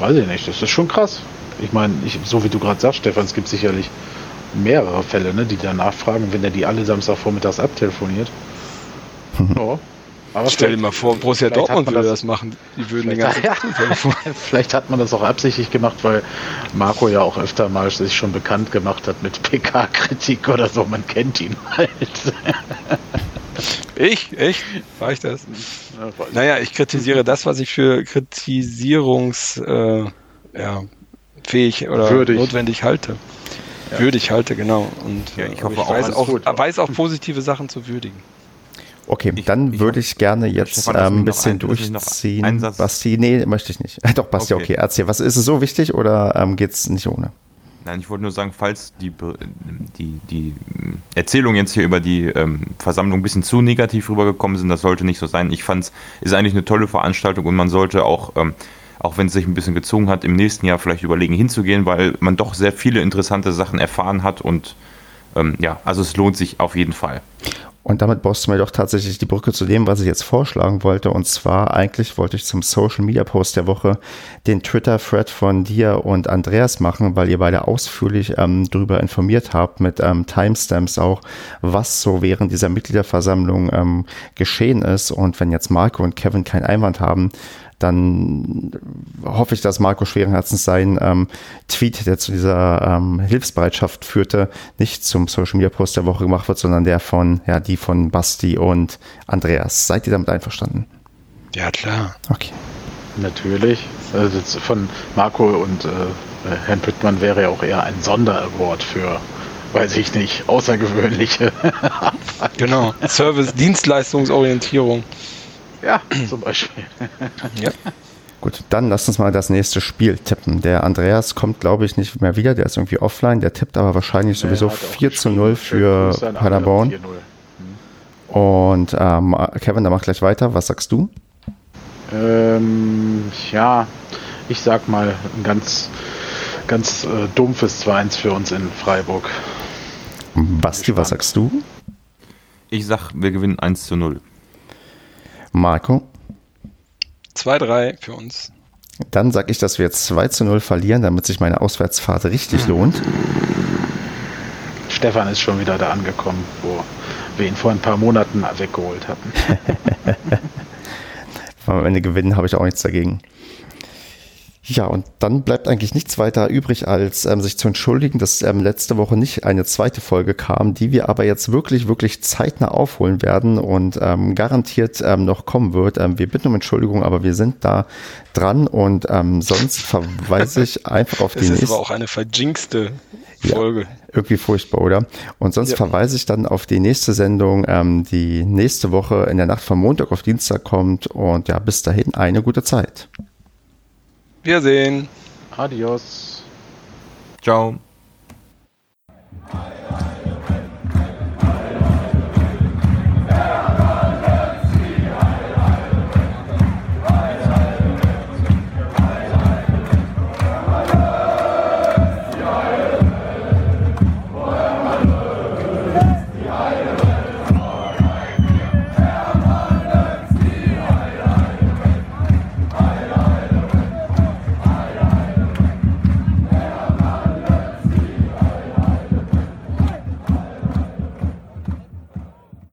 weiß ich nicht, das ist schon krass. Ich meine, so wie du gerade sagst, Stefan, es gibt sicherlich mehrere Fälle, ne, die da nachfragen, wenn der die alle Samstagvormittags abtelefoniert. Ja. Aber stell dir mal vor, Borussia Dortmund würde das machen. Die würden den ganzen Vielleicht hat man das auch absichtlich gemacht, weil Marco ja auch öfter mal sich schon bekannt gemacht hat mit PK-Kritik oder so. Man kennt ihn halt. Ich? War ich das? Naja, ich kritisiere das, was ich für kritisierungsfähig oder notwendig halte. Ja. Würdig halte, genau. Und ja, ich hoffe, ich weiß auch positive Sachen zu würdigen. Okay, dann würde ich gerne jetzt ein bisschen durchziehen. Basti, nee, möchte ich nicht. Doch, Basti, okay, erzähl. Was ist es so wichtig oder geht's nicht ohne? Nein, ich wollte nur sagen, falls die Erzählungen jetzt hier über die Versammlung ein bisschen zu negativ rübergekommen sind, das sollte nicht so sein. Ich fand, es ist eigentlich eine tolle Veranstaltung und man sollte auch wenn es sich ein bisschen gezogen hat, im nächsten Jahr vielleicht überlegen hinzugehen, weil man doch sehr viele interessante Sachen erfahren hat und also es lohnt sich auf jeden Fall. Und damit baust du mir doch tatsächlich die Brücke zu dem, was ich jetzt vorschlagen wollte. Und zwar, eigentlich wollte ich zum Social Media Post der Woche den Twitter-Thread von dir und Andreas machen, weil ihr beide ausführlich darüber informiert habt, mit Timestamps auch, was so während dieser Mitgliederversammlung geschehen ist. Und wenn jetzt Marco und Kevin keinen Einwand haben, dann hoffe ich, dass Marco schweren Herzens seinen Tweet, der zu dieser Hilfsbereitschaft führte, nicht zum Social Media Post der Woche gemacht wird, sondern die von Basti und Andreas. Seid ihr damit einverstanden? Ja, klar. Okay. Natürlich. Also von Marco und Herrn Püttmann wäre ja auch eher ein Sonderwort für, weiß ich nicht, außergewöhnliche. Genau. Service-Dienstleistungsorientierung. Ja, zum Beispiel. Ja. Gut, dann lasst uns mal das nächste Spiel tippen. Der Andreas kommt, glaube ich, nicht mehr wieder. Der ist irgendwie offline. Der tippt aber wahrscheinlich sowieso 4:0 für Paderborn. Und Kevin, da macht gleich weiter. Was sagst du? Ja, ich sag mal ein ganz dumpfes 2-1 für uns in Freiburg. Basti, was sagst du? Ich sag, wir gewinnen 1:0. Marco? 2-3 für uns. Dann sage ich, dass wir 2:0 verlieren, damit sich meine Auswärtsfahrt richtig lohnt. Stefan ist schon wieder da angekommen, wo wir ihn vor ein paar Monaten weggeholt hatten. Am Ende gewinnen habe ich auch nichts dagegen. Ja, und dann bleibt eigentlich nichts weiter übrig, als sich zu entschuldigen, dass letzte Woche nicht eine zweite Folge kam, die wir aber jetzt wirklich, wirklich zeitnah aufholen werden und garantiert noch kommen wird. Wir bitten um Entschuldigung, aber wir sind da dran und sonst verweise ich einfach auf die nächste. Das ist aber auch eine verjinxte Folge. Ja, irgendwie furchtbar, oder? Und sonst verweise ich dann auf die nächste Sendung, die nächste Woche in der Nacht von Montag auf Dienstag kommt. Und ja, bis dahin eine gute Zeit. Wiedersehen. Adios. Ciao.